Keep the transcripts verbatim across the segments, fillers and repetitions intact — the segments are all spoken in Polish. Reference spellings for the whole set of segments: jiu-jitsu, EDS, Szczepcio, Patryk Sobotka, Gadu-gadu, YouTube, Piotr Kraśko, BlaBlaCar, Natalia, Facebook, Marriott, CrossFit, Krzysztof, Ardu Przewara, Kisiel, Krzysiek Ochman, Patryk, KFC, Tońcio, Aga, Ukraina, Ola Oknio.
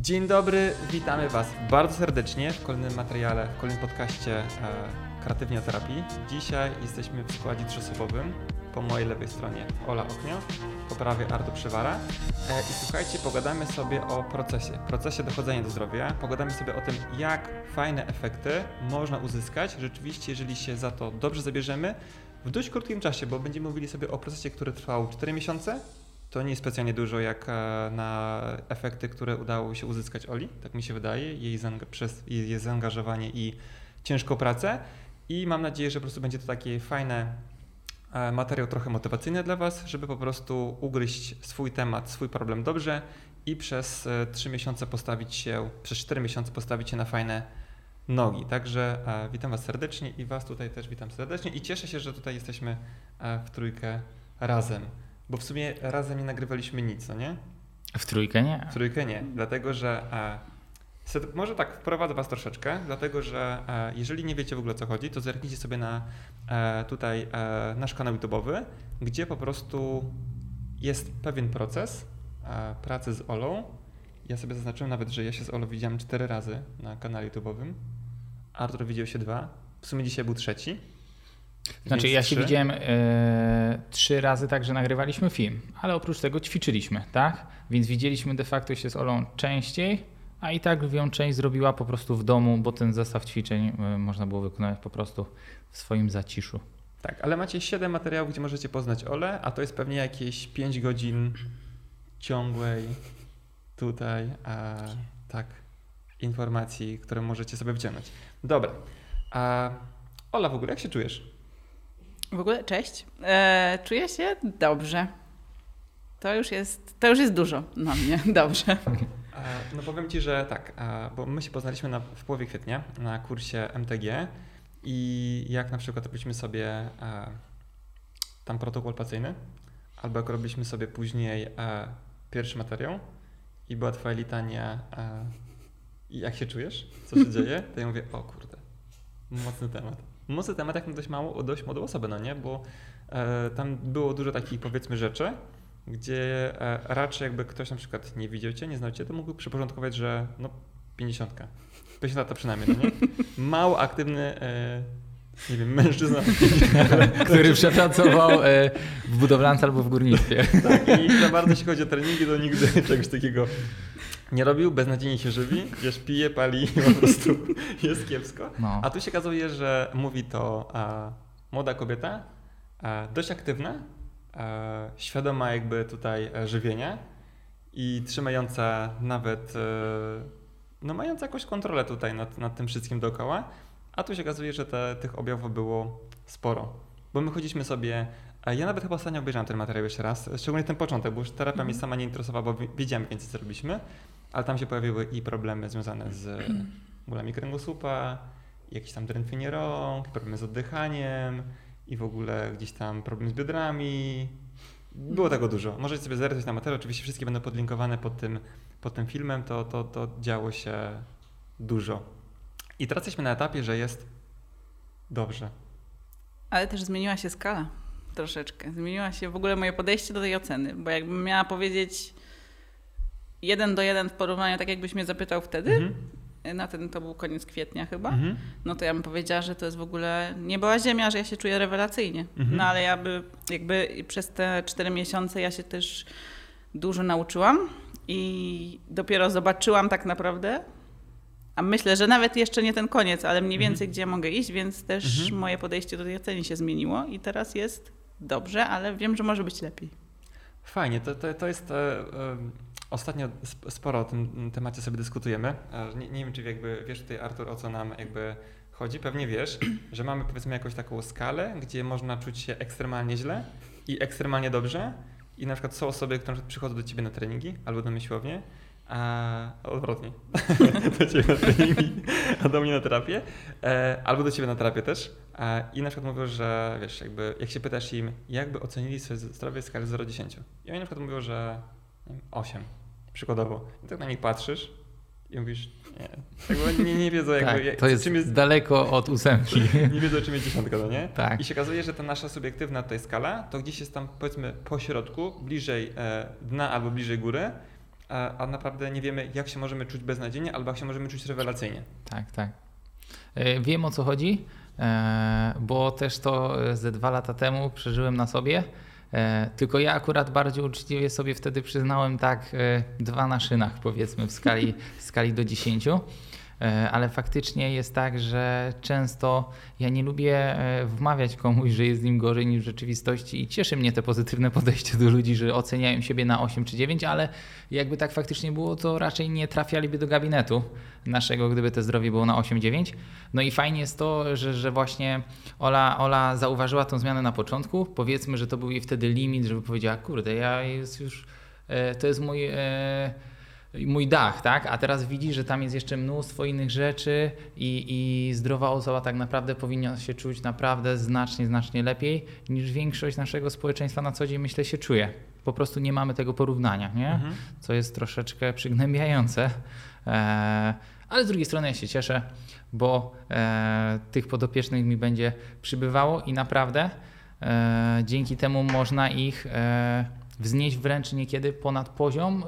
Dzień dobry, witamy Was bardzo serdecznie w kolejnym materiale, w kolejnym podcaście e, Kreatywnie o terapii. Dzisiaj jesteśmy w składzie trzyosobowym. Po mojej lewej stronie Ola Oknio, po prawej Ardu Przewara. E, I słuchajcie, pogadamy sobie o procesie, procesie dochodzenia do zdrowia. Pogadamy sobie o tym, jak fajne efekty można uzyskać rzeczywiście, jeżeli się za to dobrze zabierzemy w dość krótkim czasie, bo będziemy mówili sobie o procesie, który trwał cztery miesiące. To nie jest specjalnie dużo jak na efekty, które udało się uzyskać Oli, tak mi się wydaje, jej zaanga- przez jej zaangażowanie i ciężką pracę. I mam nadzieję, że po prostu będzie to takie fajne materiał trochę motywacyjny dla Was, żeby po prostu ugryźć swój temat, swój problem dobrze i przez trzy miesiące postawić się, przez cztery miesiące postawić się na fajne nogi. Także witam Was serdecznie i Was tutaj też witam serdecznie i cieszę się, że tutaj jesteśmy w trójkę razem. Bo w sumie razem nie nagrywaliśmy nic, no nie? W trójkę nie. W trójkę nie, dlatego że e, może tak wprowadzę Was troszeczkę, dlatego że e, jeżeli nie wiecie w ogóle o co chodzi, to zerknijcie sobie na e, tutaj e, nasz kanał YouTube'owy, gdzie po prostu jest pewien proces e, pracy z Olą. Ja sobie zaznaczyłem nawet, że ja się z Olą widziałem cztery razy na kanale YouTube'owym. Artur widział się dwa, w sumie dzisiaj był trzeci. Znaczy ja się trzy. widziałem y, trzy razy tak, że nagrywaliśmy film, ale oprócz tego ćwiczyliśmy, tak? Więc widzieliśmy de facto się z Olą częściej, a i tak lwią część zrobiła po prostu w domu, bo ten zestaw ćwiczeń y, można było wykonać po prostu w swoim zaciszu. Tak, ale macie siedem materiałów, gdzie możecie poznać Olę, a to jest pewnie jakieś pięć godzin ciągłej tutaj a, tak informacji, które możecie sobie wyciągnąć. Dobra. A, Ola, w ogóle jak się czujesz? W ogóle cześć. Eee, czuję się dobrze. To już jest, to już jest dużo na mnie. Dobrze. E, no powiem Ci, że tak, e, bo my się poznaliśmy na, w połowie kwietnia na kursie M T G i jak na przykład robiliśmy sobie e, tam protokół palpacyjny, albo jak robiliśmy sobie później e, pierwszy materiał i była Twoja litania e, jak się czujesz, co się dzieje, to ja mówię, o kurde, mocny temat. Mocny temat jak na dość mało, dość młodą osobę, no nie? Bo e, tam było dużo takich powiedzmy rzeczy, gdzie e, raczej jakby ktoś na przykład nie widział Cię, nie znał Cię, to mógłby przyporządkować, że no pięćdziesiątka, pięćdziesiąt lat przynajmniej, no nie? Mało aktywny, e, nie wiem, mężczyzna. Który przepracował e, w budowlance albo w górnictwie. Tak, i za bardzo jeśli chodzi o treningi, to nigdy czegoś takiego nie robił, beznadziejnie się żywi, wiesz, pije, pali, po prostu jest kiepsko. No. A tu się okazuje, że mówi to a, młoda kobieta, a, dość aktywna, a, świadoma jakby tutaj żywienia i trzymająca nawet, a, no mająca jakąś kontrolę tutaj nad, nad tym wszystkim dookoła. A tu się okazuje, że te, tych objawów było sporo, bo my chodziliśmy sobie. Ja nawet chyba ostatnio obejrzałem ten materiał jeszcze raz, szczególnie ten początek, bo już terapia mm. mnie sama nie interesowała, bo wiedziałem więcej co robiliśmy, ale tam się pojawiły i problemy związane z bólami kręgosłupa, jakieś tam drętwienie rąk, problemy z oddychaniem i w ogóle gdzieś tam problem z biodrami. Było tego dużo. Możecie sobie zerknąć na materiał, oczywiście wszystkie będą podlinkowane pod tym, pod tym filmem, to, to, to działo się dużo. I teraz jesteśmy na etapie, że jest dobrze. Ale też zmieniła się skala. Troszeczkę. Zmieniła się w ogóle moje podejście do tej oceny, bo jakbym miała powiedzieć jeden do jeden w porównaniu, tak jakbyś mnie zapytał wtedy, mm-hmm. na ten to był koniec kwietnia chyba, mm-hmm. no to ja bym powiedziała, że to jest w ogóle nieba ziemia, że ja się czuję rewelacyjnie. Mm-hmm. No ale ja by, jakby przez te cztery miesiące ja się też dużo nauczyłam i dopiero zobaczyłam tak naprawdę, a myślę, że nawet jeszcze nie ten koniec, ale mniej więcej mm-hmm. gdzie mogę iść, więc też mm-hmm. moje podejście do tej oceny się zmieniło i teraz jest dobrze, ale wiem, że może być lepiej. Fajnie, to, to, to jest... E, e, ostatnio sporo o tym temacie sobie dyskutujemy. Nie, nie wiem, czy jakby wiesz tutaj, Artur, o co nam jakby chodzi. Pewnie wiesz, że mamy powiedzmy jakąś taką skalę, gdzie można czuć się ekstremalnie źle i ekstremalnie dobrze. I na przykład są osoby, które przychodzą do ciebie na treningi albo na myślownię, a odwrotnie, do ciebie na treningi, a do mnie na terapię, e, albo do ciebie na terapię też. E, I na przykład mówią, że wiesz, jakby, jak się pytasz im, jakby ocenili swoje zdrowie w skali zero do dziesięciu. I oni na przykład mówią, że osiem, przykładowo. I tak na nich patrzysz i mówisz, nie, jakby nie, nie wiedzą, jakby, tak, jak, to jest, czym jest daleko od ósemki. Nie wiedzą, czym jest dziesiątka, no nie? Tak. I się okazuje, że ta nasza subiektywna tutaj skala, to gdzieś jest tam powiedzmy po środku, bliżej e, dna albo bliżej góry. a, a naprawdę nie wiemy, jak się możemy czuć beznadziejnie albo jak się możemy czuć rewelacyjnie. Tak, tak. Wiem, o co chodzi, bo też to ze dwa lata temu przeżyłem na sobie. Tylko ja akurat bardziej uczciwie sobie wtedy przyznałem tak dwa na szynach, powiedzmy w skali, w skali do dziesięciu. Ale faktycznie jest tak, że często ja nie lubię wmawiać komuś, że jest z nim gorzej niż w rzeczywistości i cieszy mnie te pozytywne podejście do ludzi, że oceniają siebie na osiem czy dziewięć, ale jakby tak faktycznie było, to raczej nie trafialiby do gabinetu naszego, gdyby to zdrowie było na osiem dziewięć. No i fajnie jest to, że, że właśnie Ola, Ola zauważyła tą zmianę na początku. Powiedzmy, że to był jej wtedy limit, żeby powiedziała, kurde, ja jest już, to jest mój... mój dach, tak? A teraz widzi, że tam jest jeszcze mnóstwo innych rzeczy i, i zdrowa osoba tak naprawdę powinna się czuć naprawdę znacznie, znacznie lepiej niż większość naszego społeczeństwa na co dzień, myślę, się czuje. Po prostu nie mamy tego porównania, nie? Mhm. Co jest troszeczkę przygnębiające, e, ale z drugiej strony ja się cieszę, bo e, tych podopiecznych mi będzie przybywało i naprawdę e, dzięki temu można ich e, wznieść wręcz niekiedy ponad poziom,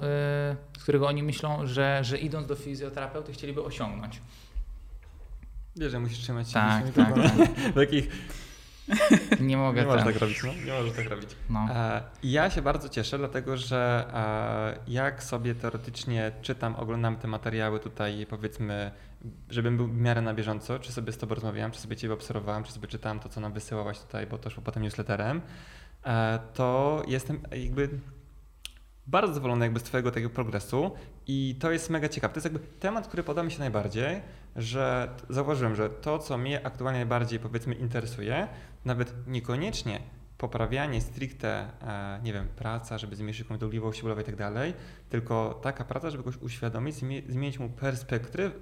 z którego oni myślą, że, że idąc do fizjoterapeuty chcieliby osiągnąć. Wiesz, że musisz trzymać się. Tak, tak, tak, tak. Takich... Nie mogę nie tak. Możesz tak robić. No? Nie możesz tak robić. No. Ja się bardzo cieszę, dlatego że jak sobie teoretycznie czytam, oglądam te materiały tutaj, powiedzmy, żebym był w miarę na bieżąco, czy sobie z tobą rozmawiałem, czy sobie ciebie obserwowałem, czy sobie czytałem to, co nam wysyłałaś tutaj, bo to szło potem newsletterem, to jestem jakby bardzo zadowolony jakby z twojego tego progresu i to jest mega ciekawe. To jest jakby temat, który podoba mi się najbardziej, że zauważyłem, że to, co mnie aktualnie najbardziej, powiedzmy, interesuje, nawet niekoniecznie poprawianie stricte, nie wiem, praca, żeby zmniejszyć komuś dolegliwości bólowe i tak dalej, tylko taka praca, żeby kogoś uświadomić, zmienić mu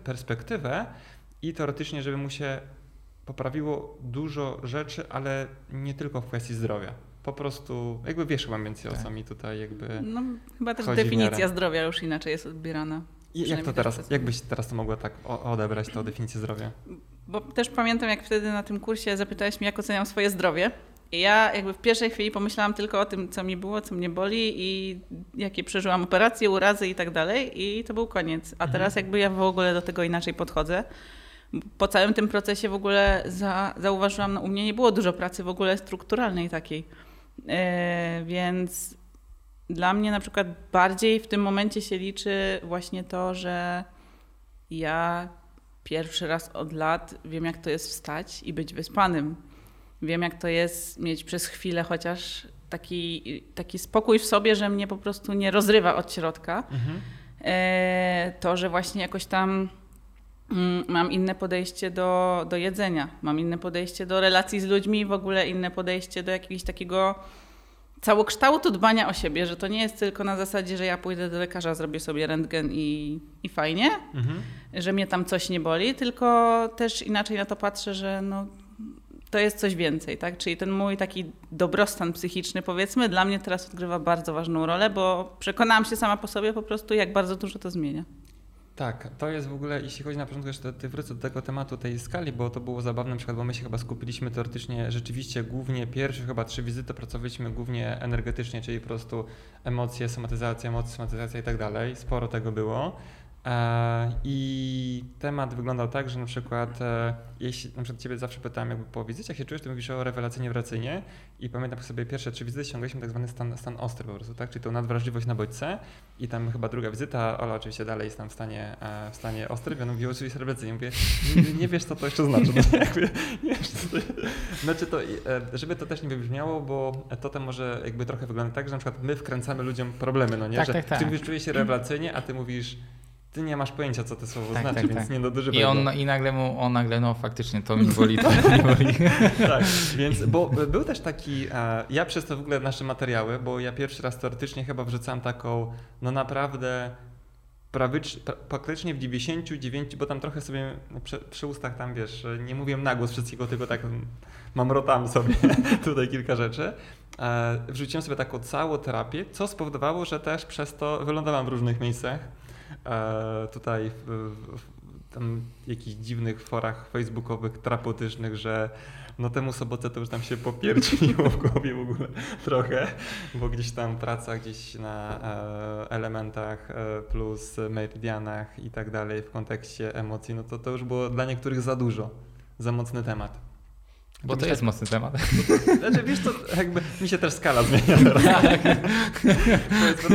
perspektywę i teoretycznie, żeby mu się poprawiło dużo rzeczy, ale nie tylko w kwestii zdrowia. Po prostu jakby wiesz chyba więcej o co mi tutaj jakby no, chyba też definicja zdrowia już inaczej jest odbierana. I jak to teraz, jak byś teraz to mogła tak odebrać tą definicję zdrowia? Bo też pamiętam, jak wtedy na tym kursie zapytałeś mnie, jak oceniam swoje zdrowie. I ja jakby w pierwszej chwili pomyślałam tylko o tym, co mi było, co mnie boli i jakie przeżyłam operacje, urazy i tak dalej i to był koniec. A teraz jakby ja w ogóle do tego inaczej podchodzę. Po całym tym procesie w ogóle za, zauważyłam, no u mnie nie było dużo pracy w ogóle strukturalnej takiej. Yy, więc dla mnie na przykład bardziej w tym momencie się liczy właśnie to, że ja pierwszy raz od lat wiem, jak to jest wstać i być wyspanym. Wiem, jak to jest mieć przez chwilę chociaż taki, taki spokój w sobie, że mnie po prostu nie rozrywa od środka. Mhm. Yy, to, że właśnie jakoś tam mam inne podejście do, do jedzenia, mam inne podejście do relacji z ludźmi, w ogóle inne podejście do jakiegoś takiego całokształtu dbania o siebie, że to nie jest tylko na zasadzie, że ja pójdę do lekarza, zrobię sobie rentgen i, i fajnie, mhm. że mnie tam coś nie boli, tylko też inaczej na to patrzę, że no, to jest coś więcej, tak? Czyli ten mój taki dobrostan psychiczny, powiedzmy, dla mnie teraz odgrywa bardzo ważną rolę, bo przekonałam się sama po sobie po prostu, jak bardzo dużo to zmienia. Tak, to jest w ogóle, jeśli chodzi na początku, jeszcze ty wrócę do tego tematu tej skali, bo to było zabawne, na przykład, bo my się chyba skupiliśmy teoretycznie rzeczywiście głównie pierwsze chyba trzy wizyty pracowaliśmy głównie energetycznie, czyli po prostu emocje, somatyzacja, emocje, somatyzacja i tak dalej, sporo tego było. I temat wyglądał tak, że na przykład jeśli na przykład ciebie zawsze pytałem jakby po wizyciach się czujesz, to mówisz o rewelacyjnie wracyjnie i pamiętam sobie pierwsze trzy wizyty ściągaliśmy tak zwany stan, stan ostry po prostu, tak? Czyli tą nadwrażliwość na bodźce i tam chyba druga wizyta, Ola oczywiście dalej jest tam w stanie, w stanie ostry, bo ona mówiła oczywiście rewelacyjnie, mówię nie, nie wiesz co to jeszcze znaczy, no, jakby, nie wiesz, co to... Znaczy to, żeby to też nie wybrzmiało, bo to tam może jakby trochę wygląda tak, że na przykład my wkręcamy ludziom problemy, no nie? Tak, że tak, tak. Ty mówisz czujesz się rewelacyjnie, a ty mówisz ty nie masz pojęcia, co to słowo tak, znaczy, tak, więc tak. nie nadużywaj. I on go. I nagle mu, on nagle, no faktycznie to mi boli, to mi boli. Tak, więc, bo był też taki, ja przez to w ogóle nasze materiały, bo ja pierwszy raz teoretycznie chyba wrzucałem taką, no naprawdę praktycznie w dziewięćdziesiąt dziewięć, bo tam trochę sobie przy, przy ustach tam, wiesz, nie mówię na głos wszystkiego, tylko tak mamrotam sobie tutaj kilka rzeczy. Wrzuciłem sobie taką całą terapię, co spowodowało, że też przez to wylądowałem w różnych miejscach. tutaj w, w, tam jakichś dziwnych forach facebookowych, terapeutycznych, że no temu sobotę to już tam się popierdziło w głowie w ogóle trochę, bo gdzieś tam praca gdzieś na elementach plus meridianach i tak dalej w kontekście emocji, no to to już było dla niektórych za dużo, za mocny temat. Bo to, to jest tak, mocny temat. Znaczy wiesz co, jakby mi się też skala zmienia teraz. Tak.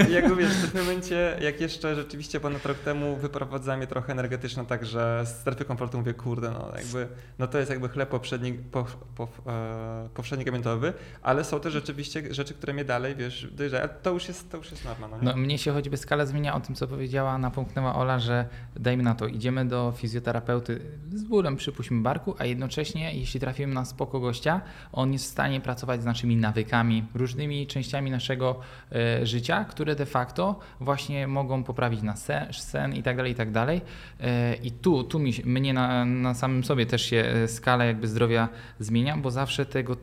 Jak mówię, w tym momencie, jak jeszcze rzeczywiście ponad rok temu wyprowadza mnie trochę energetyczna, tak, że z strefy komfortu mówię, kurde, no jakby, no to jest jakby chleb poprzedni, po, po, e, poprzedni gamiętowy, ale są też rzeczywiście rzeczy, które mnie dalej, wiesz, dojrzają. To już jest, to już jest norma. No, no mnie się choćby skala zmienia o tym, co powiedziała, napomknęła Ola, że dajmy na to, idziemy do fizjoterapeuty z bólem, przypuśćmy, barku, a jednocześnie, jeśli trafimy na spoko gościa, on jest w stanie pracować z naszymi nawykami, różnymi częściami naszego y, życia, które de facto właśnie mogą poprawić nasz sen, sen i tak dalej, i tak dalej. Y, I tu, tu mi, mnie na, na samym sobie też się skala jakby zdrowia zmienia, bo zawsze tego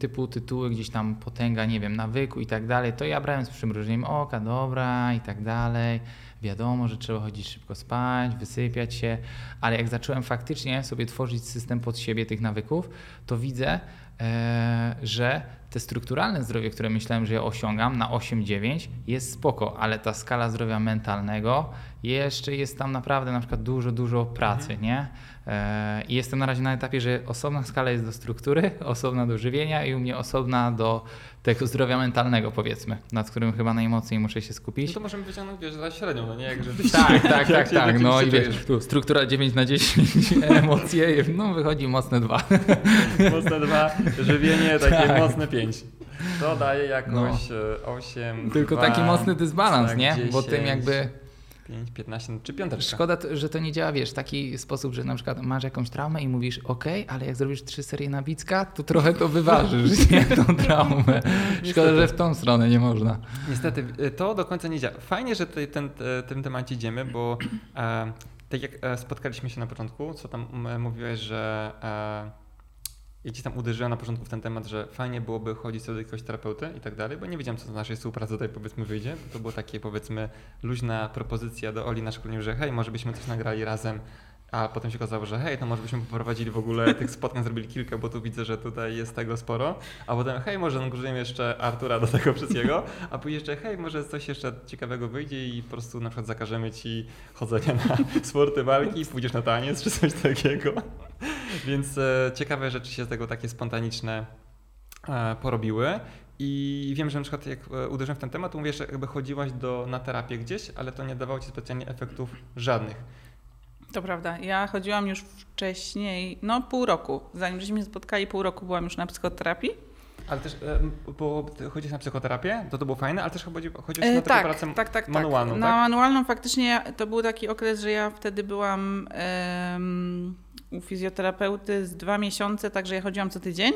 typu tytuły gdzieś tam potęga, nie wiem, nawyku i tak dalej, to ja brałem z przymrużeniem oka, dobra i tak dalej. Wiadomo, że trzeba chodzić szybko spać, wysypiać się, ale jak zacząłem faktycznie sobie tworzyć system pod siebie tych nawyków, to widzę, e, że te strukturalne zdrowie, które myślałem, że ja osiągam na osiem dziewięć jest spoko, ale ta skala zdrowia mentalnego jeszcze jest tam naprawdę na przykład dużo, dużo pracy, mhm. nie? E, I jestem na razie na etapie, że osobna skala jest do struktury, osobna do żywienia i u mnie osobna do tego zdrowia mentalnego, powiedzmy, nad którym chyba najmocniej muszę się skupić. No to możemy wyciągnąć, wiesz, za średnią, no nie? Jak tak, tak, tak, jak tak. No i wiesz, tu struktura dziewięć na dziesięć, emocje, no wychodzi mocne dwa. Mocne dwa, żywienie takie tak. Mocne pięć. To daje jakoś no. osiem, tylko dwa, taki mocny dysbalans, tak, nie? dziesięć. Bo tym jakby... pięć, piętnaście czy piąteczka. Szkoda, że to nie działa, wiesz, w taki sposób, że na przykład masz jakąś traumę i mówisz ok, ale jak zrobisz trzy serie na bicka, to trochę to wyważysz, nie, tą traumę. Szkoda, że w tą stronę nie można. Niestety, to do końca nie działa. Fajnie, że tutaj ten, tym temacie idziemy, bo e, tak jak spotkaliśmy się na początku, co tam mówiłeś, że e, gdzieś tam uderzyłem na początku w ten temat, że fajnie byłoby chodzić sobie do jakiegoś terapeuty i tak dalej, bo nie wiedziałem, co z naszej współpracy tutaj powiedzmy wyjdzie. To była taka powiedzmy luźna propozycja do Oli na szkoleniu, że hej, może byśmy coś nagrali razem, a potem się okazało, że hej, to może byśmy poprowadzili w ogóle tych spotkań, zrobili kilka, bo tu widzę, że tutaj jest tego sporo, a potem hej, może angażujemy jeszcze Artura do tego wszystkiego, a później jeszcze hej, może coś jeszcze ciekawego wyjdzie i po prostu na przykład zakażemy ci chodzenia na sporty walki, pójdziesz na taniec czy coś takiego. Więc e, ciekawe rzeczy się z tego takie spontaniczne e, porobiły i wiem, że na przykład jak e, uderzyłem w ten temat, to mówię, że jakby chodziłaś do, na terapię gdzieś, ale to nie dawało ci specjalnie efektów żadnych. To prawda. Ja chodziłam już wcześniej, no pół roku. Zanim żeśmy się spotkali, pół roku byłam już na psychoterapii. Ale też, bo chodzisz na psychoterapię, to to było fajne, ale też chodziłeś na taką pracę tak, tak, manualną, tak? Na manualną faktycznie to był taki okres, że ja wtedy byłam um, u fizjoterapeuty z dwa miesiące, także ja chodziłam co tydzień.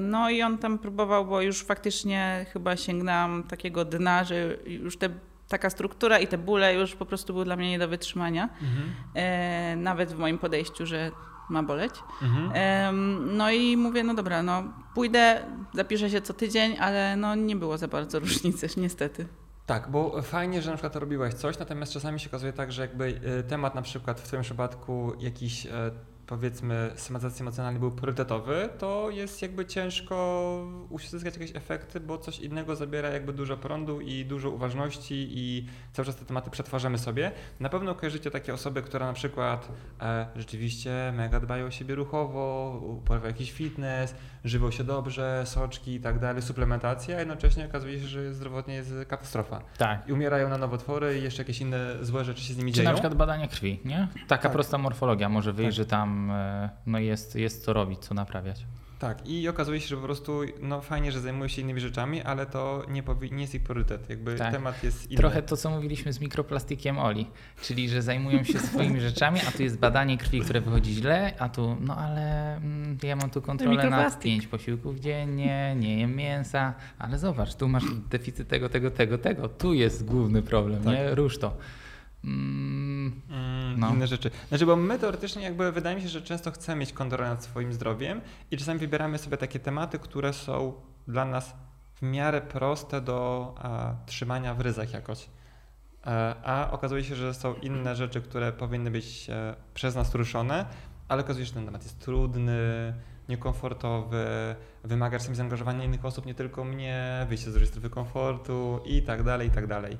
No i on tam próbował, bo już faktycznie chyba sięgnęłam takiego dna, że już te taka struktura i te bóle już po prostu były dla mnie nie do wytrzymania. Mhm. E, nawet w moim podejściu, że ma boleć. Mhm. E, no i mówię, no dobra, no pójdę, zapiszę się co tydzień, ale no nie było za bardzo różnicy, niestety. Tak, bo fajnie, że na przykład robiłaś coś, natomiast czasami się okazuje tak, że jakby temat na przykład w twoim przypadku jakiś powiedzmy somatyzacji emocjonalnej był priorytetowy, to jest jakby ciężko uzyskać jakieś efekty, bo coś innego zabiera jakby dużo prądu i dużo uważności i cały czas te tematy przetwarzamy sobie. Na pewno kojarzycie takie osoby, które na przykład e, rzeczywiście mega dbają o siebie ruchowo, uprawiają jakiś fitness, żywią się dobrze, soczki i tak dalej, suplementacja, a jednocześnie okazuje się, że zdrowotnie jest katastrofa. Tak. I umierają na nowotwory i jeszcze jakieś inne złe rzeczy się z nimi Czy dzieją. Czy na przykład badania krwi, nie? Taka tak. prosta morfologia może wyjść, tak. że tam no jest, jest co robić, co naprawiać. Tak, i okazuje się, że po prostu no fajnie, że zajmują się innymi rzeczami, ale to nie, powi- nie jest ich priorytet. Jakby tak. temat jest inny. Trochę to, co mówiliśmy z mikroplastikiem Oli, czyli że zajmują się swoimi rzeczami, a tu jest badanie krwi, które wychodzi źle, a tu no ale mm, ja mam tu kontrolę nad pięć posiłków dziennie, nie jem mięsa, ale zobacz, tu masz deficyt tego, tego, tego, tego. Tu jest główny problem, tak. nie? Rusz to. Mm, no. Inne rzeczy. Znaczy, bo my teoretycznie jakby wydaje mi się, że często chcemy mieć kontrolę nad swoim zdrowiem i czasami wybieramy sobie takie tematy, które są dla nas w miarę proste do a, trzymania w ryzach jakoś. a okazuje się, że są inne rzeczy, które powinny być przez nas ruszone, ale okazuje się, że ten temat jest trudny, niekomfortowy, wymaga czasami zaangażowania innych osób, nie tylko mnie, wyjście z dużej strefy komfortu i tak dalej, i tak dalej.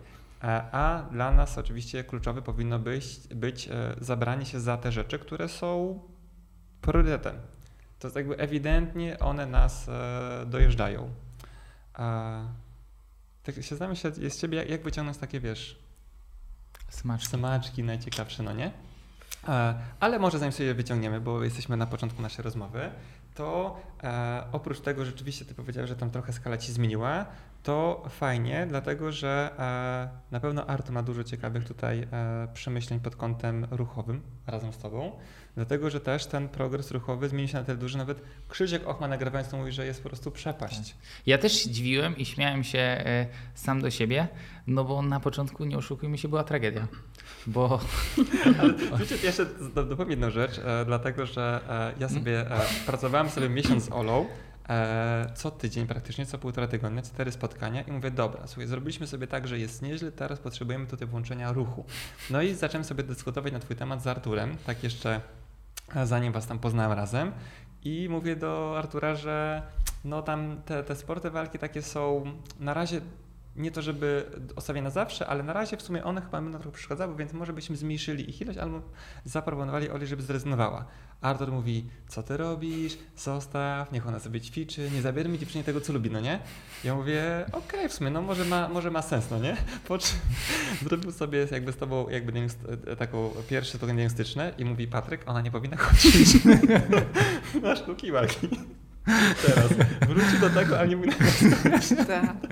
A dla nas oczywiście kluczowe powinno być, być zabranie się za te rzeczy, które są priorytetem. To jest jakby ewidentnie one nas dojeżdżają. Tak się znam się z ciebie, jak wyciągnąć takie, wiesz, smaczki, smaczki najciekawsze, no nie? Ale może zanim sobie je wyciągniemy, bo jesteśmy na początku naszej rozmowy, to oprócz tego rzeczywiście ty powiedziałeś, że tam trochę skala ci zmieniła, to fajnie, dlatego że na pewno Artu ma dużo ciekawych tutaj przemyśleń pod kątem ruchowym razem z tobą, dlatego że też ten progres ruchowy zmieni się na tyle duży, nawet Krzysiek Ochman nagrywając to mówi, że jest po prostu przepaść. Ja też się dziwiłem i śmiałem się sam do siebie, no bo na początku, nie oszukujmy się, była tragedia, bo... Ale Krzysiek, ja jeszcze dopowiem jedną rzecz, dlatego że ja sobie pracowałem sobie miesiąc z Olą, co tydzień praktycznie, co półtora tygodnia, cztery spotkania i mówię, dobra, słuchaj, zrobiliśmy sobie tak, że jest nieźle, teraz potrzebujemy tutaj włączenia ruchu. No i zacząłem sobie dyskutować na twój temat z Arturem, tak jeszcze zanim was tam poznałem razem i mówię do Artura, że no tam te, te sporty walki takie są na razie, nie to żeby ostawię na zawsze, ale na razie w sumie one chyba będą trochę przeszkadzały, więc może byśmy zmniejszyli ich ilość albo zaproponowali Oli, żeby zrezygnowała. Artur mówi, co ty robisz, zostaw, niech ona sobie ćwiczy, nie zabieramy dziewczynie tego, co lubi, no nie? Ja mówię, okej, okay, w sumie, no może ma, może ma sens, no nie? Po czym zrobił sobie jakby z tobą jakby taką pierwsze spotkanie diagnostyczne i mówi, Patryk, ona nie powinna chodzić na sztuki walki. Teraz wróci do tego, a nie mój tak.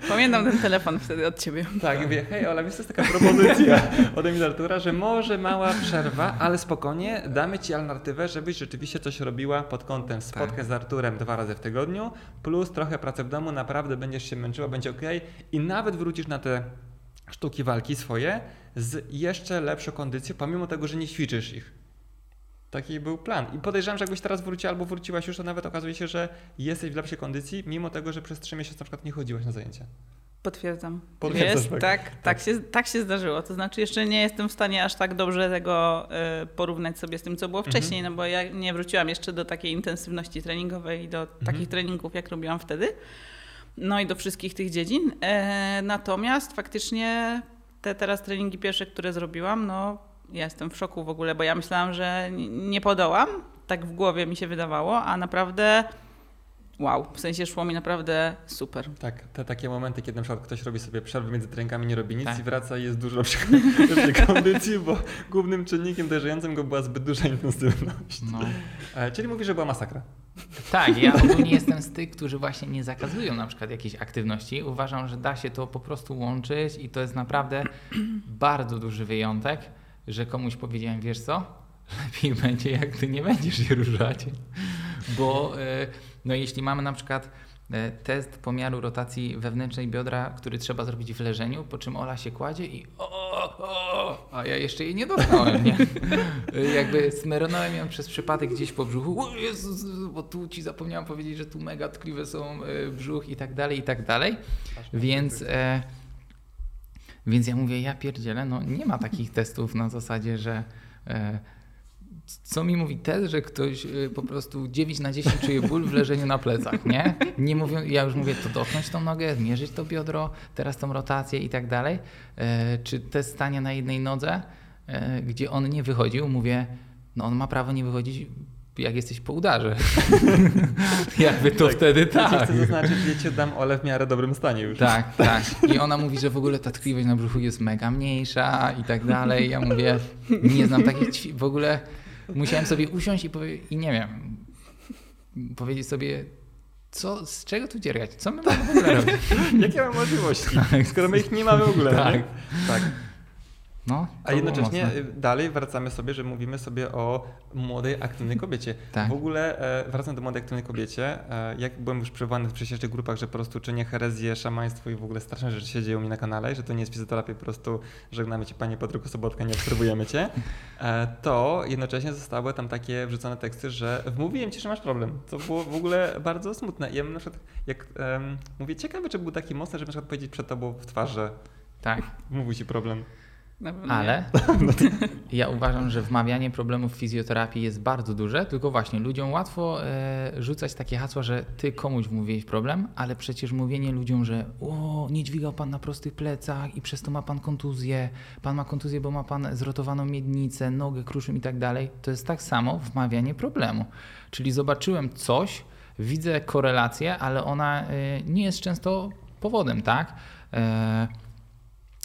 Pamiętam ten telefon wtedy od ciebie. Tak, tak. Mówię, hej Ola, wiesz, to jest taka propozycja ode mnie do Artura, że może mała przerwa, ale spokojnie, damy ci alternatywę, żebyś rzeczywiście coś robiła pod kątem spotkań tak. z Arturem dwa razy w tygodniu, plus trochę pracy w domu, naprawdę będziesz się męczyła, będzie okej i nawet wrócisz na te sztuki walki swoje z jeszcze lepszą kondycją, pomimo tego, że nie ćwiczysz ich. Taki był plan. I podejrzewam, że jakbyś teraz wróciła albo wróciłaś już, to nawet okazuje się, że jesteś w lepszej kondycji, mimo tego, że przez trzy miesiące na przykład nie chodziłaś na zajęcia. Potwierdzam. Jest, tak, tak, tak, się, tak się zdarzyło. To znaczy jeszcze nie jestem w stanie aż tak dobrze tego y, porównać sobie z tym, co było wcześniej, mhm. no bo ja nie wróciłam jeszcze do takiej intensywności treningowej i do mhm. takich treningów, jak robiłam wtedy. No i do wszystkich tych dziedzin. E, natomiast faktycznie te teraz treningi pierwsze, które zrobiłam, no ja jestem w szoku w ogóle, bo ja myślałam, że nie podołam, tak w głowie mi się wydawało, a naprawdę wow, w sensie szło mi naprawdę super. Tak, te takie momenty, kiedy na przykład ktoś robi sobie przerwę między treningami, nie robi nic tak. i wraca i jest dużo lepszej kondycji, bo głównym czynnikiem dojrzającym go była zbyt duża intensywność. No. Czyli mówisz, że była masakra. Tak, ja ogólnie jestem z tych, którzy właśnie nie zakazują na przykład jakiejś aktywności. Uważam, że da się to po prostu łączyć i to jest naprawdę bardzo duży wyjątek, że komuś powiedziałem, wiesz co, lepiej będzie, jak ty nie będziesz się ruszać. Bo no, jeśli mamy na przykład test pomiaru rotacji wewnętrznej biodra, który trzeba zrobić w leżeniu, po czym Ola się kładzie i o, o, o, a ja jeszcze jej nie dotknąłem, nie? Jakby smeronąłem ją przez przypadek gdzieś po brzuchu, o Jezus, bo tu ci zapomniałem powiedzieć, że tu mega tkliwe są brzuch i tak dalej, i tak dalej. Więc... Więc ja mówię, ja pierdzielę, no nie ma takich testów na zasadzie, że e, co mi mówi test, że ktoś e, po prostu dziewięć na dziesięć czuje ból w leżeniu na plecach, nie? Nie mówią, ja już mówię, to dotknąć tą nogę, mierzyć to biodro, teraz tą rotację i tak dalej. E, czy test stania na jednej nodze, e, gdzie on nie wychodził, mówię, no on ma prawo nie wychodzić, jak jesteś po udarze. Jakby to tak, wtedy tak. Ja chcę zaznaczyć, że cię dam Ole w miarę dobrym stanie już. Tak, tak. I ona mówi, że w ogóle ta tkliwość na brzuchu jest mega mniejsza i tak dalej. Ja mówię, nie znam takich ćwi- w ogóle musiałem sobie usiąść i, powie- i nie wiem, powiedzieć sobie, co, z czego tu dziergać? Co my mamy w ogóle robić? Jakie mamy możliwości? Tak. Skoro my ich nie mamy w ogóle. Tak, nie? Tak. No, a jednocześnie dalej wracamy sobie, że mówimy sobie o młodej, aktywnej kobiecie. Tak. W ogóle e, wracam do młodej, aktywnej kobiecie. E, jak byłem już przywołany w przecież grupach, że po prostu czynię herezję, szamaństwo i w ogóle straszne rzeczy się dzieją mi na kanale, że to nie jest fizjoterapia, po prostu żegnamy cię, panie Patryku Sobotka, nie obserwujemy cię, e, to jednocześnie zostały tam takie wrzucone teksty, że wmówiłem ci, że masz problem. To było w ogóle bardzo smutne. I ja na przykład, jak em, mówię, ciekawe, czy był taki mocny, żeby na przykład powiedzieć przed tobą w twarzy. Tak. Mówi ci problem. Na pewno ale nie. Ja uważam, że wmawianie problemów fizjoterapii jest bardzo duże, tylko właśnie ludziom łatwo e, rzucać takie hasła, że ty komuś mówiłeś problem, ale przecież mówienie ludziom, że o, nie dźwigał pan na prostych plecach i przez to ma pan kontuzję, pan ma kontuzję, bo ma pan zrotowaną miednicę, nogę, kruszym i tak dalej, to jest tak samo wmawianie problemu. Czyli zobaczyłem coś, widzę korelację, ale ona y, nie jest często powodem, tak? E,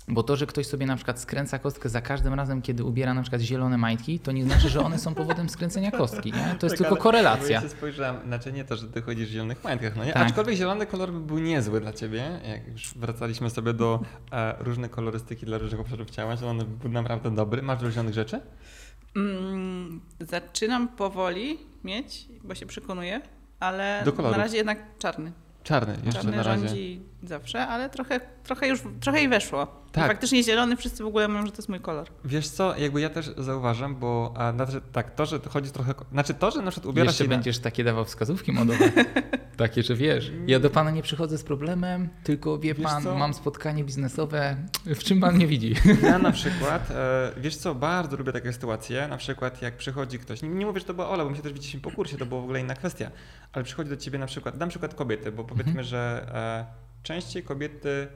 Bo to, że ktoś sobie na przykład skręca kostkę za każdym razem, kiedy ubiera na przykład zielone majtki, to nie znaczy, że one są powodem skręcenia kostki. Nie? To jest tak, tylko korelacja. Ja się spojrzałem, znaczy nie to, że ty chodzisz w zielonych majtkach. No nie? Tak. Aczkolwiek zielony kolor by był niezły dla ciebie. Jak już wracaliśmy sobie do e, różnej kolorystyki dla różnych obszarów ciała, zielony był naprawdę dobry. Masz do zielonych rzeczy? Mm, zaczynam powoli mieć, bo się przekonuję, ale na razie jednak czarny. Czarny jeszcze czarny na razie. Rządzi zawsze, ale trochę, trochę już trochę i weszło. Tak. Faktycznie zielony wszyscy w ogóle mówią, że to jest mój kolor. Wiesz co, jakby ja też zauważam, bo a, znaczy, tak, to, że chodzi trochę... Znaczy to, że na przykład ubiera się... będziesz takie dawał wskazówki modowe. Takie, że wiesz, ja do pana nie przychodzę z problemem, tylko wie wiesz pan, co? Mam spotkanie biznesowe, w czym pan nie widzi. Ja na przykład, e, wiesz co, bardzo lubię takie sytuacje, na przykład jak przychodzi ktoś, nie, nie mówię, że to była Ola, bo my się też widzieliśmy po kursie, to była w ogóle inna kwestia, ale przychodzi do ciebie na przykład, dam przykład kobiety, bo powiedzmy, mhm. że e, częściej kobiety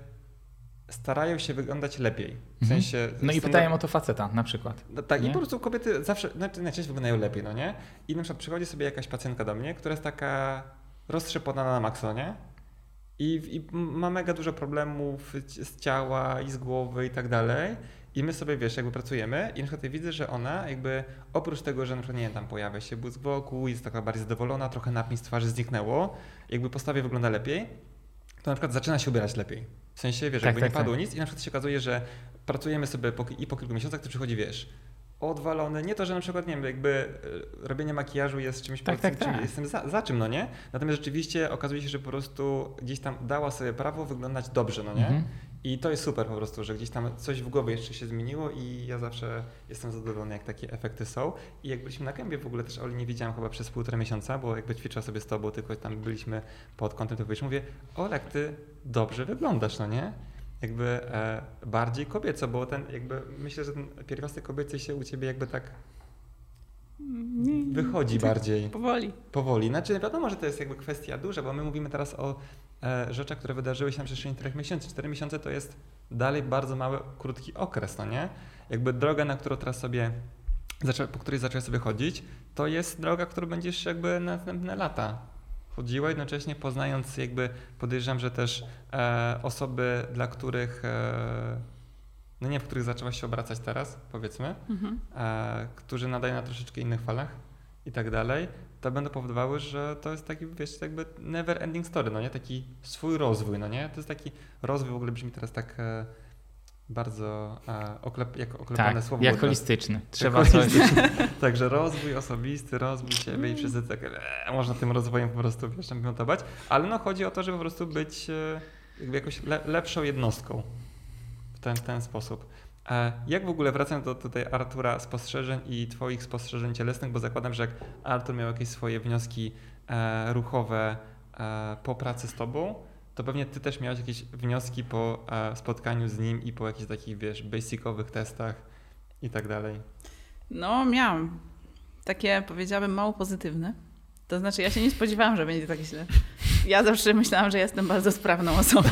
starają się wyglądać lepiej. W sensie, no i pytają le... o to faceta na przykład. No, tak, nie? I po prostu kobiety zawsze, najczęściej wyglądają lepiej, no nie? I na przykład przychodzi sobie jakaś pacjentka do mnie, która jest taka roztrzepana na maksa, nie? I, i ma mega dużo problemów z ciała i z głowy i tak dalej. I my sobie, wiesz, jakby pracujemy i na przykład widzę, że ona jakby oprócz tego, że na przykład, nie wiem, tam pojawia się błysk wokół, jest taka bardziej zadowolona, trochę napięć z twarzy zniknęło, jakby postawie wygląda lepiej, to na przykład zaczyna się ubierać lepiej. W sensie, wiesz, tak, jakby tak, nie padło tak. nic i na przykład się okazuje, że pracujemy sobie po, i po kilku miesiącach to przychodzi, wiesz, odwalony. Nie to, że na przykład, nie wiem, jakby robienie makijażu jest czymś, tak, tak, czym tak. jestem za, za czym, no nie? Natomiast rzeczywiście okazuje się, że po prostu gdzieś tam dała sobie prawo wyglądać dobrze, no nie? Mhm. I to jest super po prostu, że gdzieś tam coś w głowie jeszcze się zmieniło i ja zawsze jestem zadowolony, jak takie efekty są. I jak byliśmy na kębie w ogóle też Oli nie widziałem chyba przez półtora miesiąca, bo jakby ćwiczyła sobie z tobą, tylko tam byliśmy pod kątem, to wiesz, mówię, Olek, ty dobrze wyglądasz, no nie? Jakby e, bardziej kobieco, bo ten jakby myślę, że ten pierwiastek kobiecy się u ciebie jakby tak wychodzi bardziej. Powoli. Powoli. Znaczy wiadomo, że to jest jakby kwestia duża, bo my mówimy teraz o e, rzeczach, które wydarzyły się na przestrzeni trzech miesięcy. Cztery miesiące to jest dalej bardzo mały, krótki okres, no nie? Jakby droga, na którą teraz sobie, po której zacząłeś sobie chodzić, to jest droga, którą będziesz jakby na następne lata chodziła, jednocześnie poznając jakby, podejrzewam, że też e, osoby, dla których, e, no nie w których zaczęłaś się obracać teraz, powiedzmy, mm-hmm. e, którzy nadają na troszeczkę innych falach i tak dalej, to będą powodowały, że to jest taki, wiesz, jakby never ending story, no nie? Taki swój rozwój, no nie? To jest taki rozwój, w ogóle brzmi teraz tak e, bardzo e, oklep, jak oklepane tak, słowo. Tak, jak holistyczny. Trzeba coś. Także rozwój osobisty, rozwój siebie i wszyscy tak e, można tym rozwojem po prostu jeszcze miotować, ale no chodzi o to, żeby po prostu być e, jakby jakoś le, lepszą jednostką w ten, ten sposób. E, jak w ogóle wracając do tutaj Artura spostrzeżeń i twoich spostrzeżeń cielesnych, bo zakładam, że jak Artur miał jakieś swoje wnioski e, ruchowe e, po pracy z tobą, to pewnie ty też miałeś jakieś wnioski po e, spotkaniu z nim i po jakichś takich, wiesz, basicowych testach i tak dalej. No miałam takie, powiedziałabym, mało pozytywne. To znaczy ja się nie spodziewałam, że będzie tak źle. Ja zawsze myślałam, że jestem bardzo sprawną osobą.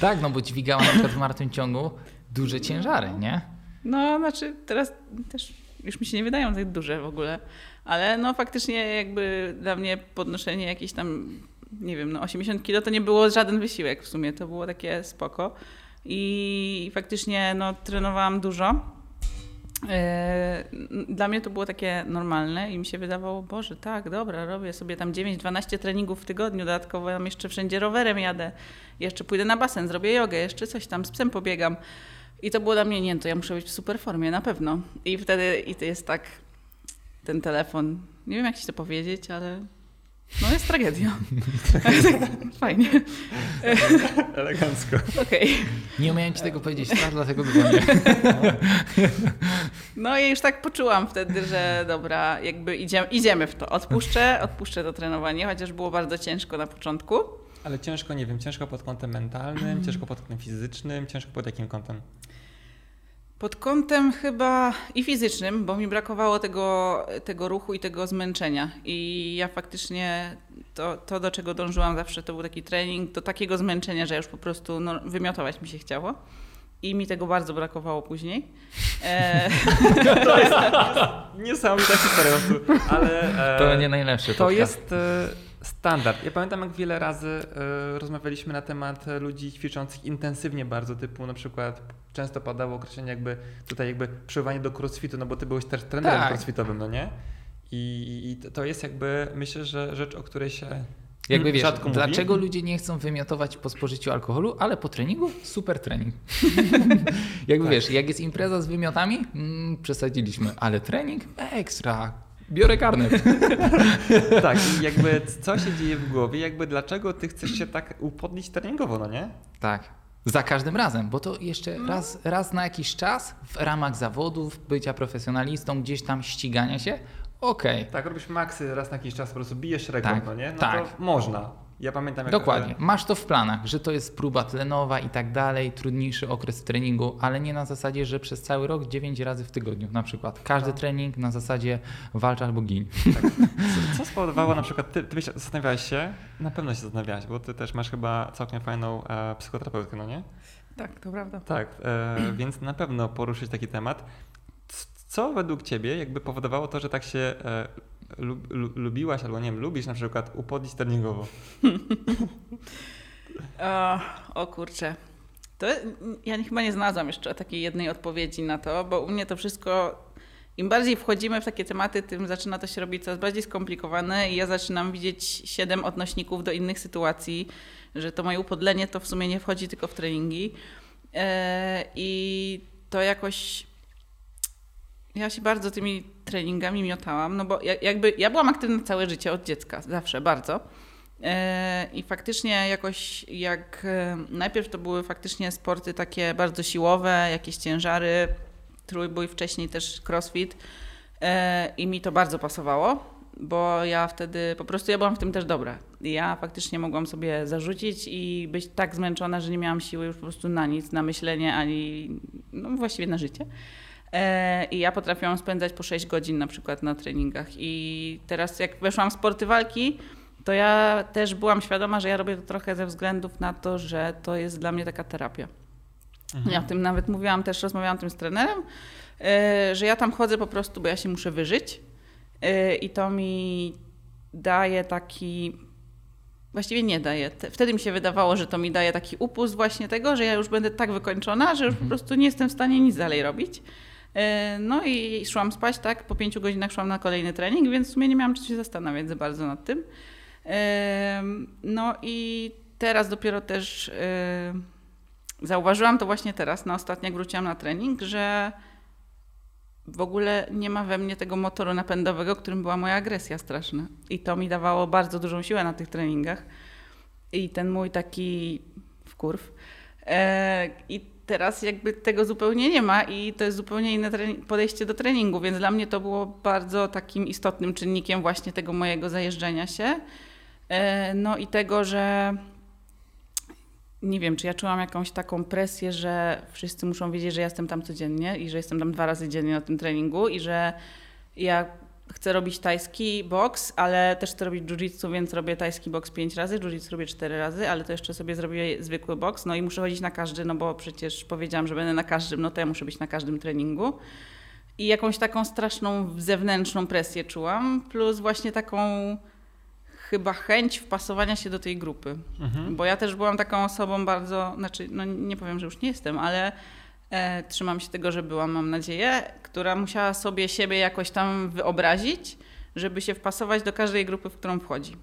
Tak, no bo dźwigałam na przykład w martwym ciągu duże ciężary, nie? No znaczy teraz też już mi się nie wydają tak duże w ogóle, ale no faktycznie jakby dla mnie podnoszenie jakichś tam nie wiem, no osiemdziesiąt kilo to nie było żaden wysiłek w sumie, to było takie spoko. I faktycznie no, trenowałam dużo. Yy, dla mnie to było takie normalne i mi się wydawało, Boże, tak, dobra, robię sobie tam dziewięć dwanaście treningów w tygodniu, dodatkowo tam jeszcze wszędzie rowerem jadę, jeszcze pójdę na basen, zrobię jogę, jeszcze coś tam, z psem pobiegam. I to było dla mnie, nie, to ja muszę być w super formie, na pewno. I wtedy i to jest tak, ten telefon, nie wiem jak ci to powiedzieć, ale... No jest tragedia. Fajnie. Elegancko. Okay. Nie umiałem ci tego powiedzieć, tak, dlatego dzwonię. No i już tak poczułam wtedy, że dobra, jakby idziemy, idziemy w to. Odpuszczę, odpuszczę to trenowanie, chociaż było bardzo ciężko na początku. Ale ciężko, nie wiem, ciężko pod kątem mentalnym, ciężko pod kątem fizycznym, ciężko pod jakim kątem? Pod kątem chyba i fizycznym, bo mi brakowało tego, tego ruchu i tego zmęczenia. I ja faktycznie to, to, do czego dążyłam zawsze, to był taki trening do takiego zmęczenia, że już po prostu no, wymiotować mi się chciało. I mi tego bardzo brakowało później. E... To jest niesamowita historia, ale e... to nie najlepsze. To podcast. Jest e, standard. Ja pamiętam, jak wiele razy e, rozmawialiśmy na temat ludzi ćwiczących intensywnie bardzo, typu na przykład często padało określenie jakby tutaj jakby przywołanie do crossfitu, no bo ty byłeś też trenerem tak. crossfitowym, no nie? I, I to jest jakby, myślę, że rzecz, o której się... Jakby wiesz, dlaczego ludzie nie chcą wymiotować po spożyciu alkoholu, ale po treningu? Super trening. Jakby tak. Wiesz, jak jest impreza z wymiotami? Mm, przesadziliśmy, ale trening? Ekstra. Biorę karnet. Tak, i jakby co się dzieje w głowie? Jakby dlaczego ty chcesz się tak upodlić treningowo, no nie? Tak. Za każdym razem, bo to jeszcze raz, raz na jakiś czas w ramach zawodów, bycia profesjonalistą, gdzieś tam ścigania się. Okay. Tak, robisz maksy raz na jakiś czas, po prostu bijesz szeregą, tak, no nie? No tak. To można. Ja pamiętam, jak dokładnie. Masz to w planach, że to jest próba tlenowa i tak dalej, trudniejszy okres treningu, ale nie na zasadzie, że przez cały rok dziewięć razy w tygodniu na przykład. Każdy no. trening na zasadzie walcz albo gin. Tak. Co spowodowało na przykład, ty, ty zastanawiałeś się, na pewno się zastanawiałeś, bo ty też masz chyba całkiem fajną e, psychoterapeutkę, no nie? Tak, to prawda. Tak, e, więc na pewno poruszyć taki temat. Co według ciebie jakby powodowało to, że tak się e, lub, lubiłaś albo nie wiem, lubisz na przykład upodlić treningowo? o, o kurczę. To ja chyba nie znalazłam jeszcze takiej jednej odpowiedzi na to, bo u mnie to wszystko, im bardziej wchodzimy w takie tematy, tym zaczyna to się robić coraz bardziej skomplikowane i ja zaczynam widzieć siedem odnośników do innych sytuacji, że to moje upodlenie to w sumie nie wchodzi tylko w treningi e, i to jakoś... Ja się bardzo tymi treningami miotałam, no bo jakby ja byłam aktywna całe życie od dziecka, zawsze bardzo. I faktycznie jakoś jak najpierw to były faktycznie sporty takie bardzo siłowe, jakieś ciężary, trójbój, wcześniej też crossfit i mi to bardzo pasowało, bo ja wtedy po prostu ja byłam w tym też dobra. Ja faktycznie mogłam sobie zarzucić i być tak zmęczona, że nie miałam siły już po prostu na nic, na myślenie ani no właściwie na życie. I ja potrafiłam spędzać po sześć godzin na przykład na treningach i teraz jak weszłam w sporty walki, to ja też byłam świadoma, że ja robię to trochę ze względów na to, że to jest dla mnie taka terapia. Mhm. Ja o tym nawet mówiłam, też rozmawiałam tym z trenerem, że ja tam chodzę po prostu, bo ja się muszę wyżyć i to mi daje taki... Właściwie nie daje. Wtedy mi się wydawało, że to mi daje taki upust właśnie tego, że ja już będę tak wykończona, że już mhm. po prostu nie jestem w stanie nic dalej robić. No i szłam spać, tak, po pięciu godzinach szłam na kolejny trening, więc w sumie nie miałam czasu się zastanawiać za bardzo nad tym. No i teraz dopiero też zauważyłam to właśnie teraz, na ostatnio jak wróciłam na trening, że w ogóle nie ma we mnie tego motoru napędowego, którym była moja agresja straszna. I to mi dawało bardzo dużą siłę na tych treningach. I ten mój taki wkurw. I teraz jakby tego zupełnie nie ma i to jest zupełnie inne podejście do treningu, więc dla mnie to było bardzo takim istotnym czynnikiem właśnie tego mojego zajeżdżenia się. No i tego, że nie wiem, czy ja czułam jakąś taką presję, że wszyscy muszą wiedzieć, że ja jestem tam codziennie i że jestem tam dwa razy dziennie na tym treningu i że ja chcę robić tajski boks, ale też chcę robić jiu-jitsu, więc robię tajski boks pięć razy, jiu-jitsu robię cztery razy, ale to jeszcze sobie zrobię zwykły boks, no i muszę chodzić na każdy, no bo przecież powiedziałam, że będę na każdym, no to ja muszę być na każdym treningu. I jakąś taką straszną zewnętrzną presję czułam, plus właśnie taką chyba chęć wpasowania się do tej grupy, mhm. bo ja też byłam taką osobą bardzo, znaczy no nie powiem, że już nie jestem, ale e, trzymam się tego, że byłam, mam nadzieję, która musiała sobie siebie jakoś tam wyobrazić, żeby się wpasować do każdej grupy, w którą wchodzi.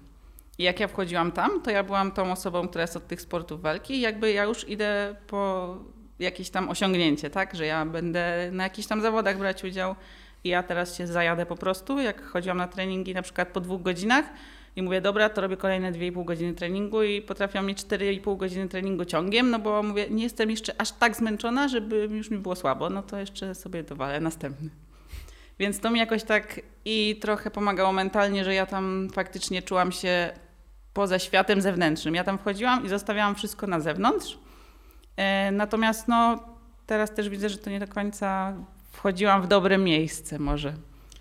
I jak ja wchodziłam tam, to ja byłam tą osobą, która jest od tych sportów walki, jakby ja już idę po jakieś tam osiągnięcie, tak, że ja będę na jakichś tam zawodach brać udział i ja teraz się zajadę po prostu, jak chodziłam na treningi na przykład po dwóch godzinach, i mówię, dobra, to robię kolejne dwie i pół godziny treningu i potrafiłam mieć cztery i pół godziny treningu ciągiem, no bo mówię, nie jestem jeszcze aż tak zmęczona, żeby już mi było słabo, no to jeszcze sobie dowalę następny. Więc to mi jakoś tak i trochę pomagało mentalnie, że ja tam faktycznie czułam się poza światem zewnętrznym. Ja tam wchodziłam i zostawiałam wszystko na zewnątrz, natomiast no teraz też widzę, że to nie do końca wchodziłam w dobre miejsce może.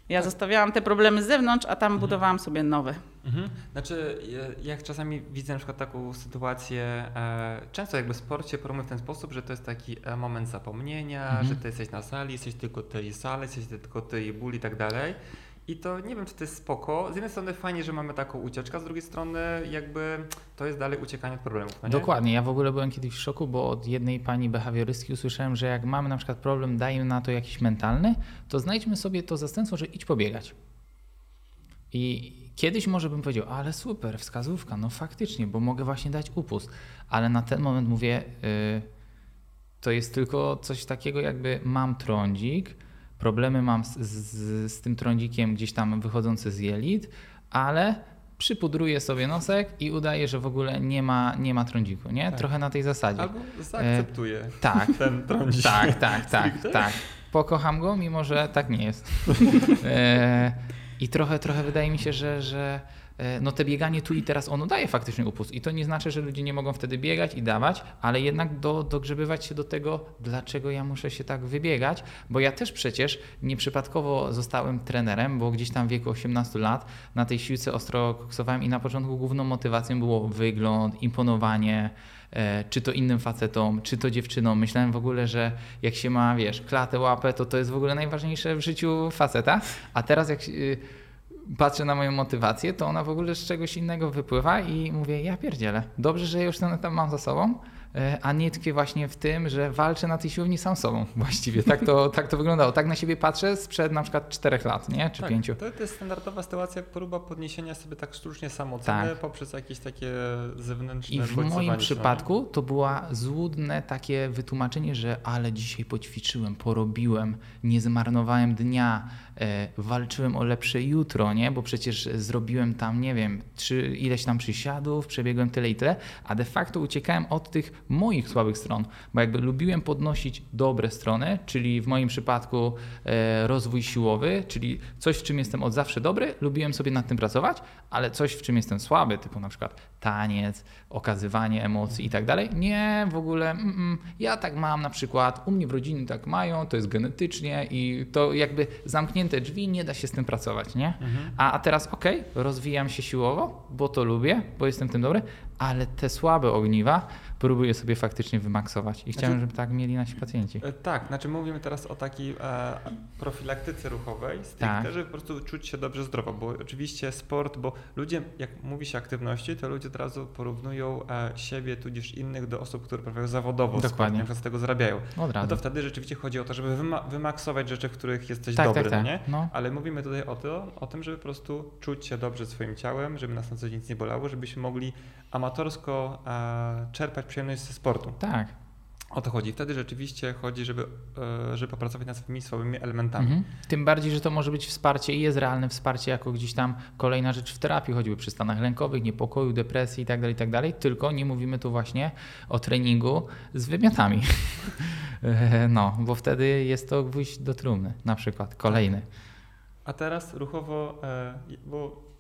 Ja tak. zostawiałam te problemy z zewnątrz, a tam mhm. budowałam sobie nowe. Mhm. Znaczy, jak czasami widzę na przykład taką sytuację, e, często jakby w sporcie promuję w ten sposób, że to jest taki moment zapomnienia, mhm. że ty jesteś na sali, jesteś tylko tej sali, jesteś tylko tej bóli i tak dalej. I to nie wiem, czy to jest spoko. Z jednej strony fajnie, że mamy taką ucieczkę, z drugiej strony jakby to jest dalej uciekanie od problemów. No nie? Dokładnie. Ja w ogóle byłem kiedyś w szoku, bo od jednej pani behawiorystki usłyszałem, że jak mamy na przykład problem, dajmy na to jakiś mentalny, to znajdźmy sobie to zastępstwo, że idź pobiegać. I kiedyś może bym powiedział, ale super, wskazówka, no faktycznie, bo mogę właśnie dać upust. Ale na ten moment mówię, yy, to jest tylko coś takiego jakby mam trądzik, problemy mam z, z, z tym trądzikiem gdzieś tam wychodzący z jelit, ale przypudruję sobie nosek i udaję, że w ogóle nie ma, nie ma trądziku, nie? Tak. Trochę na tej zasadzie. Albo zaakceptuję e, tak, ten trądzik. Tak, tak, tak, tak. Pokocham go, mimo że tak nie jest. E, I trochę, trochę wydaje mi się, że, że no te bieganie tu i teraz ono daje faktycznie upust. I to nie znaczy, że ludzie nie mogą wtedy biegać i dawać, ale jednak do, dogrzebywać się do tego, dlaczego ja muszę się tak wybiegać, bo ja też przecież nieprzypadkowo zostałem trenerem, bo gdzieś tam w wieku osiemnastu lat na tej siłce ostro koksowałem i na początku główną motywacją było wygląd, imponowanie, czy to innym facetom, czy to dziewczynom. Myślałem w ogóle, że jak się ma, wiesz, klatę, łapę, to to jest w ogóle najważniejsze w życiu faceta, a teraz jak patrzę na moją motywację, to ona w ogóle z czegoś innego wypływa i mówię, ja pierdzielę, dobrze, że już ten etap mam za sobą, a nie tkwię właśnie w tym, że walczę na tej siłowni sam sobą właściwie. Tak to, tak to wyglądało. Tak na siebie patrzę sprzed na przykład czterech lat, nie? Czy tak, pięciu. To, to jest standardowa sytuacja, próba podniesienia sobie tak sztucznie samooceny tak. poprzez jakieś takie zewnętrzne i w moim przypadku to była złudne takie wytłumaczenie, że ale dzisiaj poćwiczyłem, porobiłem, nie zmarnowałem dnia, e, walczyłem o lepsze jutro, nie? Bo przecież zrobiłem tam, nie wiem, czy ileś tam przysiadów, przebiegłem tyle i tyle, a de facto uciekałem od tych moich słabych stron, bo jakby lubiłem podnosić dobre strony, czyli w moim przypadku e, rozwój siłowy, czyli coś, w czym jestem od zawsze dobry, lubiłem sobie nad tym pracować, ale coś, w czym jestem słaby, typu na przykład taniec, okazywanie emocji i tak dalej, nie, w ogóle mm, mm, ja tak mam na przykład, u mnie w rodzinie tak mają, to jest genetycznie i to jakby zamknięte drzwi, nie da się z tym pracować, nie? Mhm. A, a teraz okej, okay, rozwijam się siłowo, bo to lubię, bo jestem tym dobry, ale te słabe ogniwa próbuję sobie faktycznie wymaksować i chciałem, znaczy, żeby tak mieli nasi pacjenci. Tak, znaczy mówimy teraz o takiej e, profilaktyce ruchowej, stricte, tak. żeby po prostu czuć się dobrze zdrowo, bo oczywiście sport, bo ludzie, jak mówi się aktywności, to ludzie od razu porównują e, siebie, tudzież innych do osób, które prawie zawodowo dokładnie sport, z tego zarabiają. Od razu. No to wtedy rzeczywiście chodzi o to, żeby wyma- wymaksować rzeczy, w których jesteś tak, dobry, tak, tak. nie? No. Ale mówimy tutaj o, to, o tym, żeby po prostu czuć się dobrze swoim ciałem, żeby nas na co dzień nic nie bolało, żebyśmy mogli amatorsko e, czerpać przyjemność ze sportu. Tak. O to chodzi. Wtedy rzeczywiście chodzi, żeby, e, żeby popracować nad swoimi słabymi elementami. Mhm. Tym bardziej, że to może być wsparcie i jest realne wsparcie jako gdzieś tam kolejna rzecz w terapii, choćby przy stanach lękowych, niepokoju, depresji itd., itd. Tylko nie mówimy tu właśnie o treningu z wymiotami. No, bo wtedy jest to gwóźdź do trumny na przykład. Kolejny. A teraz ruchowo, e, bo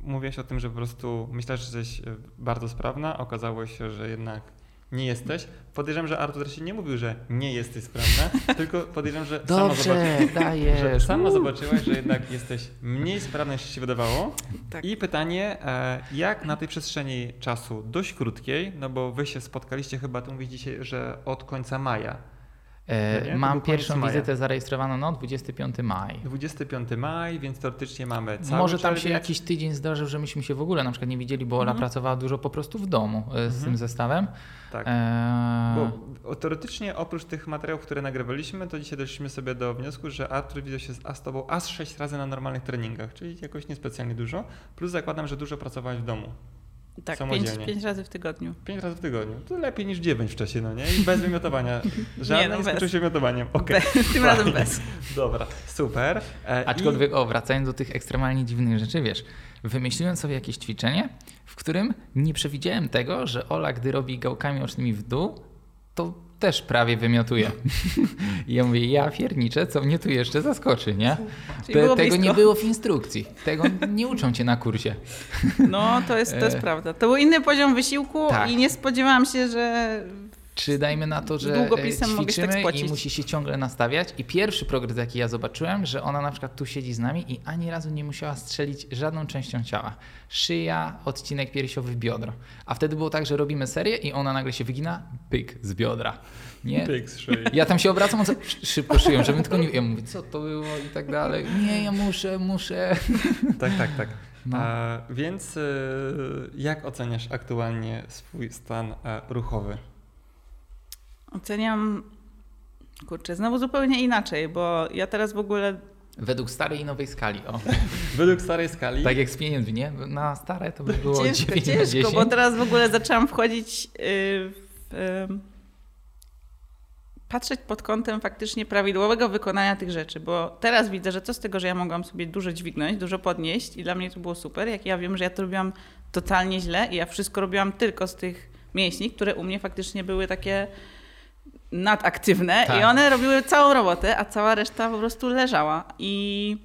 mówiłeś o tym, że po prostu myślałeś, że jesteś bardzo sprawna, okazało się, że jednak nie jesteś. Podejrzewam, że Artur się nie mówił, że nie jesteś sprawna, tylko podejrzewam, że sama, zobaczy... że sama zobaczyłaś, że jednak jesteś mniej sprawna, niż się wydawało. Tak. I pytanie, jak na tej przestrzeni czasu dość krótkiej, no bo wy się spotkaliście chyba, ty mówisz dzisiaj, że od końca maja. Nie, mam pierwszą wizytę zarejestrowaną na no, dwudziestego piątego maja. dwudziestego piątego maja, więc teoretycznie mamy cały Może tam czerwiec. Się jakiś tydzień zdarzył, że myśmy się w ogóle na przykład nie widzieli, bo Ola mhm. pracowała dużo po prostu w domu z mhm. tym zestawem. Tak, e... bo teoretycznie oprócz tych materiałów, które nagrywaliśmy, to dzisiaj doszliśmy sobie do wniosku, że Artur widział się z, a z tobą aż sześć razy na normalnych treningach, czyli jakoś niespecjalnie dużo, plus zakładam, że dużo pracowałeś w domu. Tak, pięć, pięć razy w tygodniu. Pięć razy w tygodniu. To lepiej niż dziewięć wcześniej, no nie? I bez wymiotowania. Żadne nie, no nie skończył się wymiotowaniem. Okay. Bez, tym razem bez. Dobra, super. E, Aczkolwiek, i... o, wracając do tych ekstremalnie dziwnych rzeczy, wiesz, wymyśliłem sobie jakieś ćwiczenie, w którym nie przewidziałem tego, że Ola, gdy robi gałkami ocznymi w dół, to też prawie wymiotuje. I ja mówię, ja pierniczę, co mnie tu jeszcze zaskoczy, nie? Te, tego nie było w instrukcji. Tego nie uczą cię na kursie. No, to jest, to jest prawda. To był inny poziom wysiłku tak. i nie spodziewałam się, że czy dajmy na to, że długopisem ćwiczymy mogę tak i musi się ciągle nastawiać. I pierwszy progres, jaki ja zobaczyłem, że ona na przykład tu siedzi z nami i ani razu nie musiała strzelić żadną częścią ciała. Szyja, odcinek piersiowy, biodro. A wtedy było tak, że robimy serię i ona nagle się wygina, pyk z biodra. Nie? Pyk z szyi. Ja tam się obracam, on za... szybko szyją, żebym tylko nie... Ja mówię, co to było i tak dalej. Nie, ja muszę, muszę. Tak, tak, tak. No. A, więc y, jak oceniasz aktualnie swój stan y, ruchowy? Oceniam, kurczę, znowu zupełnie inaczej, bo ja teraz w ogóle... Według starej i nowej skali, o. Według starej skali. Tak jak z pieniędzmi, nie? Na stare to by było ciężko, dziewięć na dziesięć. Ciężko, bo teraz w ogóle zaczęłam wchodzić y, w... Y, patrzeć pod kątem faktycznie prawidłowego wykonania tych rzeczy, bo teraz widzę, że co z tego, że ja mogłam sobie dużo dźwignąć, dużo podnieść i dla mnie to było super, jak ja wiem, że ja to robiłam totalnie źle i ja wszystko robiłam tylko z tych mięśni, które u mnie faktycznie były takie nadaktywne, tak. I one robiły całą robotę, a cała reszta po prostu leżała. I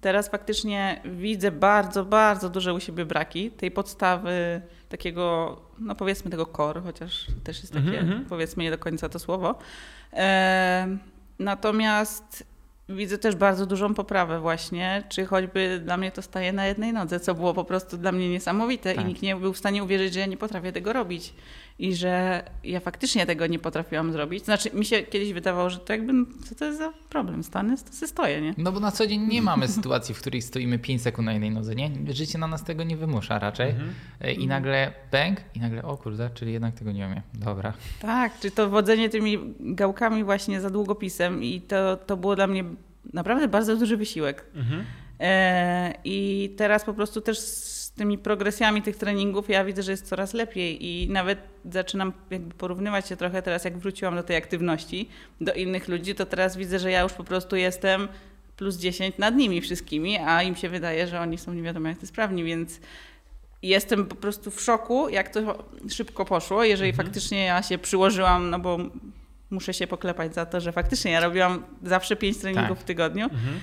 teraz faktycznie widzę bardzo, bardzo duże u siebie braki tej podstawy takiego, no powiedzmy tego core, chociaż też jest takie, mm-hmm. powiedzmy nie do końca to słowo. E, natomiast widzę też bardzo dużą poprawę właśnie, czy choćby dla mnie to staje na jednej nodze, co było po prostu dla mnie niesamowite, tak. I nikt nie był w stanie uwierzyć, że ja nie potrafię tego robić i że ja faktycznie tego nie potrafiłam zrobić. Znaczy mi się kiedyś wydawało, że to jakby, no, co to jest za problem, stanę, to się stoję, nie? No bo na co dzień nie mamy sytuacji, w której stoimy pięć sekund na jednej nodze, nie? Życie na nas tego nie wymusza raczej. Mhm. I nagle pęk i nagle o kurde, czyli jednak tego nie umiem, dobra. Tak, czy to wodzenie tymi gałkami właśnie za długopisem i to, to było dla mnie naprawdę bardzo duży wysiłek. Mhm. E, I teraz po prostu też z tymi progresjami tych treningów ja widzę, że jest coraz lepiej i nawet zaczynam jakby porównywać się trochę teraz, jak wróciłam do tej aktywności, do innych ludzi, to teraz widzę, że ja już po prostu jestem plus dziesięć nad nimi wszystkimi, a im się wydaje, że oni są nie wiadomo jak to sprawni, więc jestem po prostu w szoku, jak to szybko poszło, jeżeli mhm. faktycznie ja się przyłożyłam, no bo muszę się poklepać za to, że faktycznie ja robiłam zawsze pięć treningów tak. w tygodniu. Mhm.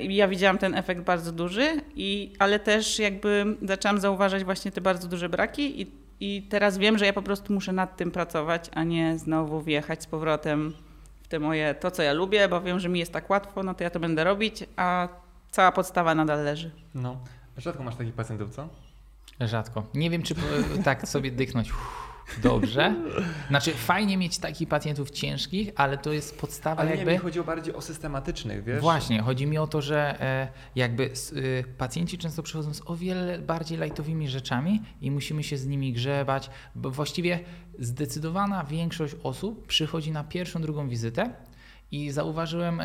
I ja widziałam ten efekt bardzo duży, i, ale też jakby zaczęłam zauważać właśnie te bardzo duże braki i, i teraz wiem, że ja po prostu muszę nad tym pracować, a nie znowu wjechać z powrotem w te moje, to co ja lubię, bo wiem, że mi jest tak łatwo, no to ja to będę robić, a cała podstawa nadal leży. No, rzadko masz takich pacjentów, co? Rzadko. Nie wiem, czy tak sobie dychnąć. Dobrze. Znaczy fajnie mieć takich pacjentów ciężkich, ale to jest podstawa ale jakby... Ale nie, mi chodziło bardziej o systematycznych, wiesz? Właśnie, chodzi mi o to, że jakby pacjenci często przychodzą z o wiele bardziej lajtowymi rzeczami i musimy się z nimi grzebać, bo właściwie zdecydowana większość osób przychodzi na pierwszą, drugą wizytę i zauważyłem,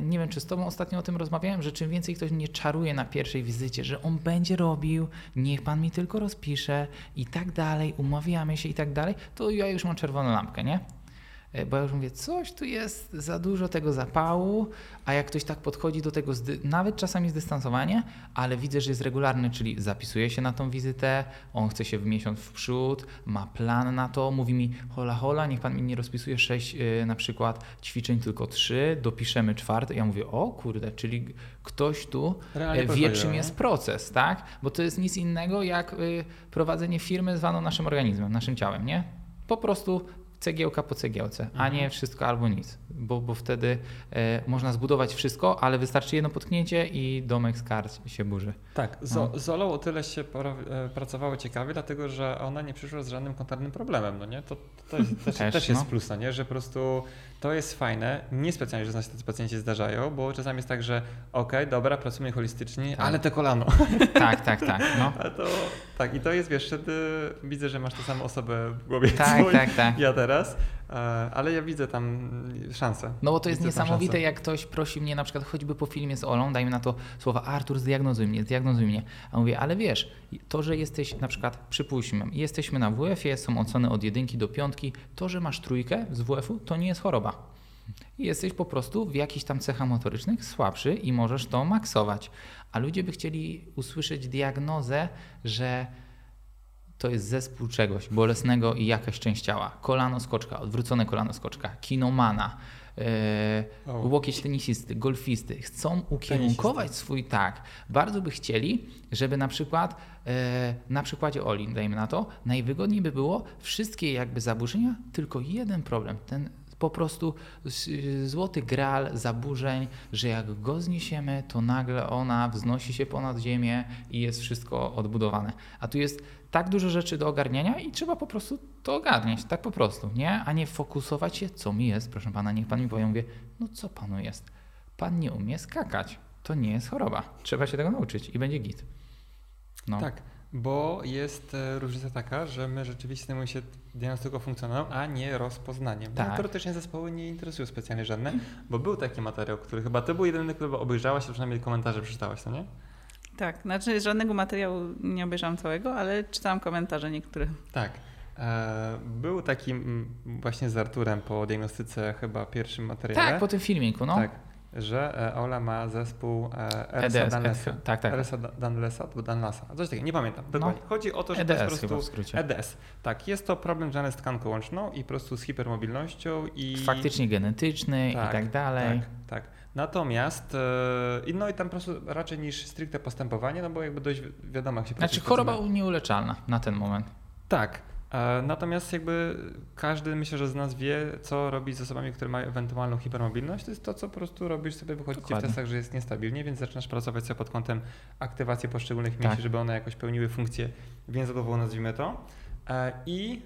nie wiem czy z tobą ostatnio o tym rozmawiałem, że czym więcej ktoś mnie czaruje na pierwszej wizycie, że on będzie robił, niech pan mi tylko rozpisze i tak dalej, umawiamy się i tak dalej, to ja już mam czerwoną lampkę, nie? Bo ja już mówię, coś tu jest za dużo tego zapału, a jak ktoś tak podchodzi do tego, nawet czasami zdystansowanie, ale widzę, że jest regularny, czyli zapisuje się na tą wizytę, on chce się w miesiąc w przód, ma plan na to, mówi mi hola hola, niech pan mi nie rozpisuje sześć yy, na przykład ćwiczeń, tylko trzy, dopiszemy czwarte. Ja mówię, o kurde, czyli ktoś tu Realnie wie, czym jest proces, tak? Bo to jest nic innego jak yy, prowadzenie firmy zwaną naszym organizmem, naszym ciałem, nie? Po prostu cegiełka po cegiełce, a nie wszystko albo nic, bo, bo wtedy e, można zbudować wszystko, ale wystarczy jedno potknięcie i domek z kart się burzy. Tak, z, z Olą o tyle się pra- pracowało ciekawie, dlatego że ona nie przyszła z żadnym kontarnym problemem, no nie? To, to jest, też, też, też jest no. plus, no nie? Że po prostu to jest fajne, niespecjalnie, że tacy pacjenci zdarzają, bo czasami jest tak, że okej, okay, dobra, pracujemy holistycznie, tak. ale te kolano. Tak, tak, tak. No. A to, tak, i to jest, wiesz, wtedy widzę, że masz tę samą osobę w głowie. Tak, swój. tak, tak. Ja teraz. Ale ja widzę tam szansę. No bo to jest widzę niesamowite, jak ktoś prosi mnie na przykład choćby po filmie z Olą, dajmy na to słowa Artur, zdiagnozuj mnie, zdiagnozuj mnie. A mówię, ale wiesz, to, że jesteś na przykład, przypuśćmy, jesteśmy na W F-ie, są oceny od jedynki do piątki, to, że masz trójkę z W F-u, to nie jest choroba. Jesteś po prostu w jakichś tam cechach motorycznych słabszy i możesz to maksować. A ludzie by chcieli usłyszeć diagnozę, że to jest zespół czegoś bolesnego i jakaś część ciała. Kolano skoczka, odwrócone kolano skoczka, kinomana, Yy, łokieć tenisisty, golfisty chcą ukierunkować tenisisty. swój tak. Bardzo by chcieli, żeby na przykład yy, na przykładzie Oli, dajmy na to, najwygodniej by było wszystkie jakby zaburzenia, tylko jeden problem. Ten po prostu złoty gral zaburzeń, że jak go zniesiemy, to nagle ona wznosi się ponad ziemię i jest wszystko odbudowane. A tu jest tak dużo rzeczy do ogarniania i trzeba po prostu to ogarniać, tak po prostu, nie? A nie fokusować się, co mi jest, proszę pana, niech pan mi powie, ja mówię, no co panu jest? Pan nie umie skakać, to nie jest choroba, trzeba się tego nauczyć i będzie git. No. Tak, bo jest różnica taka, że my rzeczywiście zajmujemy się diagnostyką funkcjonalną, a nie rozpoznaniem. Tak. No, teoretycznie zespoły nie interesują specjalnie żadne, bo był taki materiał, który chyba to był jedyny, który obejrzałaś, a przynajmniej komentarze przeczytałaś, to nie? Tak, znaczy żadnego materiału nie obejrzałam całego, ale czytałam komentarze niektóre. Tak. Był taki właśnie z Arturem po diagnostyce chyba pierwszym materiale. Tak, po tym filmiku, no. Tak, że Ola ma zespół E D S, tak, tak. Danlesa, Danlasa, coś takiego, nie pamiętam. Dokładnie. No. Chodzi o to, że E D S to jest po prostu E D S. Tak, jest to problem związany z tkanką łączną i po prostu z hipermobilnością i... Faktycznie genetyczny tak, i tak dalej. Tak, tak. Natomiast, no i tam po prostu raczej niż stricte postępowanie, no bo jakby dość wiadomo jak się... Znaczy choroba nieuleczalna na ten moment. Tak, natomiast jakby każdy myślę, że z nas wie, co robić z osobami, które mają ewentualną hipermobilność, to jest to, co po prostu robisz sobie, wychodzicie Dokładnie. w czasach, że jest niestabilnie, więc zaczynasz pracować sobie pod kątem aktywacji poszczególnych mięśni, tak. żeby one jakoś pełniły funkcję więzadłową, nazwijmy to. I...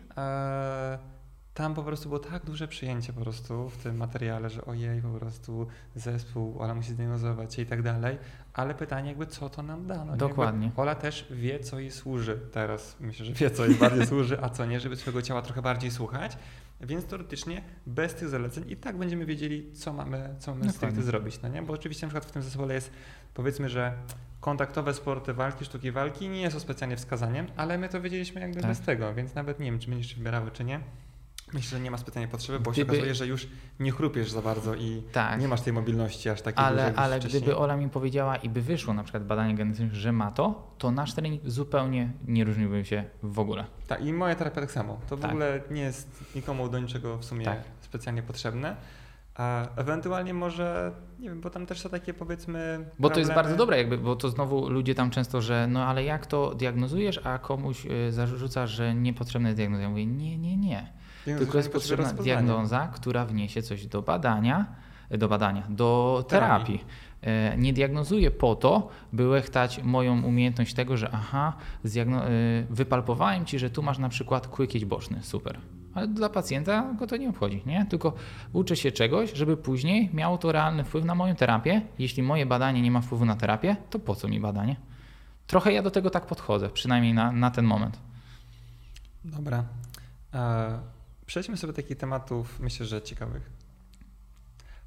Tam po prostu było tak duże przyjęcie po prostu w tym materiale, że ojej, po prostu zespół, Ola musi zdiagnozować się i tak dalej, ale pytanie jakby co to nam da? No, Dokładnie. Jakby Ola też wie, co jej służy teraz. Myślę, że wie, co jej bardziej służy, a co nie, żeby swojego ciała trochę bardziej słuchać, więc teoretycznie bez tych zaleceń i tak będziemy wiedzieli, co mamy, co mamy z tym zrobić, no nie? Bo oczywiście na przykład w tym zespole jest, powiedzmy, że kontaktowe sporty walki, sztuki walki nie są specjalnie wskazaniem, ale my to wiedzieliśmy jakby tak. bez tego, więc nawet nie wiem, czy będziesz wybierały, czy nie. Myślę, że nie ma specjalnie potrzeby, bo gdyby... się okazuje, że już nie chrupiesz za bardzo i tak. nie masz tej mobilności aż takiej dużej. Ale, ale gdyby Ola mi powiedziała i by wyszło na przykład badanie genetyczne, że ma to, to nasz trening zupełnie nie różniłby się w ogóle. Tak, i moja terapia tak samo. To w tak. ogóle nie jest nikomu do niczego w sumie tak. specjalnie potrzebne. A ewentualnie może, nie wiem, bo tam też są takie powiedzmy... Bo problemy. To jest bardzo dobre jakby, bo to znowu ludzie tam często, że no ale jak to diagnozujesz, a komuś zarzucasz, że niepotrzebne jest diagnoza. Ja mówię nie, nie, nie. Tylko jest potrzebna diagnoza, która wniesie coś do badania, do badania, do terapii. terapii. Nie diagnozuję po to, by łechtać moją umiejętność tego, że aha, zdiagno- wypalpowałem ci, że tu masz na przykład kłykieć boczny, super. Ale dla pacjenta go to nie obchodzi, nie? Tylko uczę się czegoś, żeby później miało to realny wpływ na moją terapię. Jeśli moje badanie nie ma wpływu na terapię, to po co mi badanie? Trochę ja do tego tak podchodzę, przynajmniej na, na ten moment. Dobra. E- Przejdźmy sobie do takich tematów, myślę, że ciekawych.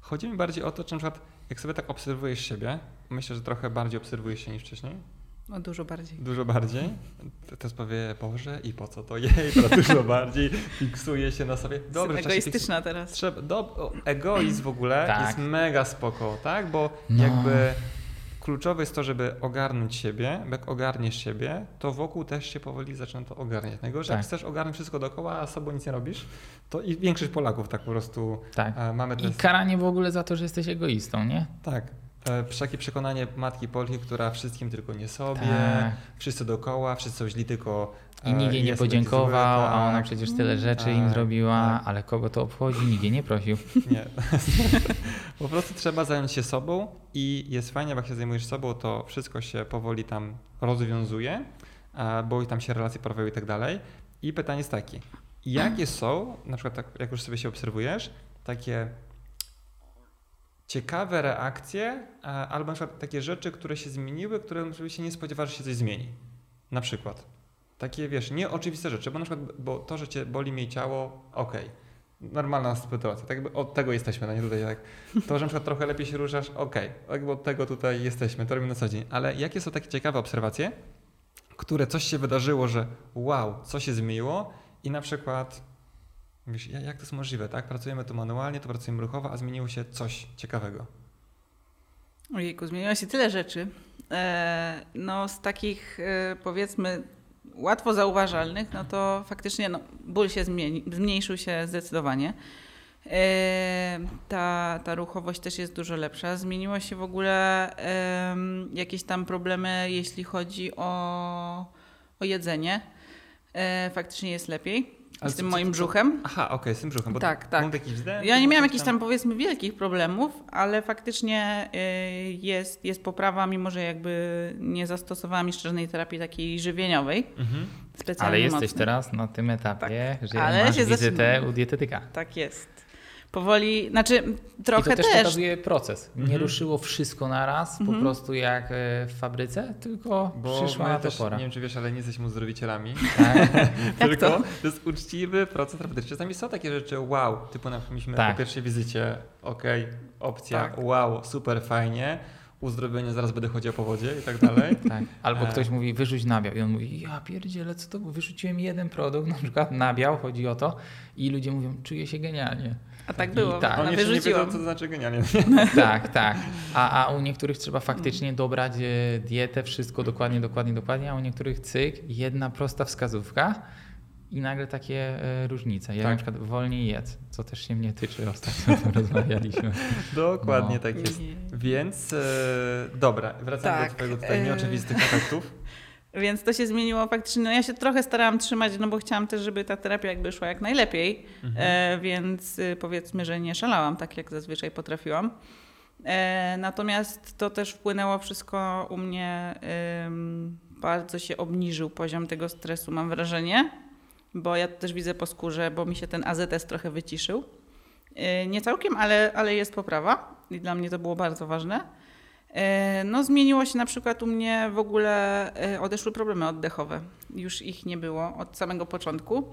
Chodzi mi bardziej o to, czy na przykład jak sobie tak obserwujesz siebie, myślę, że trochę bardziej obserwujesz się niż wcześniej. No dużo bardziej. Dużo bardziej? Teraz powie, Boże, i po co to jej? To dużo bardziej fiksuje się na sobie. Dobrze, jestem egoistyczna fiksu... teraz. Trzeba... Do... Egoizm w ogóle tak. jest mega spoko, tak? Bo no. jakby... Kluczowe jest to, żeby ogarnąć siebie, bo jak ogarniesz siebie, to wokół też się powoli zaczyna to ogarniać. Najgorzej, tak. jak chcesz ogarnąć wszystko dookoła, a sobą nic nie robisz, to i większość Polaków tak po prostu tak. mamy teraz... I karanie w ogóle za to, że jesteś egoistą, nie? Tak. Takie przekonanie matki Polki, która wszystkim tylko nie sobie, tak. wszyscy dookoła, wszyscy są źli tylko... I nikt jej nie podziękował, zły, tak. a ona przecież tyle rzeczy tak, im zrobiła, tak. ale kogo to obchodzi, nikt jej nie prosił. Nie. Po prostu trzeba zająć się sobą i jest fajnie, bo jak się zajmujesz sobą, to wszystko się powoli tam rozwiązuje, bo i tam się relacje porwały i tak dalej. I pytanie jest takie, jakie są, na przykład tak, jak już sobie się obserwujesz, takie ciekawe reakcje albo na przykład takie rzeczy, które się zmieniły, które się nie spodziewasz, że się coś zmieni. Na przykład. Takie, wiesz, nieoczywiste rzeczy, bo na przykład bo to, że cię boli mnie ciało, okej, okay. normalna sytuacja, tak jakby od tego jesteśmy, no nie tutaj tak. To, że na przykład trochę lepiej się ruszasz, okej, okay. jakby od tego tutaj jesteśmy, to robimy na co dzień. Ale jakie są takie ciekawe obserwacje, które coś się wydarzyło, że wow, co się zmieniło i na przykład, wiesz, jak to jest możliwe, tak? Pracujemy tu manualnie, tu pracujemy ruchowo, a zmieniło się coś ciekawego. Ojejku, zmieniło się tyle rzeczy. Eee, no z takich, e, powiedzmy, łatwo zauważalnych, no to faktycznie no, ból się zmieni, zmniejszył się zdecydowanie. Yy, ta, ta ruchowość też jest dużo lepsza. Zmieniło się w ogóle yy, jakieś tam problemy, jeśli chodzi o, o jedzenie. Yy, faktycznie jest lepiej. Ale z tym co, moim co, co? brzuchem. Aha, okej, okay, z tym brzuchem. Bo tak, tak. Mam jakiś zdech, ja nie miałam jakichś tam, powiedzmy, wielkich problemów, ale faktycznie yy, jest, jest poprawa, mimo że jakby nie zastosowałam jeszcze żadnej terapii takiej żywieniowej. Mhm. Ale jesteś mocnej. Teraz na tym etapie, tak. że ale masz się wizytę zaczyna. u dietetyka. Tak jest. Powoli, znaczy trochę też. I to też, też. pokazuje proces. Nie mhm. ruszyło wszystko naraz, mhm. po prostu jak w fabryce, tylko Bo przyszła ja ta też, pora. Nie wiem, czy wiesz, ale nie jesteśmy uzdrowicielami. Tak. tylko to? to jest uczciwy proces terapii. Czasami są takie rzeczy, wow, typu na przykład mieliśmy tak. po pierwszej wizycie, okej, okay, opcja, tak. wow, super fajnie, uzdrowienie, zaraz będę chodził po wodzie i tak dalej. Tak. Albo ktoś mówi, wyrzuć nabiał. I on mówi, ja pierdzielę, co to było? Wyrzuciłem jeden produkt, na przykład nabiał, chodzi o to. I ludzie mówią, czuję się genialnie. A tak było, tak. Ona wyrzuciła. Oni jeszcze nie wiedzą, co to znaczy genialnie. Tak, tak. A, a u niektórych trzeba faktycznie dobrać dietę, wszystko dokładnie, dokładnie, dokładnie, a u niektórych cyk, jedna prosta wskazówka i nagle takie różnice. Ja tak. na przykład wolniej jedz, co też się mnie tyczy, ostatnio o tym rozmawialiśmy. Dokładnie no. tak jest. Więc e, dobra, wracamy tak. do twojego tutaj nieoczywistych efektów. Więc to się zmieniło faktycznie. No ja się trochę starałam trzymać, no bo chciałam też, żeby ta terapia jakby szła jak najlepiej, mhm. e, więc powiedzmy, że nie szalałam tak, jak zazwyczaj potrafiłam. E, natomiast to też wpłynęło wszystko u mnie, e, bardzo się obniżył poziom tego stresu, mam wrażenie, bo ja to też widzę po skórze, bo mi się ten A Z S trochę wyciszył. E, nie całkiem, ale, ale jest poprawa i dla mnie to było bardzo ważne. No zmieniło się na przykład u mnie w ogóle, odeszły problemy oddechowe. Już ich nie było od samego początku,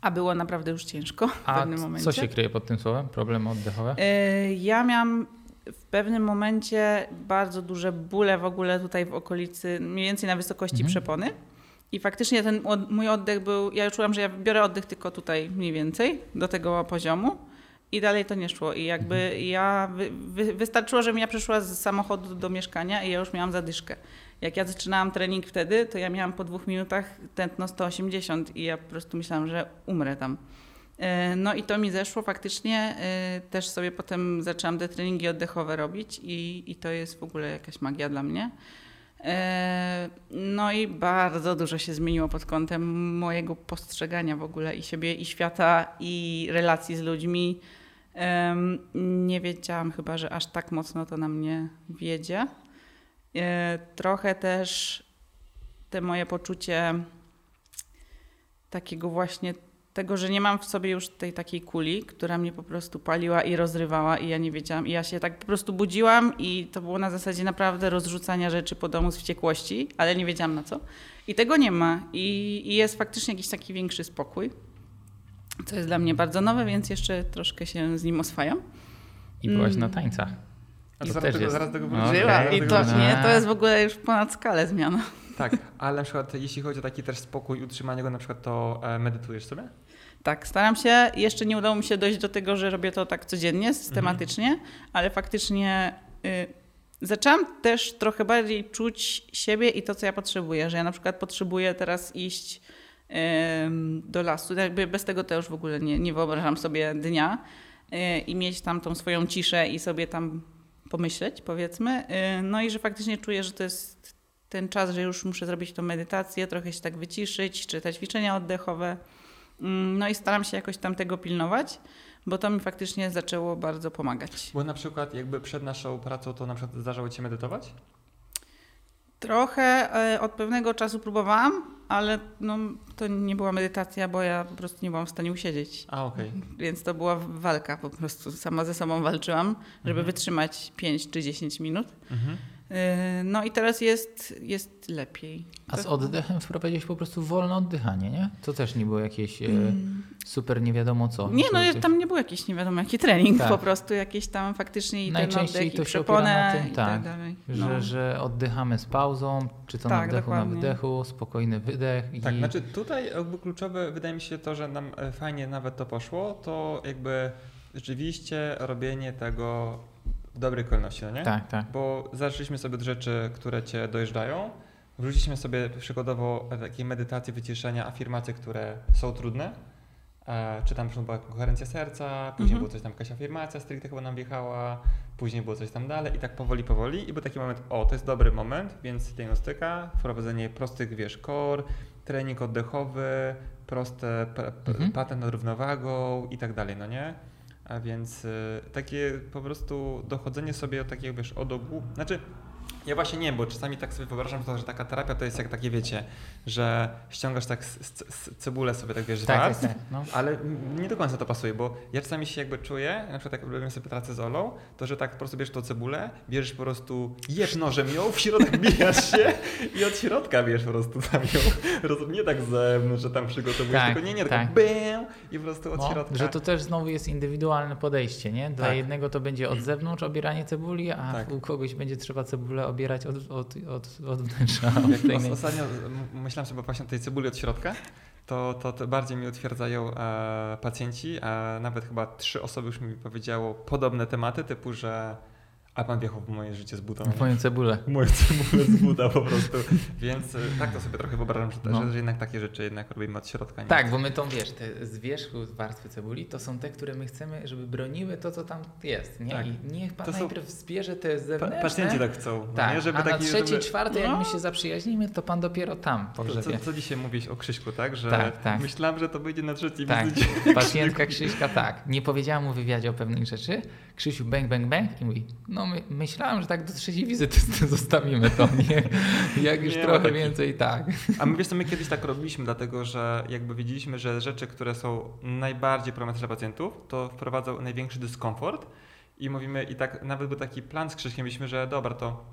a było naprawdę już ciężko w a pewnym momencie. Co się kryje pod tym słowem? Problemy oddechowe? Ja miałam w pewnym momencie bardzo duże bóle w ogóle tutaj w okolicy, mniej więcej na wysokości mhm. przepony. I faktycznie ten mój oddech był, ja czułam, że ja biorę oddech tylko tutaj mniej więcej, do tego poziomu. I dalej to nie szło. I jakby ja wy, wy, wystarczyło, żebym ja przeszła z samochodu do mieszkania i ja już miałam zadyszkę. Jak ja zaczynałam trening wtedy, to ja miałam po dwóch minutach tętno sto osiemdziesiąt i ja po prostu myślałam, że umrę tam. No i to mi zeszło faktycznie. Też sobie potem zaczęłam te treningi oddechowe robić i, i to jest w ogóle jakaś magia dla mnie. No i bardzo dużo się zmieniło pod kątem mojego postrzegania w ogóle i siebie, i świata, i relacji z ludźmi. Nie wiedziałam chyba, że aż tak mocno to na mnie wiedzie. Trochę też te moje poczucie takiego właśnie tego, że nie mam w sobie już tej takiej kuli, która mnie po prostu paliła i rozrywała i ja nie wiedziałam. I ja się tak po prostu budziłam i to było na zasadzie naprawdę rozrzucania rzeczy po domu z wściekłości, ale nie wiedziałam na co. I tego nie ma. I, i jest faktycznie jakiś taki większy spokój, co jest dla mnie bardzo nowe, więc jeszcze troszkę się z nim oswajam. I byłaś na tańcach. A to zaraz, tego, zaraz tego no, okay. I to, tego... nie, to jest w ogóle już ponad skalę zmiana. Tak, ale na przykład jeśli chodzi o taki też spokój i utrzymanie go, na przykład to medytujesz sobie? Tak, staram się. Jeszcze nie udało mi się dojść do tego, że robię to tak codziennie, systematycznie, mhm. ale faktycznie y, zaczęłam też trochę bardziej czuć siebie i to, co ja potrzebuję, że ja na przykład potrzebuję teraz iść y, do lasu. Jakby bez tego to już w ogóle nie, nie wyobrażam sobie dnia y, i mieć tam tą swoją ciszę i sobie tam pomyśleć, powiedzmy. Y, no i że faktycznie czuję, że to jest ten czas, że już muszę zrobić tą medytację, trochę się tak wyciszyć, czy te ćwiczenia oddechowe. No i staram się jakoś tam tego pilnować, bo to mi faktycznie zaczęło bardzo pomagać. Bo na przykład jakby przed naszą pracą to na przykład zdarzało ci się medytować? Trochę od pewnego czasu próbowałam, ale no, to nie była medytacja, bo ja po prostu nie byłam w stanie usiedzieć. A, okay. Więc to była walka po prostu. Sama ze sobą walczyłam, żeby mhm. wytrzymać pięć czy dziesięć minut. Mhm. No i teraz jest, jest lepiej. A z oddechem wprowadziłeś po prostu wolne oddychanie, nie? To też nie było jakieś mm. super nie wiadomo co. Nie, no coś... tam nie był jakiś nie wiadomo jaki trening, tak. po prostu jakieś tam faktycznie i ten oddech to i przeponę tym, i tak, tak dalej. No. Że, że oddychamy z pauzą, czy to tak, na wdechu, dokładnie. na wydechu, spokojny wydech. I... Tak, znaczy tutaj jakby kluczowe wydaje mi się to, że nam fajnie nawet to poszło, to jakby rzeczywiście robienie tego w dobrej kolejności, no nie? Tak, tak. Bo zaczęliśmy sobie od rzeczy, które cię dojeżdżają, Wróciliśmy sobie przykładowo takiej medytacji, wyciszenia, afirmacji, które są trudne. E, czy tam była koherencja serca, później mm-hmm. było coś tam, jakaś afirmacja stricte chyba nam wjechała, później było coś tam dalej i tak powoli, powoli. I był taki moment, o, to jest dobry moment, więc diagnostyka, wprowadzenie prostych, wiesz, core, trening oddechowy, proste p- p- mm-hmm. patent nad równowagą i tak dalej, no nie? A więc y, takie po prostu dochodzenie sobie do takiego, wiesz, od ogółu, znaczy ja właśnie nie, bo czasami tak sobie wyobrażam to, że taka terapia to jest jak takie, wiecie, że ściągasz tak z, z, z cebulę sobie, tak wiesz, tak, tak, no. Ale nie do końca to pasuje, bo ja czasami się jakby czuję, na przykład jak robimy sobie pracę z Olą, to że tak po prostu bierzesz tą cebulę, bierzesz po prostu, jesz nożem ją, w środek bijasz się i od środka bierzesz po prostu tam ją, rozumiem, nie tak ze mną, że tam przygotowujesz, tak, tylko nie, nie, tak. Tylko bę i po prostu od no, środka. Że to też znowu jest indywidualne podejście, nie? Dla tak. jednego to będzie od zewnątrz obieranie cebuli, a tak. u kogoś będzie trzeba cebulę obierać od, od, od, od wnętrza. Jak ostatnio myślałem sobie właśnie o tej cebuli od środka, to, to, to bardziej mi utwierdzają e, pacjenci, a nawet chyba trzy osoby już mi powiedziało podobne tematy, typu, że a pan wjechał w moje życie z butą. W moją cebulę. W moją cebulę z buta po prostu. Więc tak to sobie trochę wyobrażam, że, no. że jednak takie rzeczy jednak robimy od środka. Nie tak, bo my tą, wiesz, te z wierzchu warstwy cebuli to są te, które my chcemy, żeby broniły to, co tam jest. Nie? Tak. I niech pan to najpierw są... zbierze te zewnętrzne. Pa- pacjenci tak chcą. Tak. Nie? Żeby a na taki, trzeci, żeby... czwarty, no. jak my się zaprzyjaźnimy, to pan dopiero tam pogrzebie. Co, co dzisiaj mówisz o Krzyśku, tak? Że tak, tak. Myślałem, że to będzie na trzeciej tak. wizycie. Pacjentka Krzyśka, tak. Nie powiedziała mu w wywiadzie o pewnych rzeczy. Krzysiu bęk, bęk, bęk i mówi, no No my, myślałem, że tak do trzeciej wizyty zostawimy to, nie? Jak już nie, trochę taki... więcej tak. A my wiesz co, my kiedyś tak robiliśmy, dlatego że jakby wiedzieliśmy, że rzeczy, które są najbardziej problematyczne dla pacjentów, to wprowadzał największy dyskomfort i mówimy, i tak nawet był taki plan z Krzyśkiem, mieliśmy, że dobra, to,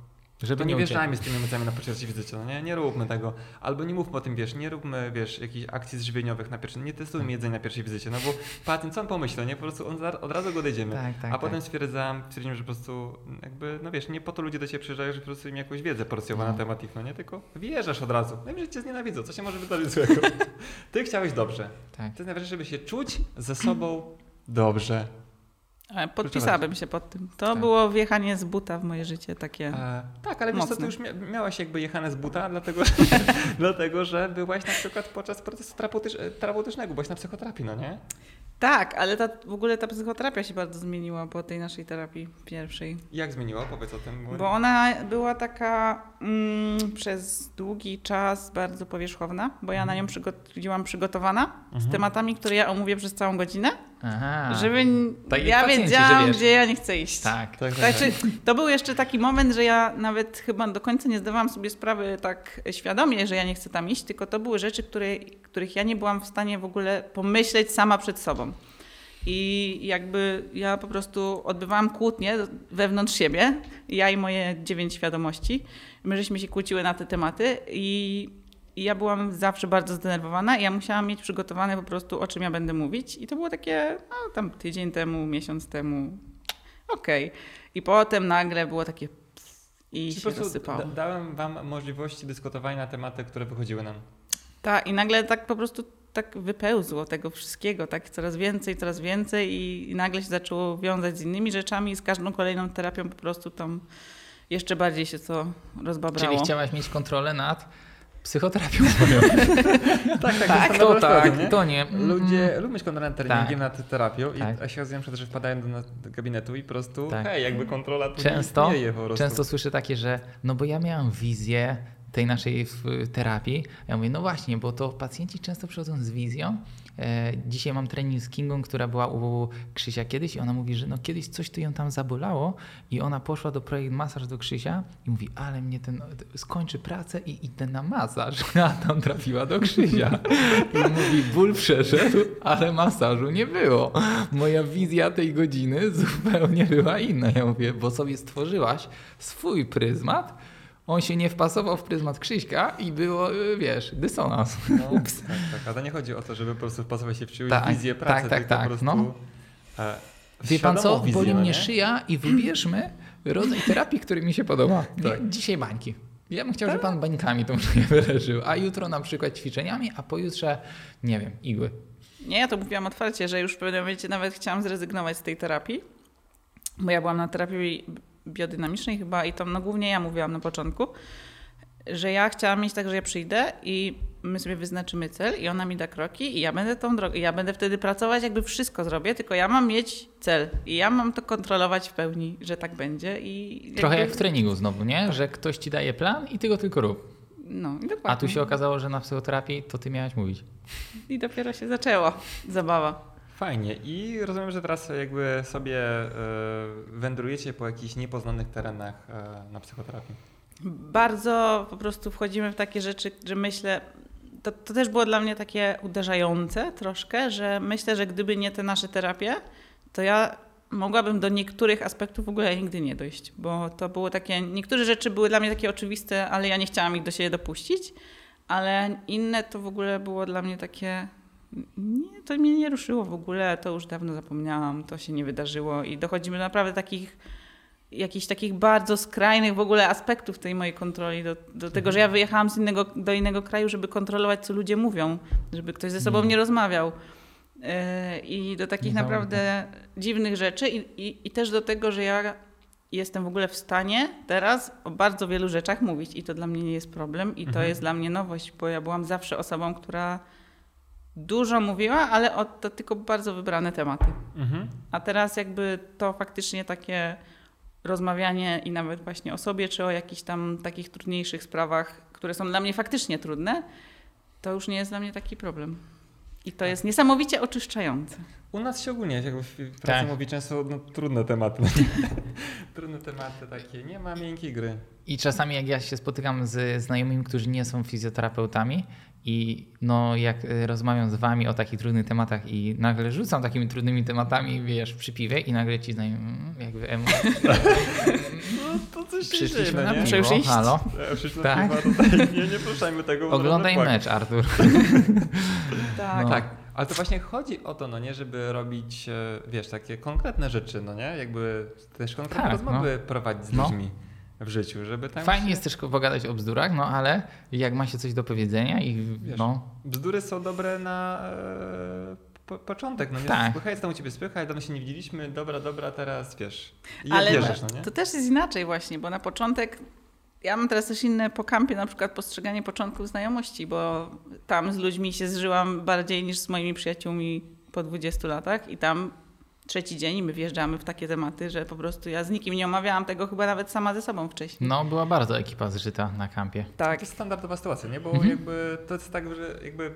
żeby to nie, nie wjeżdżajmy z tymi emocjami na pierwszej wizycie, no nie, nie róbmy tego. Albo nie mówmy o tym, wiesz, nie róbmy, wiesz, jakichś akcji zżywieniowych na pierwszej, nie testujmy jedzenia na pierwszej wizycie, no bo pacjent sam pomyślał, nie, po prostu on za, od razu go dojdziemy. Tak, tak, a potem tak. stwierdzam, stwierdziłem, że po prostu jakby, no wiesz, nie po to ludzie do ciebie przyjeżdżają, że po prostu im jakąś wiedzę porcjowa no. na temat ich, no nie, tylko wjeżdżasz od razu. No i że cię znienawidzą, co się może wydarzyć złego. Ty chciałeś dobrze. Tak. To jest najważniejsze, żeby się czuć ze sobą dobrze. Podpisałabym się pod tym. To tak. było wjechanie z buta w moje życie takie e, tak, ale wiesz co, ty już mia- miałaś jakby jechane z buta, dlatego że, dlatego, że byłaś na przykład podczas procesu terapeutycz- terapeutycznego, byłaś na psychoterapii, no nie? Tak, ale ta, w ogóle ta psychoterapia się bardzo zmieniła po tej naszej terapii pierwszej. Jak zmieniła? Powiedz o tym. Bo, bo ona była taka mm, przez długi czas bardzo powierzchowna, bo ja na nią przygodziłam przygotowana mhm. z tematami, które ja omówię przez całą godzinę. Aha. Żeby tak ja wiedziałam, że gdzie ja nie chcę iść. Tak, tak, tak, tak. To był jeszcze taki moment, że ja nawet chyba do końca nie zdawałam sobie sprawy tak świadomie, że ja nie chcę tam iść, tylko to były rzeczy, które, których ja nie byłam w stanie w ogóle pomyśleć sama przed sobą. I jakby ja po prostu odbywałam kłótnie wewnątrz siebie, ja i moje dziewięć świadomości. My żeśmy się kłóciły na te tematy i... I ja byłam zawsze bardzo zdenerwowana i ja musiałam mieć przygotowane po prostu, o czym ja będę mówić. I to było takie, no tam tydzień temu, miesiąc temu, okej. Okay. I potem nagle było takie pss, i czyli się rozsypało. D- dałem wam możliwości dyskutowania na tematy, które wychodziły nam. Tak, i nagle tak po prostu tak wypełzło tego wszystkiego, tak coraz więcej, coraz więcej i, i nagle się zaczęło wiązać z innymi rzeczami i z każdą kolejną terapią po prostu tam jeszcze bardziej się to rozbabrało. Czyli chciałaś mieć kontrolę nad... psychoterapią swoją. tak, tak, tak to tak, nie? to nie. Ludzie mm. lubią mieć kontrolę nad treningiem, tak. nad terapią i tak. się rozumiem, że wpadają do, do gabinetu i po prostu tak. hej, jakby kontrola tu często, nie je po prostu. Często słyszę takie, że no bo ja miałam wizję tej naszej terapii. Ja mówię, no właśnie, bo to pacjenci często przychodzą z wizją. E, dzisiaj mam trening z Kingą, która była u Krzysia kiedyś i ona mówi, że no kiedyś coś tu ją tam zabolało i ona poszła do projekt masaż do Krzysia i mówi, ale mnie ten skończy pracę i idę na masaż, a tam trafiła do Krzysia. I mówi, ból przeszedł, ale masażu nie było. Moja wizja tej godziny zupełnie była inna. Ja mówię, bo sobie stworzyłaś swój pryzmat, on się nie wpasował w pryzmat Krzyśka i było, wiesz, dysonans. No, ups. Tak, tak. A to nie chodzi o to, żeby po prostu wpasować się w czyjąś tak, wizję pracy, tak, tak, tak, po prostu... No. E, wie pan co, wizję, boli no, mnie szyja i wybierzmy rodzaj terapii, który mi się podoba. Tak. Dzisiaj bańki. Ja bym chciał, tak? żeby pan bańkami tą szyję wyleżył, a jutro na przykład ćwiczeniami, a pojutrze, nie wiem, igły. Nie, ja to mówiłam otwarcie, że już w pewnym momencie nawet chciałam zrezygnować z tej terapii, bo ja byłam na terapii biodynamicznej chyba i tam no głównie ja mówiłam na początku że ja chciałam mieć tak, że ja przyjdę i my sobie wyznaczymy cel i ona mi da kroki i ja będę tą drogą, ja będę wtedy pracować, jakby wszystko zrobię, tylko ja mam mieć cel i ja mam to kontrolować w pełni, że tak będzie. I jakby... Trochę jak w treningu znowu, nie? Że ktoś ci daje plan i ty go tylko rób. No, dokładnie. A tu się okazało, że na psychoterapii to ty miałaś mówić. I dopiero się zaczęła zabawa. Fajnie. I rozumiem, że teraz jakby sobie wędrujecie po jakichś niepoznanych terenach na psychoterapii. Bardzo po prostu wchodzimy w takie rzeczy, że myślę, to, to też było dla mnie takie uderzające troszkę, że myślę, że gdyby nie te nasze terapie, to ja mogłabym do niektórych aspektów w ogóle nigdy nie dojść, bo to było takie, niektóre rzeczy były dla mnie takie oczywiste, ale ja nie chciałam ich do siebie dopuścić, ale inne to w ogóle było dla mnie takie, nie, to mnie nie ruszyło w ogóle, to już dawno zapomniałam, to się nie wydarzyło i dochodzimy do naprawdę takich, jakichś takich bardzo skrajnych w ogóle aspektów tej mojej kontroli, do, do tego, że ja wyjechałam z innego, do innego kraju, żeby kontrolować, co ludzie mówią, żeby ktoś ze sobą nie rozmawiał. I do takich nie naprawdę nie. dziwnych rzeczy i, i, i też do tego, że ja jestem w ogóle w stanie teraz o bardzo wielu rzeczach mówić i to dla mnie nie jest problem i to mhm. jest dla mnie nowość, bo ja byłam zawsze osobą, która dużo mówiła, ale o to tylko bardzo wybrane tematy. Mhm. A teraz jakby to faktycznie takie rozmawianie i nawet właśnie o sobie czy o jakichś tam takich trudniejszych sprawach, które są dla mnie faktycznie trudne, to już nie jest dla mnie taki problem. I to jest niesamowicie oczyszczające. U nas się ogólnie, jakby w pracy tak. mówi często no, trudne tematy. Trudne tematy takie, nie ma miękkiej gry. I czasami jak ja się spotykam z znajomymi, którzy nie są fizjoterapeutami i no, jak rozmawiam z wami o takich trudnych tematach i nagle rzucam takimi trudnymi tematami, wiesz, przy piwie i nagle ci znajomi jakby emocje. No to coś się przyszliśmy na piwo, już iść. Halo. Ja, tak? Piwa, tutaj, nie, nie puszczajmy tego. Oglądaj mecz, Artur. Tak. No. Tak. Ale to właśnie chodzi o to, no nie, żeby robić, wiesz, takie konkretne rzeczy, no nie? Jakby też konkretne tak, rozmowy no. prowadzić z ludźmi no. w życiu, żeby tam... Fajnie się... jest też pogadać o bzdurach, no ale jak ma się coś do powiedzenia i wiesz, no... Bzdury są dobre na e, po, początek, no nie? Tak. Spychaj, z tam u ciebie spychaj, dawno się nie widzieliśmy, dobra, dobra, teraz wiesz. I ale wierzysz, no nie? To też jest inaczej właśnie, bo na początek... Ja mam teraz też inne po kampie, na przykład postrzeganie początków znajomości, bo tam z ludźmi się zżyłam bardziej niż z moimi przyjaciółmi po dwudziestu latach i tam trzeci dzień i my wjeżdżamy w takie tematy, że po prostu ja z nikim nie omawiałam tego chyba nawet sama ze sobą wcześniej. No była bardzo ekipa zżyta na kampie. Tak. To jest standardowa sytuacja, nie? Bo mhm. jakby to jest tak, że jakby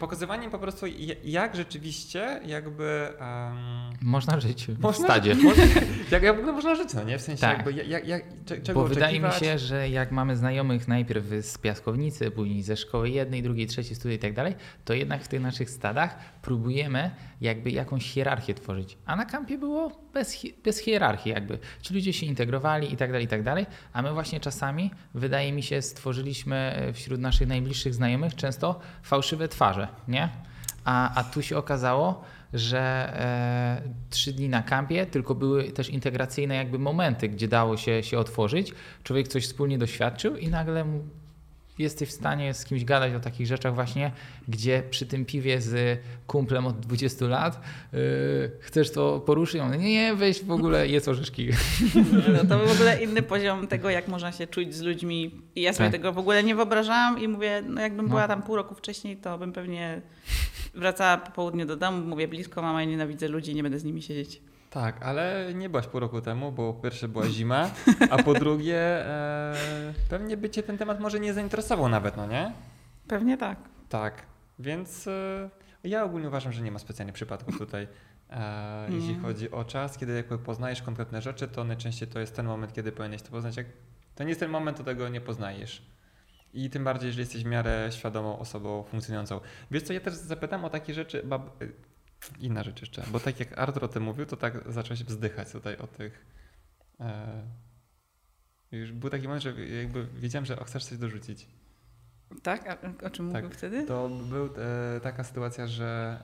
pokazywaniem po prostu jak rzeczywiście jakby... Um, można żyć w stadzie. Można, jak, jak można żyć, no nie? W sensie tak. jakby jak, jak, czego oczekiwać. Bo wydaje mi się, że jak mamy znajomych najpierw z piaskownicy, później ze szkoły jednej, drugiej, trzeciej, studiów i tak dalej, to jednak w tych naszych stadach próbujemy jakby jakąś hierarchię tworzyć. A na kampie było bez, bez hierarchii jakby. Ci ludzie się integrowali i tak dalej, i tak dalej. A my właśnie czasami, wydaje mi się, stworzyliśmy wśród naszych najbliższych znajomych często fałszywe twarze. Nie? A, a tu się okazało, że trzy e, dni na kampie, tylko były też integracyjne jakby momenty, gdzie dało się, się otworzyć. Człowiek coś wspólnie doświadczył i nagle jesteś w stanie z kimś gadać o takich rzeczach właśnie, gdzie przy tym piwie z kumplem od dwudziestu lat e, chcesz to poruszyć. On, nie, weź w ogóle jedz orzeszki. No to był w ogóle inny poziom tego, jak można się czuć z ludźmi. I ja sobie tak. tego w ogóle nie wyobrażałam i mówię, no jakbym no. była tam pół roku wcześniej, to bym pewnie wracała po południu do domu, mówię blisko, mama, ja nienawidzę ludzi, nie będę z nimi siedzieć. Tak, ale nie byłaś pół roku temu, bo po pierwsze była zima, a po drugie e, pewnie by cię ten temat może nie zainteresował nawet, no nie? Pewnie tak. Tak, więc e, ja ogólnie uważam, że nie ma specjalnie przypadków tutaj. E, jeśli chodzi o czas, kiedy jakby poznajesz konkretne rzeczy, to najczęściej to jest ten moment, kiedy powinieneś to poznać. Jak to nie jest ten moment, to tego nie poznajesz. I tym bardziej, jeżeli jesteś w miarę świadomą osobą funkcjonującą. Wiesz co, ja też zapytam o takie rzeczy... Bab- Inna rzecz jeszcze, bo tak jak Artur o tym mówił, to tak zacząłeś wzdychać tutaj o tych... E, już był taki moment, że jakby wiedziałem, że chcesz coś dorzucić. Tak? A o czym tak. mówił wtedy? To była e, taka sytuacja, że...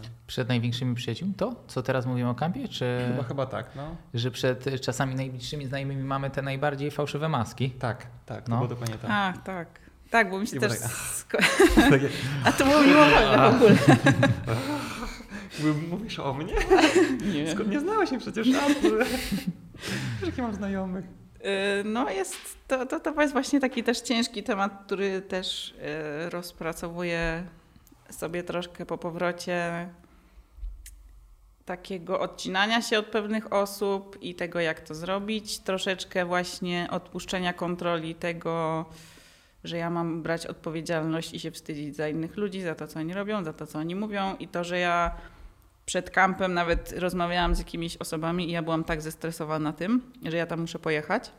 E, przed największymi przyjaciółmi? To, co teraz mówimy o kampie? Czy chyba, chyba tak, no. Że przed czasami najbliższymi znajomymi mamy te najbardziej fałszywe maski. Tak, tak, no. to było dokładnie tak. A, tak. Tak, bo mi się I też... Tak, sko- a to było miłowolne w ogóle. Mówisz o mnie? Nie. Skąd nie znałeś mnie przecież? Jakie mam znajomych? No jest, to, to, to jest właśnie taki też ciężki temat, który też rozpracowuję sobie troszkę po powrocie takiego odcinania się od pewnych osób i tego, jak to zrobić. Troszeczkę właśnie odpuszczenia kontroli tego, że ja mam brać odpowiedzialność i się wstydzić za innych ludzi, za to, co oni robią, za to, co oni mówią. I to, że ja przed kampem nawet rozmawiałam z jakimiś osobami i ja byłam tak zestresowana tym, że ja tam muszę pojechać.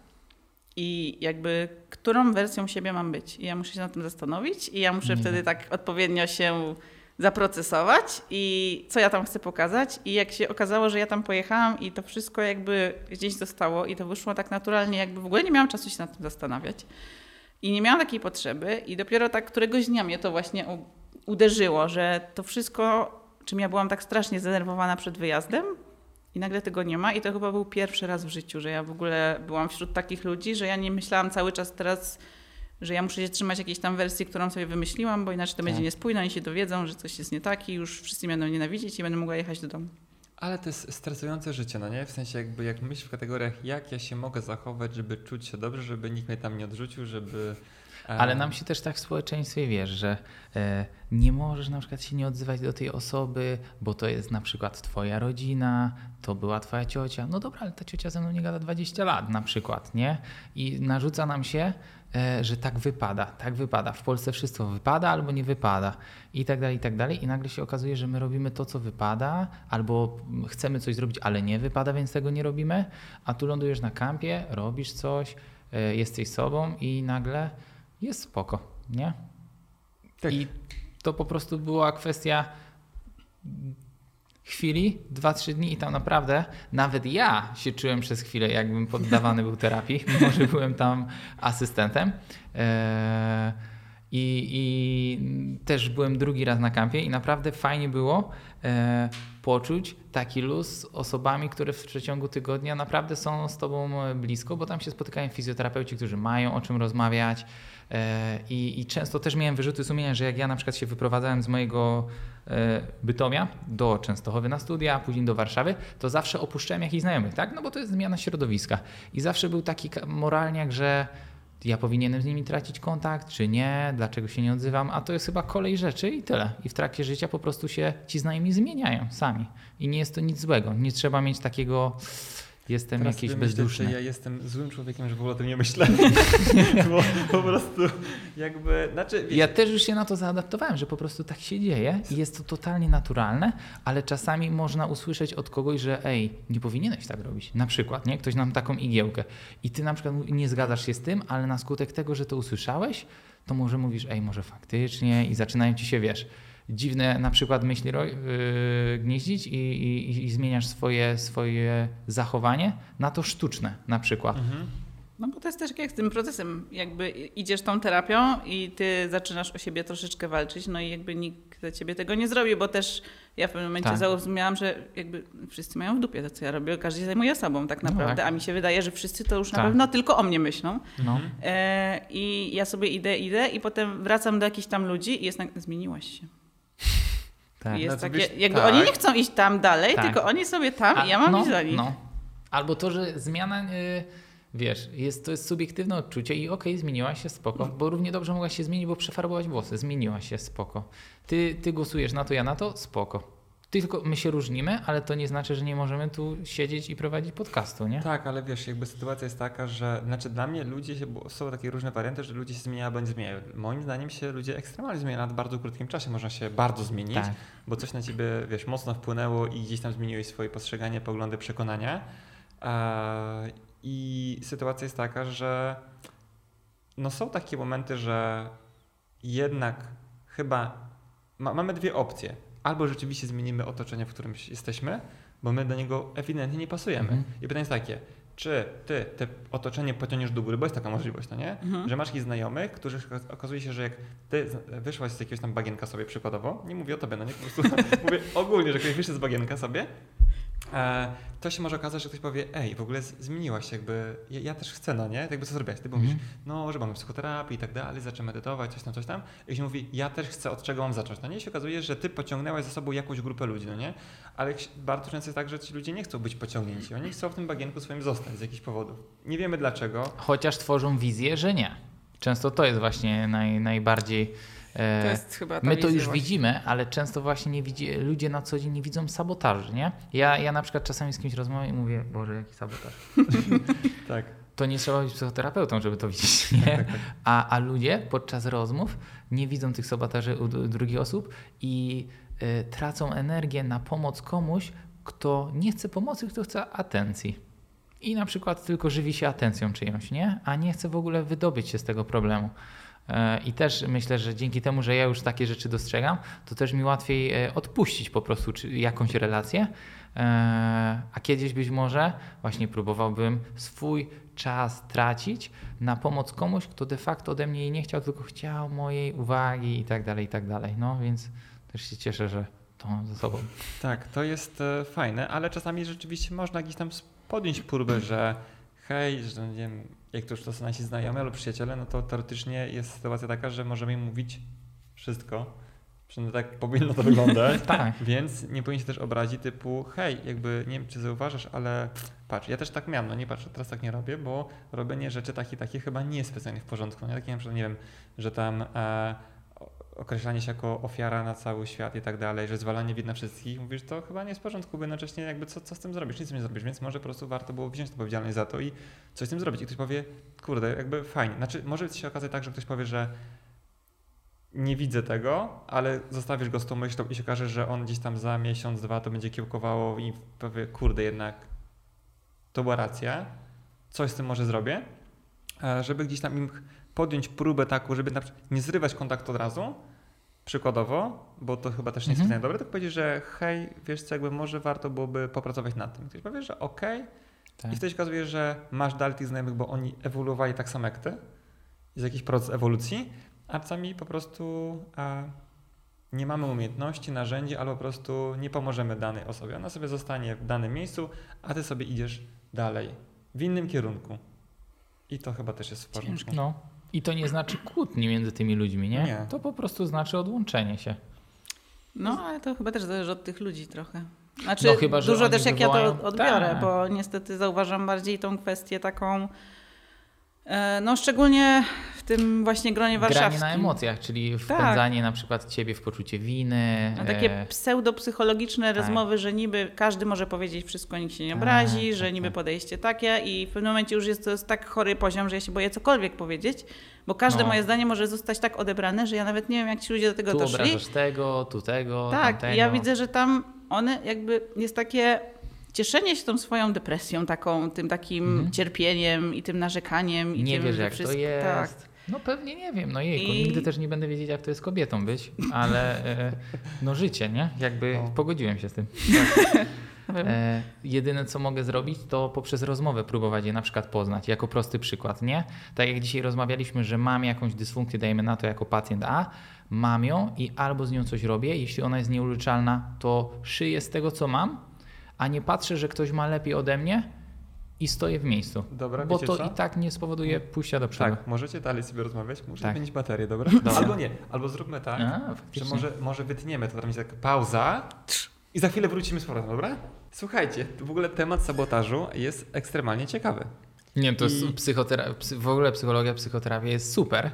I jakby którą wersją siebie mam być. I ja muszę się nad tym zastanowić i ja muszę Nie. wtedy tak odpowiednio się zaprocesować i co ja tam chcę pokazać. I jak się okazało, że ja tam pojechałam i to wszystko jakby gdzieś zostało i to wyszło tak naturalnie, jakby w ogóle nie miałam czasu się nad tym zastanawiać. I nie miałam takiej potrzeby i dopiero tak któregoś dnia mnie to właśnie uderzyło, że to wszystko, czym ja byłam tak strasznie zdenerwowana przed wyjazdem i nagle tego nie ma. I to chyba był pierwszy raz w życiu, że ja w ogóle byłam wśród takich ludzi, że ja nie myślałam cały czas teraz, że ja muszę się trzymać jakiejś tam wersji, którą sobie wymyśliłam, bo inaczej to tak. będzie niespójne i się dowiedzą, że coś jest nie tak i już wszyscy mnie będą nienawidzić i będę mogła jechać do domu. Ale to jest stresujące życie, no nie? W sensie jakby jak myśl w kategoriach, jak ja się mogę zachować, żeby czuć się dobrze, żeby nikt mnie tam nie odrzucił, żeby... Um... Ale nam się też tak w społeczeństwie, wiesz, że y, nie możesz na przykład się nie odzywać do tej osoby, bo to jest na przykład twoja rodzina, to była twoja ciocia. No dobra, ale ta ciocia ze mną nie gada dwadzieścia lat na przykład, nie? I narzuca nam się, y, że tak wypada, tak wypada. W Polsce wszystko wypada albo nie wypada i tak dalej, i tak dalej. I nagle się okazuje, że my robimy to, co wypada, albo chcemy coś zrobić, ale nie wypada, więc tego nie robimy. A tu lądujesz na kampie, robisz coś, y, jesteś sobą i nagle... Jest spoko, nie? Tak. I to po prostu była kwestia chwili, dwa, trzy dni i tam naprawdę nawet ja się czułem przez chwilę, jakbym poddawany był terapii, mimo że byłem tam asystentem. I, i też byłem drugi raz na kampie i naprawdę fajnie było poczuć taki luz z osobami, które w przeciągu tygodnia naprawdę są z tobą blisko, bo tam się spotykają fizjoterapeuci, którzy mają o czym rozmawiać. I, i często też miałem wyrzuty sumienia, że jak ja na przykład się wyprowadzałem z mojego Bytomia do Częstochowy na studia, później do Warszawy, to zawsze opuszczałem jakichś znajomych, tak? No bo to jest zmiana środowiska. I zawsze był taki moralniak, że ja powinienem z nimi tracić kontakt, czy nie, dlaczego się nie odzywam, a to jest chyba kolej rzeczy i tyle. I w trakcie życia po prostu się ci znajomi zmieniają sami. I nie jest to nic złego. Nie trzeba mieć takiego... Jestem teraz jakiś bezduszny. Myślę, że ja jestem złym człowiekiem, że w ogóle o tym nie myślę. Bo po prostu jakby... Znaczy, ja też już się na to zaadaptowałem, że po prostu tak się dzieje i jest to totalnie naturalne, ale czasami można usłyszeć od kogoś, że ej, nie powinieneś tak robić. Na przykład, nie? Ktoś nam taką igiełkę i ty na przykład nie zgadzasz się z tym, ale na skutek tego, że to usłyszałeś, to może mówisz ej, może faktycznie i zaczynają ci się, wiesz... dziwne na przykład myśli yy, gnieździć i, i, i zmieniasz swoje, swoje zachowanie na to sztuczne na przykład. Mhm. No bo to jest też jak z tym procesem, jakby idziesz tą terapią i ty zaczynasz o siebie troszeczkę walczyć, no i jakby nikt za ciebie tego nie zrobi, bo też ja w pewnym momencie tak. zrozumiałam, że jakby wszyscy mają w dupie to, co ja robię, każdy się zajmuje sobą tak naprawdę, no tak. a mi się wydaje, że wszyscy to już tak. na pewno tylko o mnie myślą. No. E, I ja sobie idę, idę i potem wracam do jakichś tam ludzi i jest nagle, zmieniłaś się. Tak. Jest takie, jakby tak. Oni nie chcą iść tam dalej, tak. tylko oni sobie tam A, i ja mam no, iść za nich. No. Albo to, że zmiana, yy, wiesz, jest, to jest subiektywne odczucie i okej, okay, zmieniła się, spoko, no. bo równie dobrze mogłaś się zmienić, bo przefarbować włosy, zmieniła się, spoko. Ty, ty głosujesz na to, ja na to, spoko. Tylko my się różnimy, ale to nie znaczy, że nie możemy tu siedzieć i prowadzić podcastu, nie? Tak, ale wiesz, jakby sytuacja jest taka, że znaczy dla mnie ludzie się, bo są takie różne warianty, że ludzie się zmieniają, bądź zmieniają. Moim zdaniem się ludzie ekstremalnie zmieniają, nawet w bardzo krótkim czasie można się bardzo zmienić, tak. bo coś na ciebie, wiesz, mocno wpłynęło i gdzieś tam zmieniłeś swoje postrzeganie, poglądy, przekonania. I sytuacja jest taka, że no są takie momenty, że jednak chyba ma, mamy dwie opcje. Albo rzeczywiście zmienimy otoczenie, w którym jesteśmy, bo my do niego ewidentnie nie pasujemy. Mhm. I pytanie jest takie, czy ty te otoczenie pociągniesz do góry, bo jest taka możliwość, no nie? Mhm. Że masz jakichś znajomych, którzy okazuje się, że jak ty wyszłaś z jakiegoś tam bagienka sobie przykładowo, nie mówię o tobie, no nie, po prostu mówię ogólnie, że ktoś wyszedł z bagienka sobie, E, to się może okazać, że ktoś powie, ej, w ogóle zmieniłaś się, jakby, ja, ja też chcę, no nie? Jakby co zrobiłaś? Ty mm-hmm. mówisz, no, że mamy psychoterapię i tak dalej, zaczę medytować, coś tam, coś tam. I się mówi, ja też chcę, od czego mam zacząć? No nie? I się okazuje, że ty pociągnęłaś za sobą jakąś grupę ludzi, no nie? Ale bardzo często jest tak, że ci ludzie nie chcą być pociągnięci, oni chcą w tym bagienku swoim zostać z jakichś powodów. Nie wiemy dlaczego. Chociaż tworzą wizję, że nie. Często to jest właśnie naj, najbardziej... To jest chyba ta My to już właśnie. widzimy, ale często właśnie nie widzi, ludzie na co dzień nie widzą sabotaży, nie? Ja, ja na przykład czasami z kimś rozmawiam i mówię, Boże, jaki sabotaż. Tak. To nie trzeba być psychoterapeutą, żeby to widzieć, nie? Tak, tak, tak. A, a ludzie podczas rozmów nie widzą tych sabotaży u drugich osób i y, tracą energię na pomoc komuś, kto nie chce pomocy, kto chce atencji. I na przykład tylko żywi się atencją czyjąś, nie? A nie chce w ogóle wydobyć się z tego problemu. I też myślę, że dzięki temu, że ja już takie rzeczy dostrzegam, to też mi łatwiej odpuścić po prostu jakąś relację, a kiedyś być może właśnie próbowałbym swój czas tracić na pomoc komuś, kto de facto ode mnie jej nie chciał, tylko chciał mojej uwagi i tak dalej, i tak dalej. No więc też się cieszę, że to mam ze sobą. Tak, to jest fajne, ale czasami rzeczywiście można gdzieś tam podjąć próbę, że hej, że nie wiem, jak to już to są nasi znajomi albo przyjaciele, no to teoretycznie jest sytuacja taka, że możemy im mówić wszystko, przynajmniej tak powinno to wyglądać, tak. Więc nie powinien się też obrazić typu hej, jakby nie wiem czy zauważasz, ale patrz, ja też tak miałem, no nie patrz, teraz tak nie robię, bo robienie rzeczy takie takie chyba nie jest specjalnie w porządku. No ja takie na przykład nie wiem, że tam e, określanie się jako ofiara na cały świat i tak dalej, że zwalanie win na wszystkich, mówisz, to chyba nie jest w porządku, bo jednocześnie jakby co, co z tym zrobisz, nic z tym nie zrobisz, więc może po prostu warto było wziąć odpowiedzialność za to i coś z tym zrobić. I ktoś powie, kurde, jakby fajnie. Znaczy, może się okazać tak, że ktoś powie, że nie widzę tego, ale zostawisz go z tą myślą i się okaże, że on gdzieś tam za miesiąc, dwa to będzie kiełkowało i powie, kurde, jednak to była racja, coś z tym może zrobię, żeby gdzieś tam im podjąć próbę taką, żeby na przykład nie zrywać kontaktu od razu, przykładowo, bo to chyba też nie jest mm-hmm. dobre, tak powiedzieć, że hej, wiesz co, jakby może warto byłoby popracować nad tym. Ktoś powie, że okej, okay. tak. I wtedy się okazuje, że masz dalej tych znajomych, bo oni ewoluowali tak samo jak ty, jest jakiś proces ewolucji, a czasami po prostu a, nie mamy umiejętności, narzędzi, albo po prostu nie pomożemy danej osobie. Ona sobie zostanie w danym miejscu, a ty sobie idziesz dalej, w innym kierunku. I to chyba też jest w porządku. No. I to nie znaczy kłótni między tymi ludźmi, nie? nie? To po prostu znaczy odłączenie się. No, ale to chyba też zależy od tych ludzi trochę. Znaczy no, chyba, że dużo też jak wywołają... ja to odbiorę, Ta. bo niestety zauważam bardziej tą kwestię taką, no szczególnie w tym właśnie gronie warszawskim. Granie na emocjach, czyli wpędzanie tak. na przykład ciebie w poczucie winy. No, takie pseudopsychologiczne tak. rozmowy, że niby każdy może powiedzieć wszystko, nikt się nie obrazi, tak, że tak, niby tak. podejście takie i w pewnym momencie już jest to tak chory poziom, że ja się boję cokolwiek powiedzieć, bo każde no. moje zdanie może zostać tak odebrane, że ja nawet nie wiem, jak ci ludzie do tego doszli. Tu obrażasz tego, tu tego, Tak, tamtego. Ja widzę, że tam one jakby jest takie... Cieszenie się tą swoją depresją, taką, tym takim mhm. cierpieniem i tym narzekaniem. I nie tym, wiesz, jak wszystko... to jest. Tak. No pewnie nie wiem, no jejku, I... nigdy też nie będę wiedzieć, jak to jest kobietą być, ale no życie, nie? Jakby o. pogodziłem się z tym. Tak. E, jedyne, co mogę zrobić, to poprzez rozmowę próbować je na przykład poznać, jako prosty przykład, nie? Tak jak dzisiaj rozmawialiśmy, że mam jakąś dysfunkcję, dajemy na to jako pacjent A, mam ją i albo z nią coś robię, jeśli ona jest nieuleczalna, to szyję z tego, co mam, a nie patrzę, że ktoś ma lepiej ode mnie i stoję w miejscu. Dobra, bo to co? I tak nie spowoduje pójścia do przodu. Tak, możecie dalej sobie rozmawiać, muszę tak. zmienić baterię, dobra? dobra? Albo nie, albo zróbmy tak, a, że może, może wytniemy, to tam jest taka pauza i za chwilę wrócimy z powrotem, dobra? Słuchajcie, w ogóle temat sabotażu jest ekstremalnie ciekawy. Nie, to I... jest psychotera... w ogóle psychologia, psychoterapia jest super.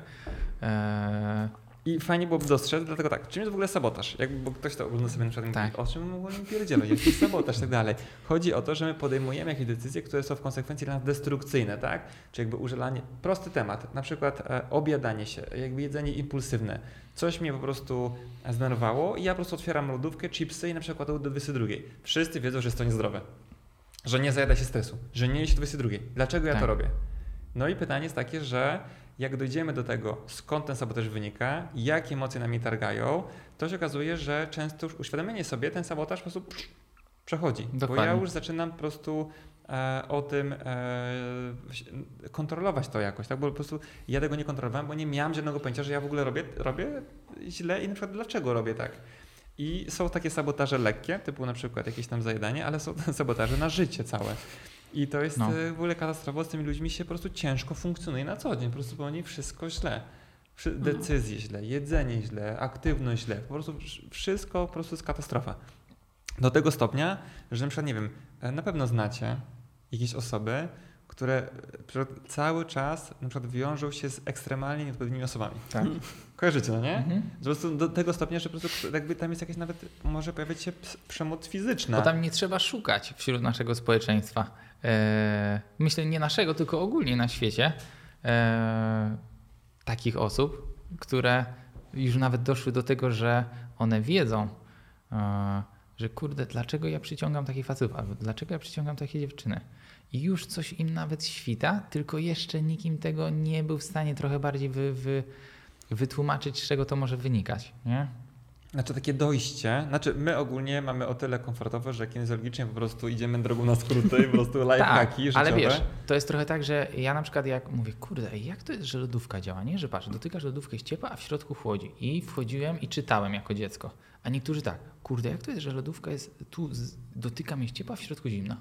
Eee... I fajnie byłoby dostrzec, dlatego tak, czym jest w ogóle sabotaż? Jak, bo ktoś to ogląda sobie na przykład tak. mówi, o czym my ogólnie pierdzielę, jaki jest sabotaż i tak dalej. Chodzi o to, że my podejmujemy jakieś decyzje, które są w konsekwencji dla nas destrukcyjne, tak? Czy jakby użylanie, prosty temat, na przykład e, obiadanie się, jakby jedzenie impulsywne. Coś mnie po prostu zdenerwowało i ja po prostu otwieram lodówkę, chipsy i na przykład do dwudziestej drugiej. Wszyscy wiedzą, że jest to niezdrowe, że nie zajada się stresu, że nie jeść dwudziestej drugiej. Dlaczego ja tak. to robię? No i pytanie jest takie, że jak dojdziemy do tego, skąd ten sabotaż wynika, jakie emocje nami targają, to się okazuje, że często już uświadomienie sobie ten sabotaż po prostu psz, przechodzi. Dokładnie. Bo ja już zaczynam po prostu e, o tym e, kontrolować to jakoś, tak? Bo po prostu ja tego nie kontrolowałem, bo nie miałem żadnego pojęcia, że ja w ogóle robię, robię źle i na przykład dlaczego robię tak. I są takie sabotaże lekkie, typu na przykład jakieś tam zajadanie, ale są sabotaże na życie całe. I to jest no. w ogóle katastrofa, z tymi ludźmi się po prostu ciężko funkcjonuje na co dzień, po prostu po niej wszystko źle. Decyzje źle, jedzenie źle, aktywność źle, po prostu wszystko po prostu jest katastrofa. Do tego stopnia, że na przykład, nie wiem, na pewno znacie jakieś osoby, które cały czas na przykład wiążą się z ekstremalnie nieodpowiednimi osobami. Tak. Kojarzycie, no nie? Mhm. Po prostu do tego stopnia, że po prostu jakby tam jest jakaś nawet, może pojawiać się przemoc fizyczna. Bo tam nie trzeba szukać wśród naszego społeczeństwa. Eee, myślę nie naszego, tylko ogólnie na świecie. Eee, takich osób, które już nawet doszły do tego, że one wiedzą, eee, że kurde, dlaczego ja przyciągam takich facetów, albo dlaczego ja przyciągam takie dziewczyny. I już coś im nawet świta, tylko jeszcze nikim tego nie był w stanie trochę bardziej wy, wy, wytłumaczyć, z czego to może wynikać, nie? Znaczy takie dojście, znaczy my ogólnie mamy o tyle komfortowe, że kinezjologicznie po prostu idziemy drogą na skróty, po prostu lifehacki życiowe. Ale wiesz, to jest trochę tak, że ja na przykład jak mówię, kurde, jak to jest, że lodówka działa, nie? Że patrz, dotykasz lodówkę, jest ciepła, a w środku chłodzi. I wchodziłem i czytałem jako dziecko. A niektórzy tak, kurde, jak to jest, że lodówka jest tu, dotykam, jest ciepła, a w środku zimna.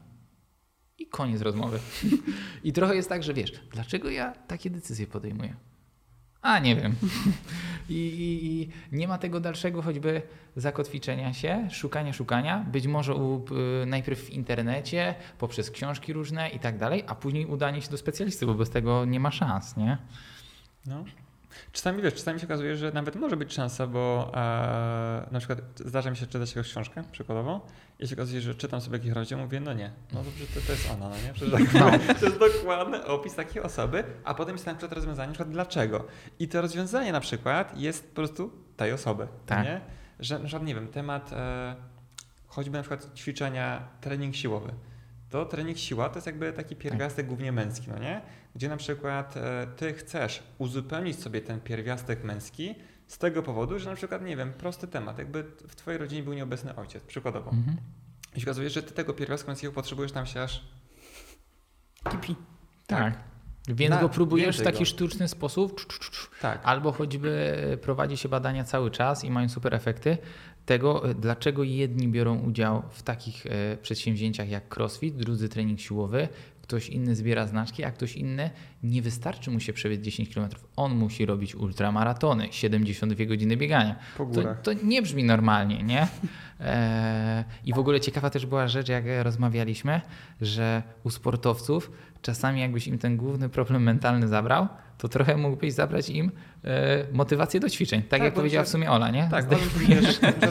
I koniec rozmowy. I trochę jest tak, że wiesz, dlaczego ja takie decyzje podejmuję? A, nie wiem. I, i, i nie ma tego dalszego choćby zakotwiczenia się, szukania, szukania. Być może u, y, najpierw w internecie, poprzez książki różne i tak dalej, a później udanie się do specjalisty, bo bez tego nie ma szans, nie? No. Czasami wiesz, czasami się okazuje, że nawet może być szansa, bo e, na przykład zdarza mi się czytać jakąś książkę, przykładowo, i się okazuje, że czytam sobie jakiś rozdział, mówię, no nie, no dobrze, to, to jest ona, no nie? Przecież tak, no. To jest dokładny opis takiej osoby, a potem jest na przykład rozwiązanie, na przykład dlaczego. I to rozwiązanie na przykład jest po prostu tej osoby, tak. Nie? Że na przykład, nie wiem, temat e, choćby na przykład ćwiczenia, trening siłowy. To trening siła to jest jakby taki pierwiastek tak. głównie męski, no nie? Gdzie na przykład e, ty chcesz uzupełnić sobie ten pierwiastek męski z tego powodu, że na przykład, nie wiem, prosty temat, jakby w twojej rodzinie był nieobecny ojciec, przykładowo. Mhm. I się okazuje, że ty tego pierwiastka męskiego potrzebujesz tam się aż... Kipi. Tak. tak. Więc na, go próbujesz w taki go. sztuczny sposób, czu, czu, czu. Tak. Albo choćby prowadzi się badania cały czas i mają super efekty tego, dlaczego jedni biorą udział w takich e, przedsięwzięciach jak crossfit, drudzy trening siłowy, ktoś inny zbiera znaczki, a ktoś inny nie wystarczy mu się przebiec dziesięć kilometrów. On musi robić ultramaratony, siedemdziesiąt dwie godziny biegania. Po górach. To, to nie brzmi normalnie, nie? E, I w ogóle ciekawa też była rzecz, jak rozmawialiśmy, że u sportowców czasami jakbyś im ten główny problem mentalny zabrał, to trochę mógłbyś zabrać im e, motywację do ćwiczeń. Tak, tak jak powiedziała w sumie Ola, nie? Tak, Ola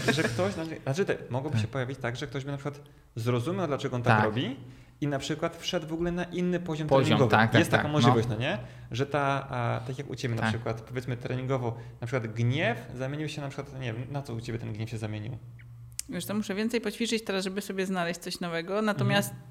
że, że ktoś, znaczy te, mogłoby się pojawić tak, że ktoś by na przykład zrozumiał, dlaczego on tak, tak. robi, i na przykład wszedł w ogóle na inny poziom, poziom treningowy. Tak, tak, jest taka tak, możliwość, no. no nie? Że ta, a, tak jak u ciebie tak. na przykład, powiedzmy treningowo, na przykład gniew zamienił się na przykład, nie wiem, na co u ciebie ten gniew się zamienił? Wiesz, to muszę więcej poćwiczyć teraz, żeby sobie znaleźć coś nowego, natomiast mhm.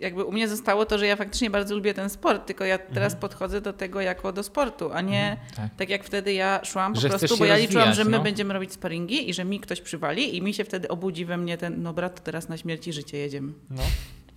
jakby u mnie zostało to, że ja faktycznie bardzo lubię ten sport, tylko ja teraz mhm. podchodzę do tego jako do sportu, a nie mhm, tak. tak jak wtedy ja szłam po że prostu, bo ja liczyłam, że my no. będziemy robić sparingi i że mi ktoś przywali i mi się wtedy obudzi we mnie ten, no brat, to teraz na śmierć i życie jedziemy. No.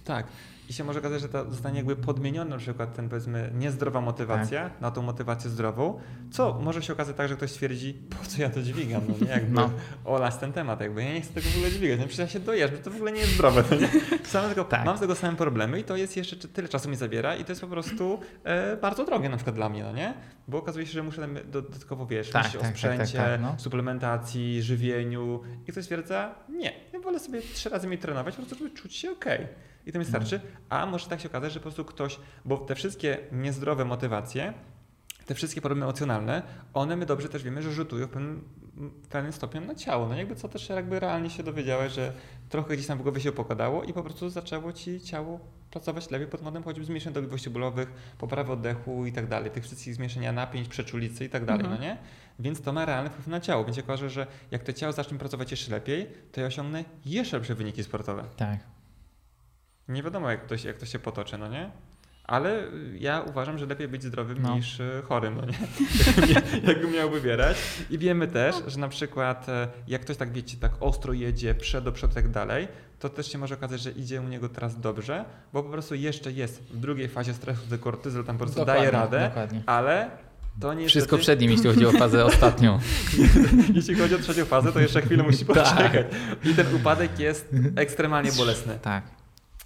Tak. I się może okazać, że to zostanie jakby podmienione na przykład ten, powiedzmy, niezdrowa motywacja tak. na tą motywację zdrową, co może się okazać tak, że ktoś stwierdzi, po co ja to dźwigam, no nie, jakby no. Ola z ten temat, jakby ja nie chcę tego w ogóle dźwigać, no przecież ja się dojeżdżam, to w ogóle nie jest zdrowe. No nie? Sam tego, tak. Mam z tego same problemy i to jest jeszcze, tyle czasu mi zabiera i to jest po prostu e, bardzo drogie na przykład dla mnie, no nie? Bo okazuje się, że muszę dodatkowo, wiesz, tak, myśleć tak, o sprzęcie, tak, tak, tak, no. suplementacji, żywieniu i ktoś stwierdza, nie, ja wolę sobie trzy razy mi trenować, po prostu żeby czuć się okej. Okay. I to mi starczy, a może tak się okazać, że po prostu ktoś, bo te wszystkie niezdrowe motywacje, te wszystkie problemy emocjonalne, one my dobrze też wiemy, że rzutują w pewnym, w pewnym stopniu na ciało. No jakby co też jakby realnie się dowiedziałeś, że trochę gdzieś tam w głowie się opokadało i po prostu zaczęło ci ciało pracować lepiej pod kątem choćby zmniejszenia dolegliwości bólowych, poprawy oddechu i tak dalej, tych wszystkich zmniejszenia napięć, przeczulicy i tak dalej, no nie? Więc to ma realny wpływ na ciało, więc się okaże, że jak to ciało zacznie pracować jeszcze lepiej, to ja osiągnę jeszcze lepsze wyniki sportowe. Tak. Nie wiadomo, jak to, się, jak to się potoczy, no nie? Ale ja uważam, że lepiej być zdrowym no. niż chorym, no nie? Jak go miał wybierać. I wiemy też, że na przykład jak ktoś tak, wiecie, tak ostro jedzie, przed do przodu i tak dalej, to też się może okazać, że idzie u niego teraz dobrze, bo po prostu jeszcze jest w drugiej fazie stresu, kortyzol tam po prostu dokładnie, daje radę, dokładnie. Ale To niestety... Wszystko przed nim, jeśli chodzi o fazę ostatnią. Jeśli chodzi o trzecią fazę, to jeszcze chwilę musi poczekać. I ten upadek jest ekstremalnie bolesny. Tak.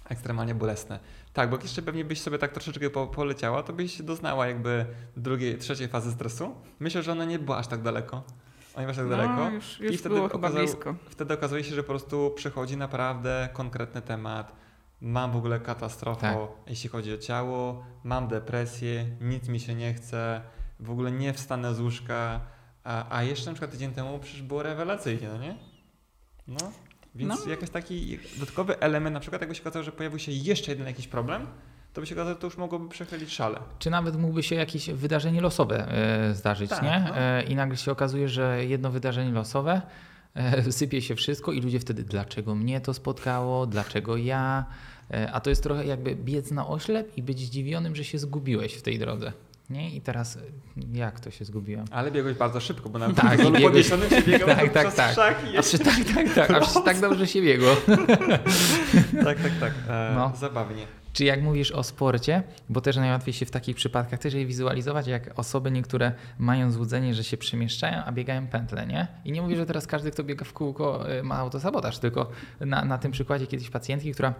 Ekstremalnie bolesne. Tak, bo jeszcze pewnie byś sobie tak troszeczkę po, poleciała, to byś doznała jakby drugiej, trzeciej fazy stresu. Myślę, że ona nie była aż tak daleko. Ona nie była aż tak daleko. No, już, już I wtedy, było okazał, chyba blisko. Wtedy okazuje się, że po prostu przychodzi naprawdę konkretny temat. Mam w ogóle katastrofę, tak. jeśli chodzi o ciało. Mam depresję, nic mi się nie chce. W ogóle nie wstanę z łóżka. A, a jeszcze na przykład tydzień temu przecież było rewelacyjnie, no nie? No. Więc no. jakiś taki dodatkowy element, na przykład jakby się okazało, że pojawił się jeszcze jeden jakiś problem, to by się okazało, że to już mogłoby przechylić szale. Czy nawet mógłby się jakieś wydarzenie losowe e, zdarzyć, tak, nie? No. E, I nagle się okazuje, że jedno wydarzenie losowe, e, sypie się wszystko i ludzie wtedy, dlaczego mnie to spotkało, dlaczego ja? E, a to jest trochę jakby biec na oślep i być zdziwionym, że się zgubiłeś w tej drodze. Nie? I teraz jak to się zgubiłem? Ale biegłeś bardzo szybko, bo nawet tak, biegłeś... podniesiony się biegał tak, tak, przez tak. szaki. Jeszcze... Tak, tak, tak. Aż tak dobrze się biegło. tak, tak, tak. E, no. Zabawnie. Czy jak mówisz o sporcie, bo też najłatwiej się w takich przypadkach też je wizualizować, jak osoby niektóre mają złudzenie, że się przemieszczają, a biegają pętle, nie? I nie mówię, że teraz każdy, kto biega w kółko, ma autosabotaż, tylko na, na tym przykładzie kiedyś pacjentki, która,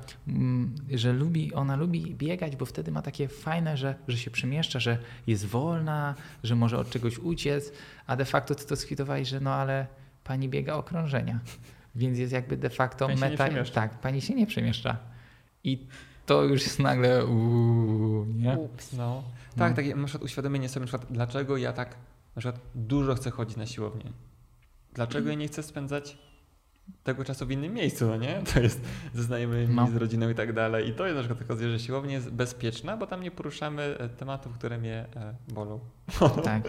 że lubi, ona lubi biegać, bo wtedy ma takie fajne, że, że się przemieszcza, że jest wolna, że może od czegoś uciec, a de facto ty to skwitowałeś, że no ale pani biega okrążenia, więc jest jakby de facto pani meta. Tak, pani się nie przemieszcza. I to już jest nagle uuu, nie? Ups, no. Tak, no. Takie na przykład uświadomienie sobie, na przykład, dlaczego ja tak na przykład dużo chcę chodzić na siłownię. Dlaczego ja nie chcę spędzać tego czasu w innym miejscu, no nie? To jest ze znajomymi, no. z rodziną i tak dalej. I to jest na przykład okazja, że siłownia jest bezpieczna, bo tam nie poruszamy tematów, które mnie bolą. Tak.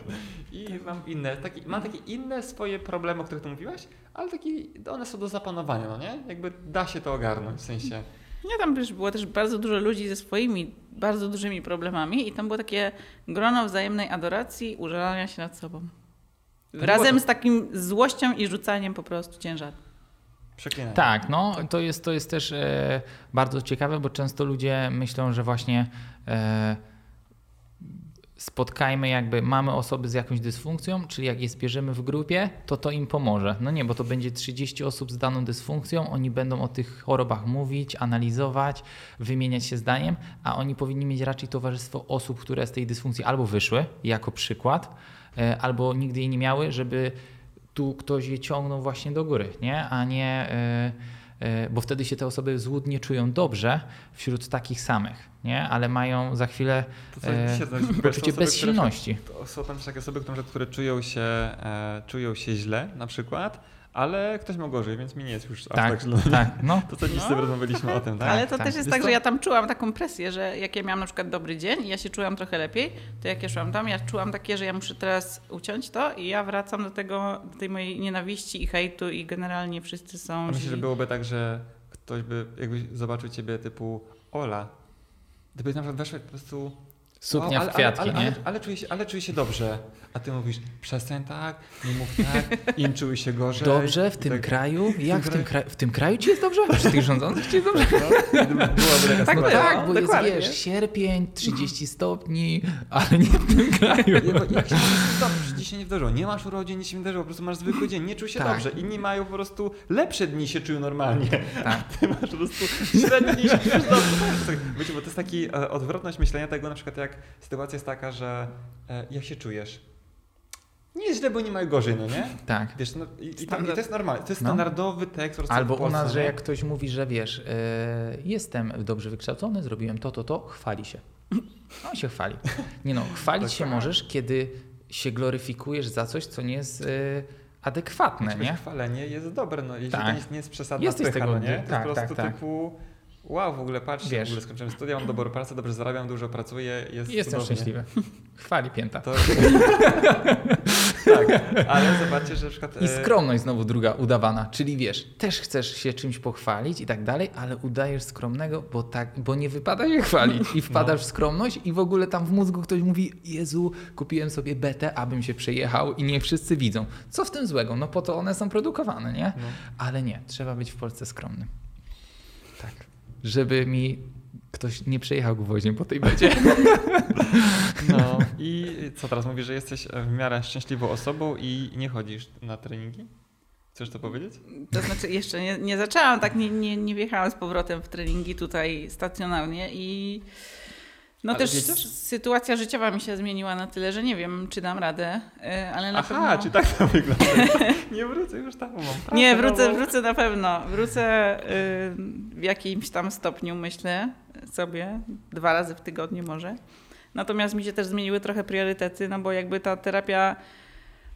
I mam inne, taki, mam takie inne swoje problemy, o których tu mówiłaś, ale taki, one są do zapanowania, no nie? Jakby da się to ogarnąć, w sensie nie, tam też było też bardzo dużo ludzi ze swoimi bardzo dużymi problemami i tam było takie grono wzajemnej adoracji, użalania się nad sobą. Razem z takim złością i rzucaniem po prostu ciężar. Przeklinanie. Tak, no to jest, to jest też e, bardzo ciekawe, bo często ludzie myślą, że właśnie e, spotkajmy jakby, mamy osoby z jakąś dysfunkcją, czyli jak je zbierzemy w grupie, to to im pomoże. No nie, bo to będzie trzydzieści osób z daną dysfunkcją, oni będą o tych chorobach mówić, analizować, wymieniać się zdaniem, a oni powinni mieć raczej towarzystwo osób, które z tej dysfunkcji albo wyszły, jako przykład, albo nigdy jej nie miały, żeby tu ktoś je ciągnął właśnie do góry, nie? A nie... Yy, bo wtedy się te osoby złudnie czują dobrze wśród takich samych, nie? Ale mają za chwilę e, poczucie bezsilności. Są tam takie osoby, które, które czują, się, e, czują się źle na przykład, ale ktoś ma gorzej, więc mi nie jest już aż tak, tak źle. Tak, no. To co dziś no. sobie rozmawialiśmy o tym. Tak? Ale to tak, też jest tak, że ja tam czułam taką presję, że jak ja miałam na przykład dobry dzień i ja się czułam trochę lepiej, to jak ja szłam tam, ja czułam takie, że ja muszę teraz uciąć to i ja wracam do tego, do tej mojej nienawiści i hejtu i generalnie wszyscy są... A myślę, że byłoby tak, że ktoś by jakby zobaczył ciebie typu Ola, gdybyś na przykład weszła po prostu... Suknia o, ale, w kwiatki, ale, ale, nie? Ale, ale, czuję się, ale czuję się dobrze. A ty mówisz, przestań tak, nie mów tak, im czuły się gorzej. Dobrze w tym tak, kraju? W jak w tym kraju? W tym kraju ci jest dobrze? Przy tych rządzących ci jest dobrze? No, była tak, no, tak, bo dokładnie. Jest, wiesz, sierpień, trzydzieści stopni, ale nie w tym kraju. Nie, bo jak się dobrze, się nie wdarzyło. Nie masz urodzin, nic się nie wdarzyło, po prostu masz zwykły dzień, nie czuj się tak. dobrze. Inni mają po prostu lepsze dni, się czują normalnie. Tak. A ty masz po prostu średnie dni, się czujesz dobrze. Wiecie, bo to jest taki e, odwrotność myślenia tego, na przykład jak Jak sytuacja jest taka, że e, jak się czujesz? Nie jest źle, bo nie mają gorzej, no nie? Tak. Wiesz, no, i, i, tam, i to jest normalne. To jest no. standardowy tekst. Albo u nas, że jak ktoś mówi, że wiesz, e, jestem dobrze wykształcony, zrobiłem to, to, to, chwali się. On się chwali. Nie no, chwalić się możesz, kiedy się gloryfikujesz za coś, co nie jest... E, adekwatne, nie? Chwalenie jest dobre, no jeśli tak. to nie jest przesadna pycha, tego, no nie? Tak, to jest po prostu tak, tak. typu... Wow, w ogóle patrzcie, w ogóle skończyłem studia, mam dobór pracy, dobrze zarabiam, dużo pracuję, jest jestem szczęśliwy. Chwali pięta. To... tak, ale zobaczcie, że na przykład... I skromność znowu druga udawana, czyli wiesz, też chcesz się czymś pochwalić i tak dalej, ale udajesz skromnego, bo, tak, bo nie wypada się chwalić i wpadasz no. w skromność i w ogóle tam w mózgu ktoś mówi, Jezu, kupiłem sobie betę, abym się przejechał i niech wszyscy widzą. Co w tym złego? No po to one są produkowane, nie? No. Ale nie, trzeba być w Polsce skromnym. Tak. Żeby mi Ktoś nie przejechał gwoździem po tej becie. No i co teraz mówisz, że jesteś w miarę szczęśliwą osobą i nie chodzisz na treningi? Chcesz to powiedzieć? To znaczy jeszcze nie, nie zaczęłam, tak nie, nie, nie wjechałam z powrotem w treningi tutaj stacjonarnie i no ale też wiecie? Sytuacja życiowa mi się zmieniła na tyle, że nie wiem, czy dam radę, ale na Aha, pewno... Aha, czy tak to wygląda? Nie wrócę już tam. Mam nie, wrócę, wrócę na pewno. Wrócę w jakimś tam stopniu, myślę sobie, dwa razy w tygodniu może. Natomiast mi się też zmieniły trochę priorytety, no bo jakby ta terapia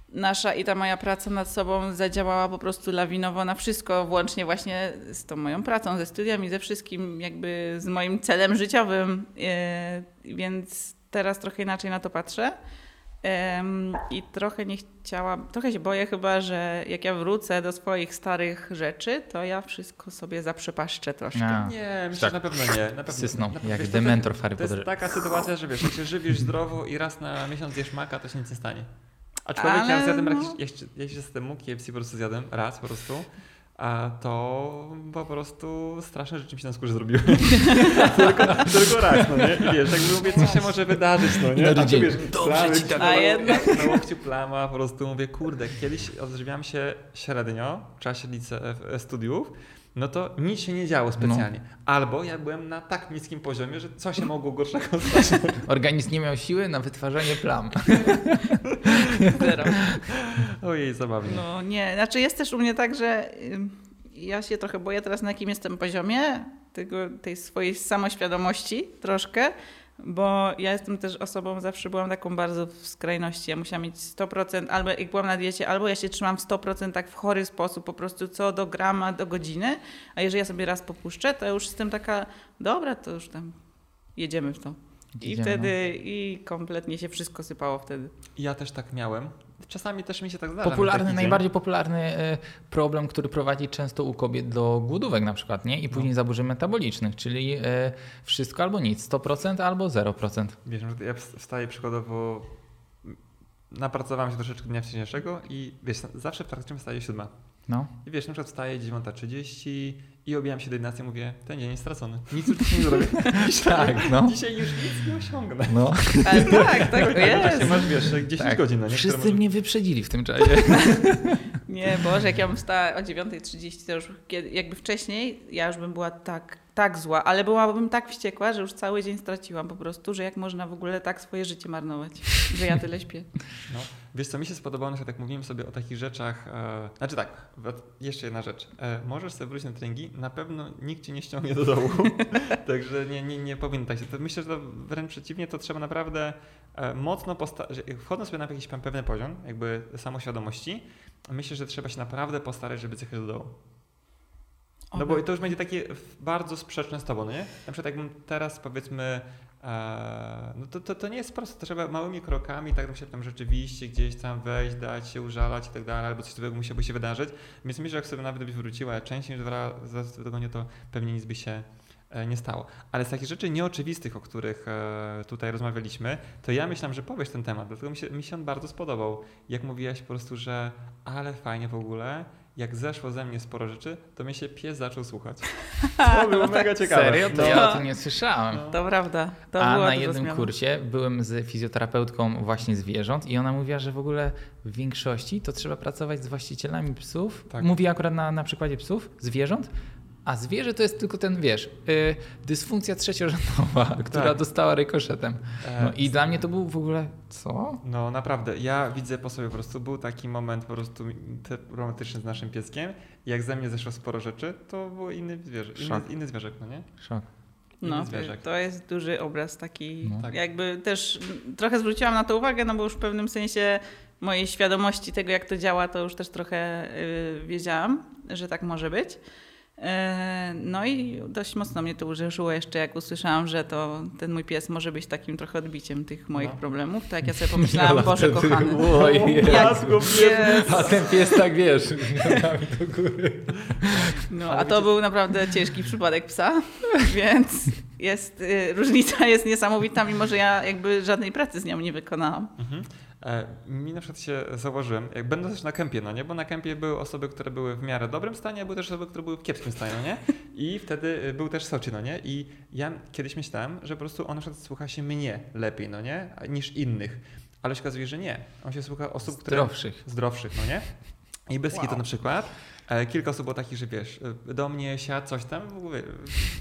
nasza i ta moja praca nad sobą zadziałała po prostu lawinowo na wszystko, włącznie właśnie z tą moją pracą, ze studiami, ze wszystkim, jakby z moim celem życiowym, yy, więc teraz trochę inaczej na to patrzę yy, i trochę nie chciałam, trochę się boję chyba, że jak ja wrócę do swoich starych rzeczy, to ja wszystko sobie zaprzepaszczę troszkę. A, nie, myślę, tak. że na pewno nie. Na pewno, Sysną, na, jak wiesz, dementor w Harry Potterze. To jest taka sytuacja, że wiesz, jak się żywisz zdrowo i raz na miesiąc jesz maka, to się nic nie stanie. Aczkolwiek ale... ja zjadłem no. jakiś, jakiś czas temu K F C po prostu zjadłem raz po prostu, a to po prostu straszne rzeczy mi się na skórze zrobiły. tylko, tylko raz, no nie? I wiesz, jakby mówię, co się może wydarzyć, no nie? A, wiesz, dobrze ci tak. Na łokciu plama, po prostu mówię, kurde, kiedyś odżywiałem się średnio w czasie lice, studiów, no to nic się nie działo specjalnie. No. Albo ja byłem na tak niskim poziomie, że co się mogło gorszego stać. Organizm nie miał siły na wytwarzanie plam. Zero. Ojej, zabawnie. No nie, znaczy jest też u mnie tak, że ja się trochę boję teraz, na jakim jestem poziomie tego, tej swojej samoświadomości troszkę, bo ja jestem też osobą, zawsze byłam taką bardzo w skrajności. Ja musiałam mieć sto procent, albo jak byłam na diecie, albo ja się trzymam w sto procent tak w chory sposób, po prostu co do grama, do godziny, a jeżeli ja sobie raz popuszczę, to już jestem taka, dobra, to już tam jedziemy w to. I Idziemy. wtedy i kompletnie się wszystko sypało wtedy. Ja też tak miałem. Czasami też mi się tak zdarza. Popularny, najbardziej dzień. popularny problem, który prowadzi często u kobiet do głodówek na przykład, nie? I później no. zaburzeń metabolicznych, czyli wszystko albo nic, sto procent albo zero procent. Wiesz, ja wstaję przykładowo, napracowałem się troszeczkę dnia wcześniejszego i wiesz, zawsze praktycznie wstaję siódma. No. I wiesz, na przykład wstaję dziewiąta trzydzieści i obijam się do jedenastej, mówię, ten dzień jest stracony. Nic już dzisiaj nie zrobię. Tak, no. Dzisiaj już nic nie osiągnę. No. Ale tak, tak jest. Masz, wiesz, dziesięć tak. godzin na nie. Wszyscy może... mnie wyprzedzili w tym czasie. Nie, Boże, jak ja bym wstała o dziewiąta trzydzieści, to już kiedy, jakby wcześniej, ja już bym była tak, tak zła, ale byłabym tak wściekła, że już cały dzień straciłam po prostu, że jak można w ogóle tak swoje życie marnować, że ja tyle śpię. No. Wiesz co, mi się spodobało, że tak mówiłem sobie o takich rzeczach, e, znaczy tak, jeszcze jedna rzecz, e, możesz sobie wrócić na treningi, na pewno nikt cię nie ściągnie do dołu, także nie, nie, nie powinno tak się, to myślę, że to wręcz przeciwnie, to trzeba naprawdę e, mocno postawić, wchodząc sobie na jakiś pewien poziom, jakby samoświadomości, myślę, że trzeba się naprawdę postarać, żeby zjechać do dołu. No bo to już będzie takie bardzo sprzeczne z tobą, no nie? Na przykład jakbym teraz powiedzmy, e, no to, to, to nie jest proste, to trzeba małymi krokami, tak się tam rzeczywiście gdzieś tam wejść, dać się użalać i tak dalej, albo coś takiego musiałoby się wydarzyć. Więc myślę, że jak sobie nawet byś wróciła częściej niż dwa razy w tygodniu, to pewnie nic by się e, nie stało. Ale z takich rzeczy nieoczywistych, o których e, tutaj rozmawialiśmy, to ja myślałem, że powiesz ten temat, dlatego mi się, mi się on bardzo spodobał. Jak mówiłaś po prostu, że ale fajnie w ogóle, jak zeszło ze mnie sporo rzeczy, to mnie się pies zaczął słuchać. To było no mega tak, ciekawe. Serio? To no. ja o tym nie słyszałem. No. To prawda. To A na jednym zmiana. kursie byłem z fizjoterapeutką właśnie zwierząt i ona mówiła, że w ogóle w większości to trzeba pracować z właścicielami psów. Tak. Mówi akurat na, na przykładzie psów, zwierząt. A zwierzę to jest tylko ten, wiesz, yy, dysfunkcja trzeciorzędowa, która tak. dostała rykoszetem. No i dla mnie to był w ogóle, co? No naprawdę, ja widzę po sobie po prostu, był taki moment po prostu romantyczny z naszym pieskiem. Jak ze mnie zeszło sporo rzeczy, to było inny zwierzę, inny, inny zwierzak, no nie? Szok. No, to jest duży obraz taki, no. jakby też trochę zwróciłam na to uwagę, no bo już w pewnym sensie mojej świadomości tego, jak to działa, to już też trochę yy, wiedziałam, że tak może być. No i dość mocno mnie to urzeszyło jeszcze, jak usłyszałam, że to ten mój pies może być takim trochę odbiciem tych moich no. problemów. Tak ja sobie pomyślałam, ja Boże kochany. Oj, a ten pies tak, wiesz, nogami do góry. No, a to był naprawdę ciężki przypadek psa, więc jest, różnica jest niesamowita, mimo że ja jakby żadnej pracy z nią nie wykonałam. Mhm. Mi na przykład się zauważyłem, jak będę też na kempie, no nie, bo na kempie były osoby, które były w miarę dobrym stanie, a były też osoby, które były w kiepskim stanie, no nie, i wtedy był też Soci, no nie, i ja kiedyś myślałem, że po prostu on na przykład słucha się mnie lepiej, no nie, niż innych, ale się okazuje, że nie, on się słucha osób, które... Zdrowszych. Zdrowszych, no nie, i bez wow. kitu na przykład. Kilka osób było takich, że wiesz, do mnie siad, coś tam,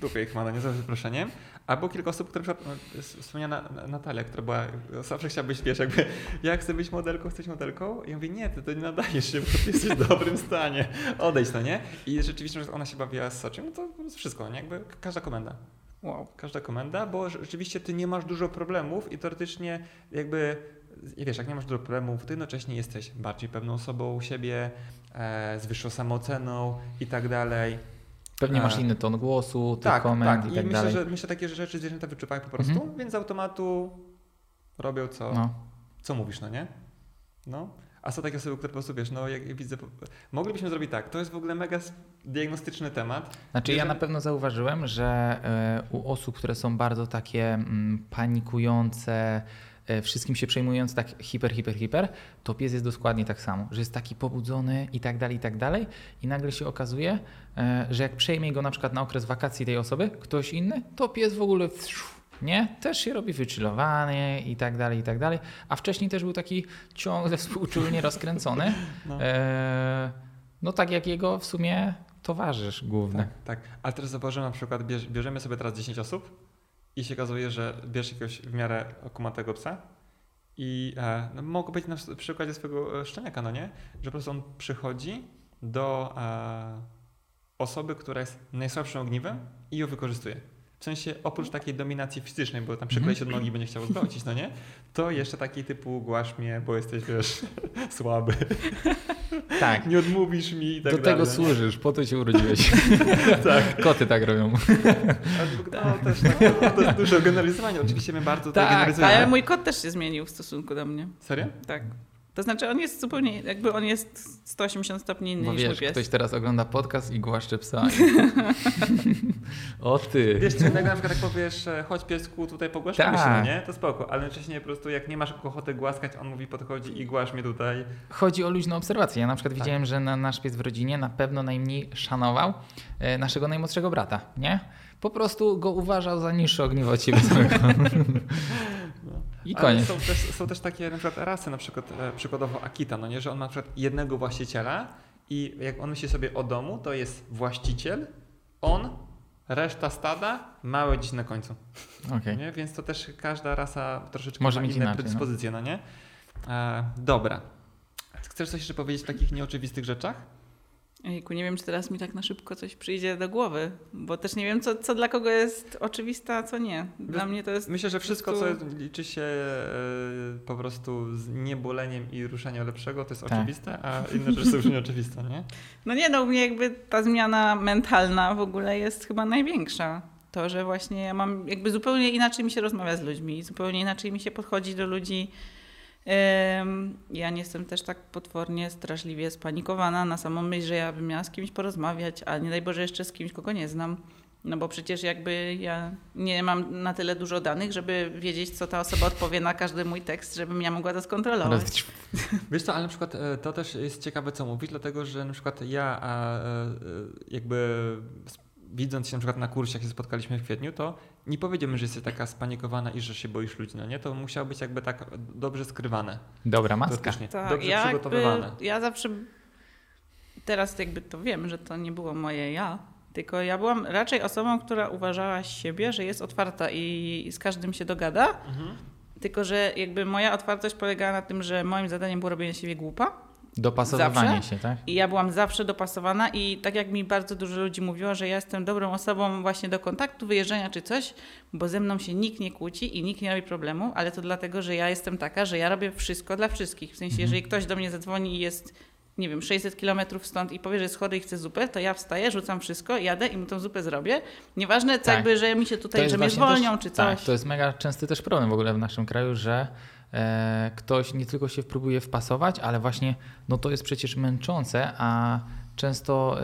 dupie ich ma, nie za przeproszeniem. Albo kilka osób, które na przykład, wspomniana Natalia, która była, zawsze chciała być, wiesz, jakby, ja chcę być modelką, chcesz modelką? I ja mówię, nie, ty to nie nadajesz się, bo ty jesteś w dobrym stanie, odejdź, no nie? I rzeczywiście, że ona się bawiła z Soczym, no to wszystko, nie? Jakby każda komenda. Wow. Każda komenda, bo rzeczywiście ty nie masz dużo problemów i teoretycznie jakby... I wiesz, jak nie masz dużo problemów, ty jednocześnie jesteś bardziej pewną osobą siebie, e, z wyższą samooceną i tak dalej. Pewnie masz inny ton głosu, tych tak, komend tak. i tak myślę, dalej. Że, myślę, że takie rzeczy zwierzęta wyczuwają po prostu, mhm. więc z automatu robią co, no. co mówisz, no nie? No. A są takie osoby, które po prostu wiesz, no jak widzę, moglibyśmy zrobić tak, to jest w ogóle mega diagnostyczny temat. Znaczy ja na pewno zauważyłem, że u osób, które są bardzo takie panikujące, wszystkim się przejmując tak hiper, hiper, hiper, to pies jest dokładnie tak samo, że jest taki pobudzony i tak dalej, i tak dalej i nagle się okazuje, że jak przejmie go na przykład na okres wakacji tej osoby, ktoś inny, to pies w ogóle nie? Też się robi wychillowany i tak dalej, i tak dalej, a wcześniej też był taki ciągle współczulnie rozkręcony, no, no tak jak jego w sumie towarzysz główny. Tak, tak. Ale teraz zauważyłem na przykład, bierz, bierzemy sobie teraz dziesięć osób, i się okazuje, że bierz jakiegoś w miarę okumatego psa i e, no, mogło być na przykładzie swojego szczeniaka, no nie? Że po prostu on przychodzi do e, osoby, która jest najsłabszym ogniwem i ją wykorzystuje. W sensie oprócz takiej dominacji fizycznej, bo tam przyklei się od nogi, będzie chciał zgwałcić, no nie? To jeszcze taki typu głasz mnie, bo jesteś wiesz, słaby. Tak. Nie odmówisz mi i tak do dalej. Do tego służysz, po to się urodziłeś. Tak. Koty tak robią. No, też, no, to jest duże generalizowanie. Oczywiście my bardzo tak, to generalizujemy. Ale mój kot też się zmienił w stosunku do mnie. Serio? Tak. To znaczy on jest zupełnie, jakby on jest sto osiemdziesiąt stopni inny, bo niż wiesz, mój pies. Ktoś teraz ogląda podcast i głaszcze psa. O ty. Wiesz, czy na przykład tak powiesz, chodź piesku, tutaj pogłaszczamy się, no nie? To spoko, ale wcześniej po prostu jak nie masz ochoty głaskać, on mówi podchodzi i głasz mnie tutaj. Chodzi o luźną obserwację. Ja na przykład tak. widziałem, że na, nasz pies w rodzinie na pewno najmniej szanował e, naszego najmłodszego brata, nie? Po prostu go uważał za niższe ogniwo od siebie samego. I koniec. Są też, są też takie na przykład rasy, na przykład przykładowo Akita, no nie, że on ma na przykład jednego właściciela i jak on myśli sobie o domu, to jest właściciel, on, reszta stada, małe dziś na końcu. Okay. Nie? Więc to też każda rasa troszeczkę może ma inne inaczej, predyspozycje, no, no nie? E, dobra. Chcesz coś jeszcze powiedzieć w takich nieoczywistych rzeczach? Ejku, nie wiem, czy teraz mi tak na szybko coś przyjdzie do głowy, bo też nie wiem, co, co dla kogo jest oczywiste, a co nie. Dla mnie to jest... Myślę, że wszystko, prostu... co liczy się po prostu z nieboleniem i ruszeniem lepszego, to jest tak. oczywiste, a inne rzeczy są już nieoczywiste, nie? No nie, no u mnie jakby ta zmiana mentalna w ogóle jest chyba największa. To, że właśnie ja mam... Jakby zupełnie inaczej mi się rozmawia z ludźmi, zupełnie inaczej mi się podchodzi do ludzi. Ja nie jestem też tak potwornie, straszliwie spanikowana na samą myśl, że ja bym miała z kimś porozmawiać, a nie daj Boże jeszcze z kimś, kogo nie znam. No bo przecież jakby ja nie mam na tyle dużo danych, żeby wiedzieć, co ta osoba odpowie na każdy mój tekst, żebym ja mogła to skontrolować. Wiesz co, ale na przykład to też jest ciekawe, co mówić, dlatego że na przykład ja jakby... widząc się na przykład na kursie, jak się spotkaliśmy w kwietniu, to nie powiedziałbym, że jesteś taka spanikowana i że się boisz ludzi, no nie? To musiało być jakby tak dobrze skrywane. Dobra maska. Tak, dobrze ja przygotowywane. Jakby, ja zawsze, teraz jakby to wiem, że to nie było moje ja, tylko ja byłam raczej osobą, która uważała siebie, że jest otwarta i z każdym się dogada, mhm. tylko że jakby moja otwartość polegała na tym, że moim zadaniem było robienie siebie głupa. Dopasowywanie zawsze. się, tak? I ja byłam zawsze dopasowana i tak jak mi bardzo dużo ludzi mówiło, że ja jestem dobrą osobą właśnie do kontaktu, wyjeżdżania czy coś, bo ze mną się nikt nie kłóci i nikt nie robi problemu, ale to dlatego, że ja jestem taka, że ja robię wszystko dla wszystkich. W sensie, mhm. jeżeli ktoś do mnie zadzwoni i jest, nie wiem, sześćset kilometrów stąd i powie, że jest chory i chce zupę, to ja wstaję, rzucam wszystko, jadę i mu tą zupę zrobię. Nieważne, co tak. jakby, że mi się tutaj, że mnie zwolnią też, czy coś. Tak, to jest mega częsty też problem w ogóle w naszym kraju, że ktoś nie tylko się próbuje wpasować, ale właśnie no to jest przecież męczące, a często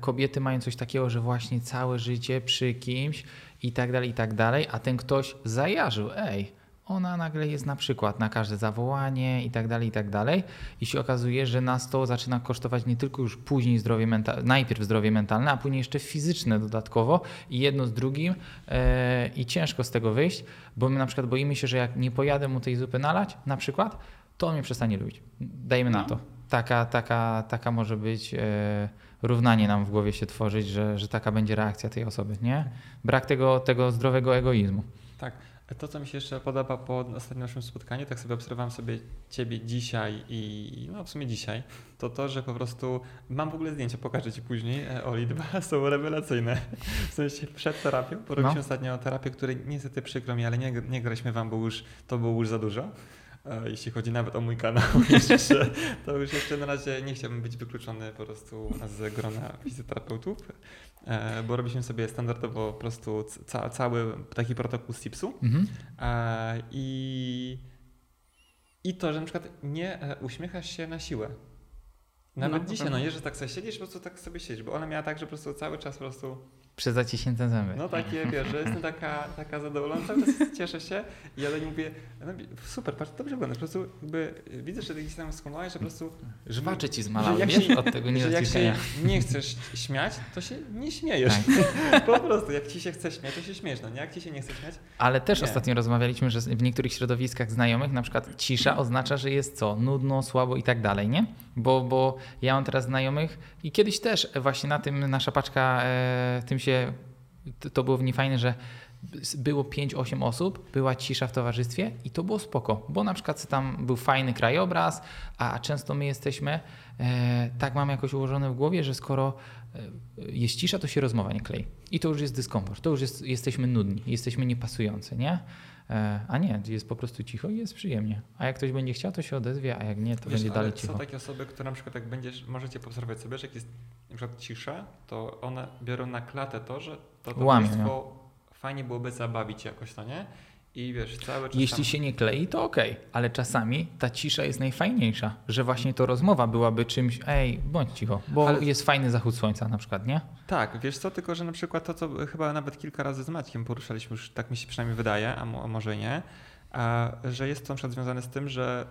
kobiety mają coś takiego, że właśnie całe życie przy kimś i tak dalej, i tak dalej, a ten ktoś zajarzył, ej, ona nagle jest na przykład na każde zawołanie i tak dalej, i tak dalej. I się okazuje, że nas to zaczyna kosztować nie tylko już później zdrowie mentalne, najpierw zdrowie mentalne, a później jeszcze fizyczne dodatkowo i jedno z drugim yy, i ciężko z tego wyjść, bo my na przykład boimy się, że jak nie pojadę mu tej zupy nalać na przykład, to on mnie przestanie lubić. Dajmy no. na to. Taka, taka, taka może być yy, równanie nam w głowie się tworzyć, że, że taka będzie reakcja tej osoby, nie? Brak tego, tego zdrowego egoizmu. Tak. To, co mi się jeszcze podoba po ostatnim naszym spotkaniu, tak sobie obserwowałem sobie ciebie dzisiaj i no w sumie dzisiaj, to to, że po prostu mam w ogóle zdjęcia, pokażę ci później, Oli, dwa są rewelacyjne. W sensie przed terapią, porobiliśmy no. ostatnio terapię, której niestety przykro mi, ale nie, nie graliśmy wam, bo już to było już za dużo. Jeśli chodzi nawet o mój kanał, jeszcze, to już jeszcze na razie nie chciałbym być wykluczony po prostu z grona fizjoterapeutów, bo robiliśmy sobie standardowo po prostu ca- cały taki protokół z tipsu mhm. I, i to, że na przykład nie uśmiechasz się na siłę. Nawet no, dzisiaj, no nie, że tak sobie siedzisz, po prostu tak sobie siedzisz, bo ona miała tak, że po prostu cały czas po prostu... Przez zaciśnięte zęby. No takie, wiesz, że jestem taka, taka zadowolona, cieszę się i ale nie mówię, no, super, patrz, dobrze wyglądasz, po prostu jakby widzę, że ty się tam skonałeś, że po prostu... Żwacze ci zmalały, jak się, od tego nie że jak się nie chcesz śmiać, to się nie śmiejesz. Tak. Po prostu, jak ci się chce śmiać, to się śmiesz, no nie? Jak ci się nie chce śmiać... Ale też nie. Ostatnio rozmawialiśmy, że w niektórych środowiskach znajomych na przykład cisza oznacza, że jest co? Nudno, słabo i tak dalej, nie? Bo, bo ja mam teraz znajomych i kiedyś też właśnie na tym nasza paczka e, tym się, to było w niej fajne, że było pięć osiem osób, była cisza w towarzystwie i to było spoko, bo na przykład tam był fajny krajobraz, a często my jesteśmy, e, tak mam jakoś ułożone w głowie, że skoro jest cisza, to się rozmowa nie klei i to już jest dyskomfort, to już jest, jesteśmy nudni, jesteśmy niepasujący, nie? A nie, jest po prostu cicho i jest przyjemnie. A jak ktoś będzie chciał, to się odezwie, a jak nie, to wiesz, będzie dalej cicho. Są takie osoby, które na przykład jak będziesz, możecie obserwować sobie, że jak jest na przykład cisza, to one biorą na klatę to, że to towarzystwo fajnie byłoby zabawić jakoś, to nie? I wiesz, cały czas... Jeśli tam... się nie klei, to okej, okay. Ale czasami ta cisza jest najfajniejsza, że właśnie to rozmowa byłaby czymś, ej, bądź cicho, bo ale... jest fajny zachód słońca na przykład, nie? Tak, wiesz co, tylko że na przykład to, co chyba nawet kilka razy z Maćkiem poruszaliśmy już, tak mi się przynajmniej wydaje, a może nie, a że jest to na przykład związane z tym, że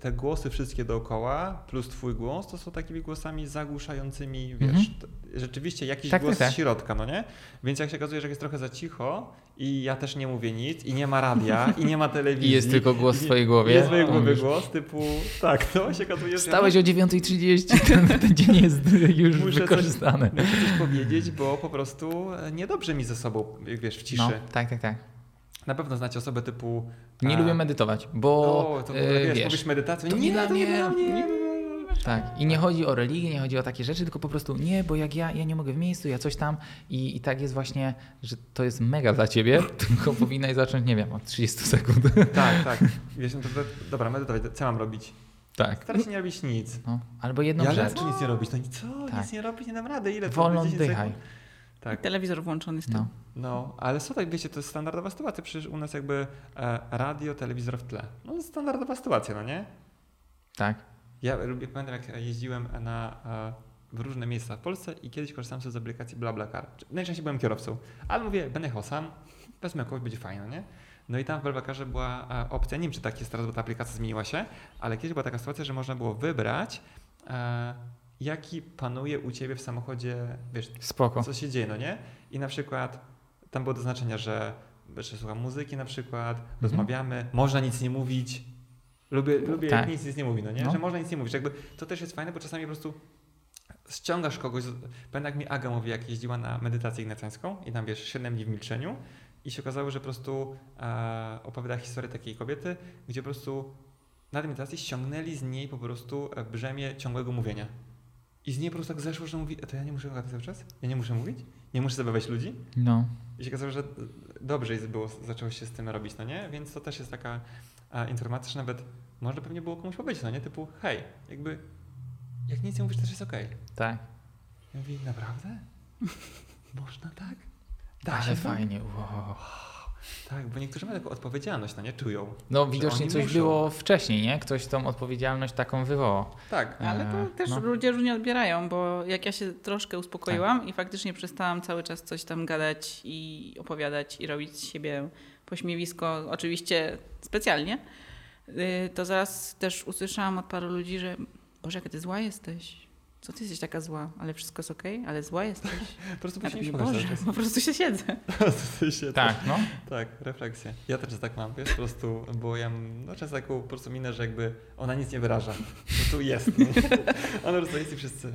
te głosy wszystkie dookoła plus twój głos to są takimi głosami zagłuszającymi, wiesz, mm-hmm. rzeczywiście jakiś tak, głos tak. z środka, no nie? Więc jak się okazuje, że jest trochę za cicho i ja też nie mówię nic i nie ma radia i nie ma telewizji. I jest tylko głos w twojej głowie. Jest w twojej głowie głos typu, tak, to się okazuje, że... Wstałeś o dziewiąta trzydzieści, ten, ten dzień jest już muszę wykorzystany. Coś, muszę coś powiedzieć, bo po prostu niedobrze mi ze sobą, wiesz, w ciszy. No, tak, tak, tak. Na pewno znacie osoby typu... Nie a... lubię medytować, bo... No, to yy, wiesz, mówisz medytację, nie, nie dla mnie, nie dla mnie. Tak, i nie chodzi o religię, nie chodzi o takie rzeczy, tylko po prostu nie, bo jak ja, ja nie mogę w miejscu, ja coś tam i, i tak jest właśnie, że to jest mega dla ciebie, tylko powinnaś zacząć, nie wiem, od trzydziestu sekund. Tak, tak. Wiesz, no to, dobra, medytować, co mam robić? Tak. Starać się nie robić nic. No, albo jedną ja rzecz. Ja nic nie robić, no nic, co? Tak. Nic nie robić, nie dam rady, ile to wolno oddychaj. Tak. I telewizor włączony jest no. tam. No, ale co tak, wiecie, to jest standardowa sytuacja, przecież u nas jakby e, radio, telewizor w tle. No to jest standardowa sytuacja, no nie? Tak. Ja lubię, pamiętam jak jeździłem na, e, w różne miejsca w Polsce i kiedyś korzystałem sobie z aplikacji BlaBlaCar. Najczęściej byłem kierowcą, ale mówię, będę jechał sam, wezmę kogoś, będzie fajno, nie? No i tam w BlaBlaCarze była e, opcja, nie wiem czy tak jest teraz, bo ta aplikacja zmieniła się, ale kiedyś była taka sytuacja, że można było wybrać e, jaki panuje u ciebie w samochodzie, wiesz, spoko. Co się dzieje, no nie? I na przykład tam było do znaczenia, że, że słucham muzyki na przykład, mm-hmm. rozmawiamy, można nic nie mówić, lubię, lubię tak. jak nic, nic nie mówi, no nie? No. Że można nic nie mówić, jakby to też jest fajne, bo czasami po prostu ściągasz kogoś, pamiętam jak mi Aga mówi, jak jeździła na medytację ignacjańską i tam wiesz, siedem dni w milczeniu i się okazało, że po prostu e, opowiada historię takiej kobiety, gdzie po prostu na medytacji ściągnęli z niej po prostu brzemię ciągłego mówienia. I z niej po prostu tak zeszło, że mówi, to ja nie muszę gadać cały czas? Ja nie muszę mówić? Nie muszę zabawiać ludzi? No. I się okazało, że dobrze było, zaczęło się z tym robić, no nie? Więc to też jest taka a, informacja, że nawet może pewnie było komuś powiedzieć, no nie? Typu, hej, jakby jak nic nie mówisz, to też jest okej. Okay. Tak. Ja mówię, naprawdę? Można tak? Da ale się fajnie, tak? Wow. Tak, bo niektórzy mają taką odpowiedzialność, no nie? Czują. No widocznie coś muszą. Było wcześniej, nie? Ktoś tą odpowiedzialność taką wywołał. Tak, ale to też no. ludzie różnie odbierają, bo jak ja się troszkę uspokoiłam tak. i faktycznie przestałam cały czas coś tam gadać i opowiadać i robić z siebie pośmiewisko, oczywiście specjalnie, to zaraz też usłyszałam od paru ludzi, że Boże, jaka ty zła jesteś. Co ty jesteś taka zła? Ale wszystko jest okej? Okay? Ale zła jesteś? Po prostu ja się Boże, po prostu się siedzę. Tak, no. Tak, refleksja. Ja też tak mam, wiesz, po prostu, bo ja mam no, czas taką po prostu minę, że jakby ona nic nie wyraża. Po prostu jest. No. Ona po prostu jest i wszyscy.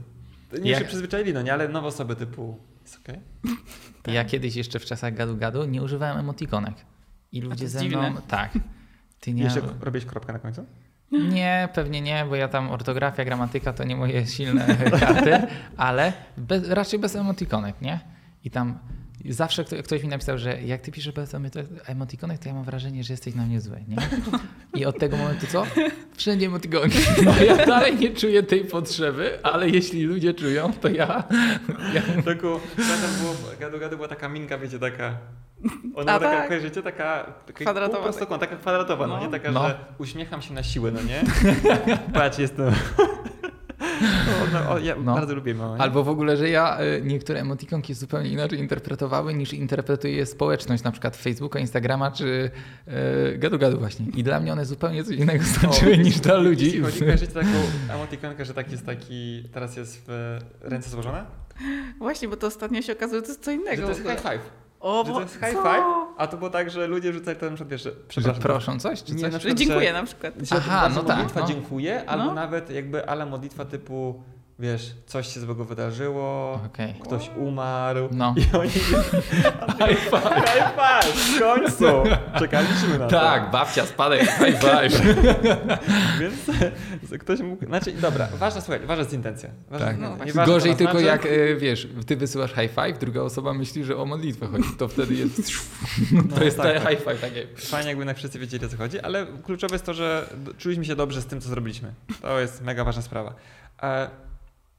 Nie jak... się przyzwyczaili, no nie, ale nowe osoby typu jest okej? Okay? Tak. Ja kiedyś jeszcze w czasach gadu-gadu nie używałem emotikonek. I ludzie ze mną... Dziwne. Tak. Ty nie... Jeszcze robisz kropkę na końcu? Nie, pewnie nie, bo ja tam ortografia, gramatyka to nie moje silne karty, ale bez, raczej bez emotikonek, nie? I tam zawsze ktoś mi napisał, że jak ty piszesz bez emotikonek, to ja mam wrażenie, że jesteś na mnie zły, nie? I od tego momentu co? Wszędzie emotikonki. No ja dalej nie czuję tej potrzeby, ale jeśli ludzie czują, to ja... ja... Tylko gadu-gadu była taka minka, wiecie, taka... Ona A była taka, tak. życie, taka, taka kwadratowa, prostokąt, taka kwadratowa, no, no nie? Taka, no. że uśmiecham się na siłę, no nie? Patrz, jestem... No, no, o, ja no. bardzo lubię małe. Albo w ogóle, że ja niektóre emotikonki zupełnie inaczej interpretowały, niż interpretuje społeczność, na przykład Facebooka, Instagrama, czy e, gadu-gadu właśnie. I dla mnie one zupełnie coś innego znaczyły no, niż dla ludzi. Jeśli chodzi, kojarzycie taką emotikonkę, że tak jest taki, teraz jest w ręce złożone? Właśnie, bo to ostatnio się okazuje, że to jest co innego. Że to jest high five. O, że to jest high co? Five, a to było tak, że ludzie rzucali to na przykład, wiesz, przepraszam. Proszą coś? Czy nie, coś? Na przykład, dziękuję na przykład. Aha, no tak. Modlitwa no. dziękuję, albo no. nawet jakby ala modlitwa typu, wiesz, coś się złego wydarzyło, okay. ktoś umarł. No. I oni... high five. High five, w końcu. Czekaliśmy na to. Tak, babcia, spadaj, high five. Więc ktoś mógł... Znaczy, dobra, ważna, słuchaj, ważna jest intencja. Ważna, tak. no, nie ważna, gorzej tylko znaczy... jak, wiesz, ty wysyłasz high five, druga osoba myśli, że o modlitwę chodzi, to wtedy jest... No, to jest tak, high five takie. Fajnie, jakby na wszyscy wiedzieli, o co chodzi, ale kluczowe jest to, że czuliśmy się dobrze z tym, co zrobiliśmy. To jest mega ważna sprawa.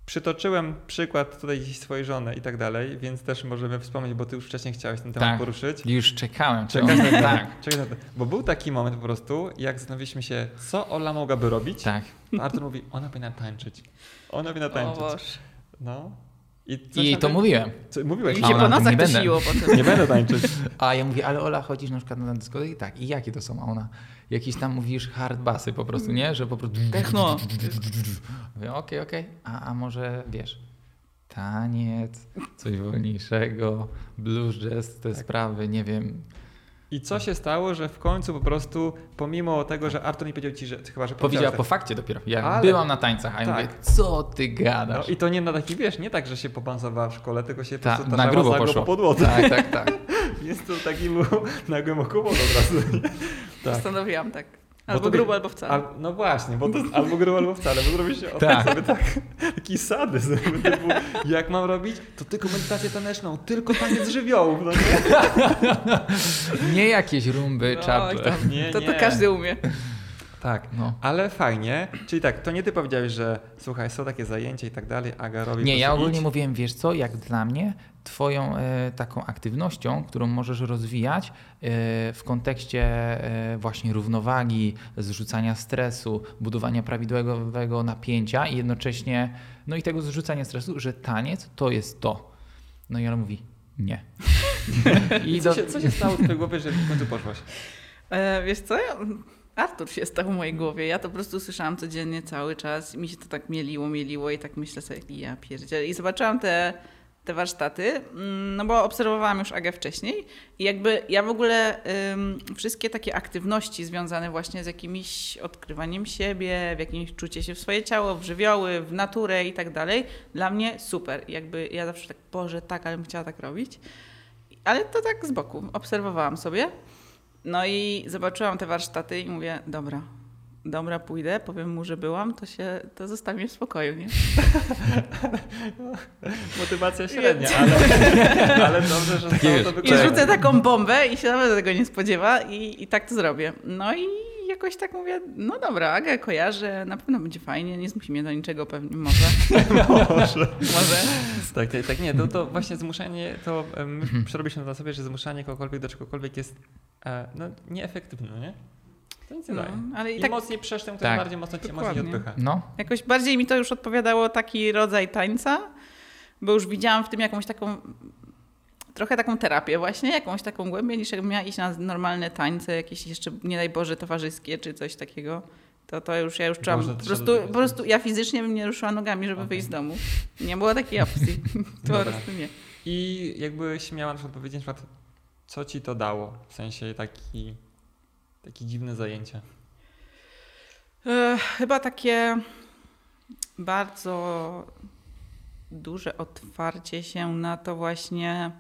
Przytoczyłem przykład tutaj swojej żony i tak dalej, więc też możemy wspomnieć, bo ty już wcześniej chciałeś ten temat tak, poruszyć. Już czekałem. Czekałem na ten, tak. Czekałem na ten. Bo był taki moment po prostu, jak zastanowiliśmy się, co Ola mogłaby robić. Tak. Artur mówi, ona powinna tańczyć. Ona powinna tańczyć. O Boże. No. I, I jej to ty... mówiłem. Co, mówiłeś. I się po nas zaktosiło potem. Nie będę tańczyć. A ja mówię, ale Ola, chodzisz na przykład na dyskotekę i tak. I jakie to są? A ona, jakieś tam mówisz hard bassy po prostu, nie? Że po prostu... Techno. Mówię, okej, okej. A, a może, wiesz, taniec, coś wolniejszego, blues, jazz, te tak. sprawy, nie wiem... I co się stało, że w końcu po prostu, pomimo tego, że Artur nie powiedział ci, że chyba, że... Powiedziała po fakcie dopiero. Ja ale... byłam na tańcach, a ja tak. mówię, co ty gadasz? No i to nie na taki, wiesz, nie tak, że się popansowała w szkole, tylko się Ta, po prostu... Na grubo poszło. Po podłodze. Tak, tak, tak. Jest to taki na głęboko wodę od razu. Tak. Postanowiłam tak. Albo to, grubo, albo wcale. Al, no właśnie, bo to jest albo grubo, albo wcale, bo zrobi się o tak. sobie tak, taki sadyzm, typu, jak mam robić, to tylko medytację taneczną, tylko taniec żywiołów. No nie? nie jakieś rumby, no, czapy. To, nie, to, to nie. każdy umie. Tak, no. ale fajnie. Czyli tak, to nie ty powiedziałeś, że słuchaj, są takie zajęcia i tak dalej, Aga robi... Nie, ja ogólnie mówiłem, wiesz co, jak dla mnie twoją y, taką aktywnością, którą możesz rozwijać y, w kontekście y, właśnie równowagi, zrzucania stresu, budowania prawidłowego napięcia i jednocześnie, no i tego zrzucania stresu, że taniec to jest to. No i ona mówi, nie. I, I co, do... się, co się stało w twojej głowie, że w końcu poszłaś? E, wiesz co, ja... Artur się stał w mojej głowie. Ja to po prostu słyszałam codziennie, cały czas. I mi się to tak mieliło, mieliło i tak myślę sobie, ja pierdzielę. I zobaczyłam te, te warsztaty, no bo obserwowałam już Agę wcześniej. I jakby ja w ogóle ym, wszystkie takie aktywności związane właśnie z jakimś odkrywaniem siebie, w jakimś czucie się w swoje ciało, w żywioły, w naturę i tak dalej, dla mnie super. I jakby ja zawsze tak, Boże, tak, ale bym chciała tak robić. Ale to tak z boku. Obserwowałam sobie. No i zobaczyłam te warsztaty i mówię, dobra, dobra, pójdę, powiem mu, że byłam, to się, to zostaw mnie w spokoju, nie? Motywacja średnia, ale, ale dobrze, że tak to wygląda. I rzucę taką bombę i się nawet tego nie spodziewa i, i tak to zrobię. No i jakoś tak mówię, no dobra, Agę kojarzę, na pewno będzie fajnie, nie zmusi mnie do niczego, pewnie może. może. może. Tak, tak, tak, nie, to, to właśnie zmuszanie, to um, przerobiliśmy na sobie, że zmuszanie kogokolwiek do czegokolwiek jest no, nieefektywne, nie? To nic nie no, daje. Ale i tak, mocniej przesz tym, tak, bardziej mocno cię mocniej odpycha. No. Jakoś bardziej mi to już odpowiadało taki rodzaj tańca, bo już widziałam w tym jakąś taką trochę taką terapię właśnie, jakąś taką głębię, niż jakbym miała iść na normalne tańce, jakieś jeszcze, nie daj Boże, towarzyskie czy coś takiego. To, to już ja już czułam, po prostu, po prostu ja fizycznie bym nie ruszyła nogami, żeby okay. wyjść z domu. Nie było takiej opcji, to po prostu nie. I jakbyś miała na przykład powiedzieć, na przykład, co ci to dało? W sensie taki, takie dziwne zajęcie. Yy, chyba takie bardzo duże otwarcie się na to właśnie...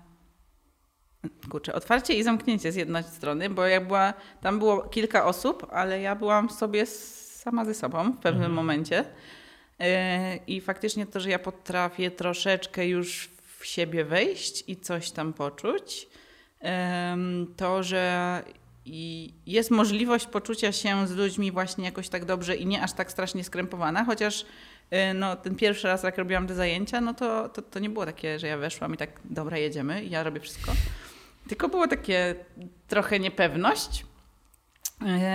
Kurczę, otwarcie i zamknięcie z jednej strony, bo jak była, tam było kilka osób, ale ja byłam sobie sama ze sobą w pewnym mhm. momencie. Yy, I faktycznie to, że ja potrafię troszeczkę już w siebie wejść i coś tam poczuć, yy, to, że i jest możliwość poczucia się z ludźmi właśnie jakoś tak dobrze i nie aż tak strasznie skrępowana, chociaż no, ten pierwszy raz, jak robiłam te zajęcia, no to, to, to nie było takie, że ja weszłam i tak, dobra, jedziemy i ja robię wszystko. Tylko było takie trochę niepewność,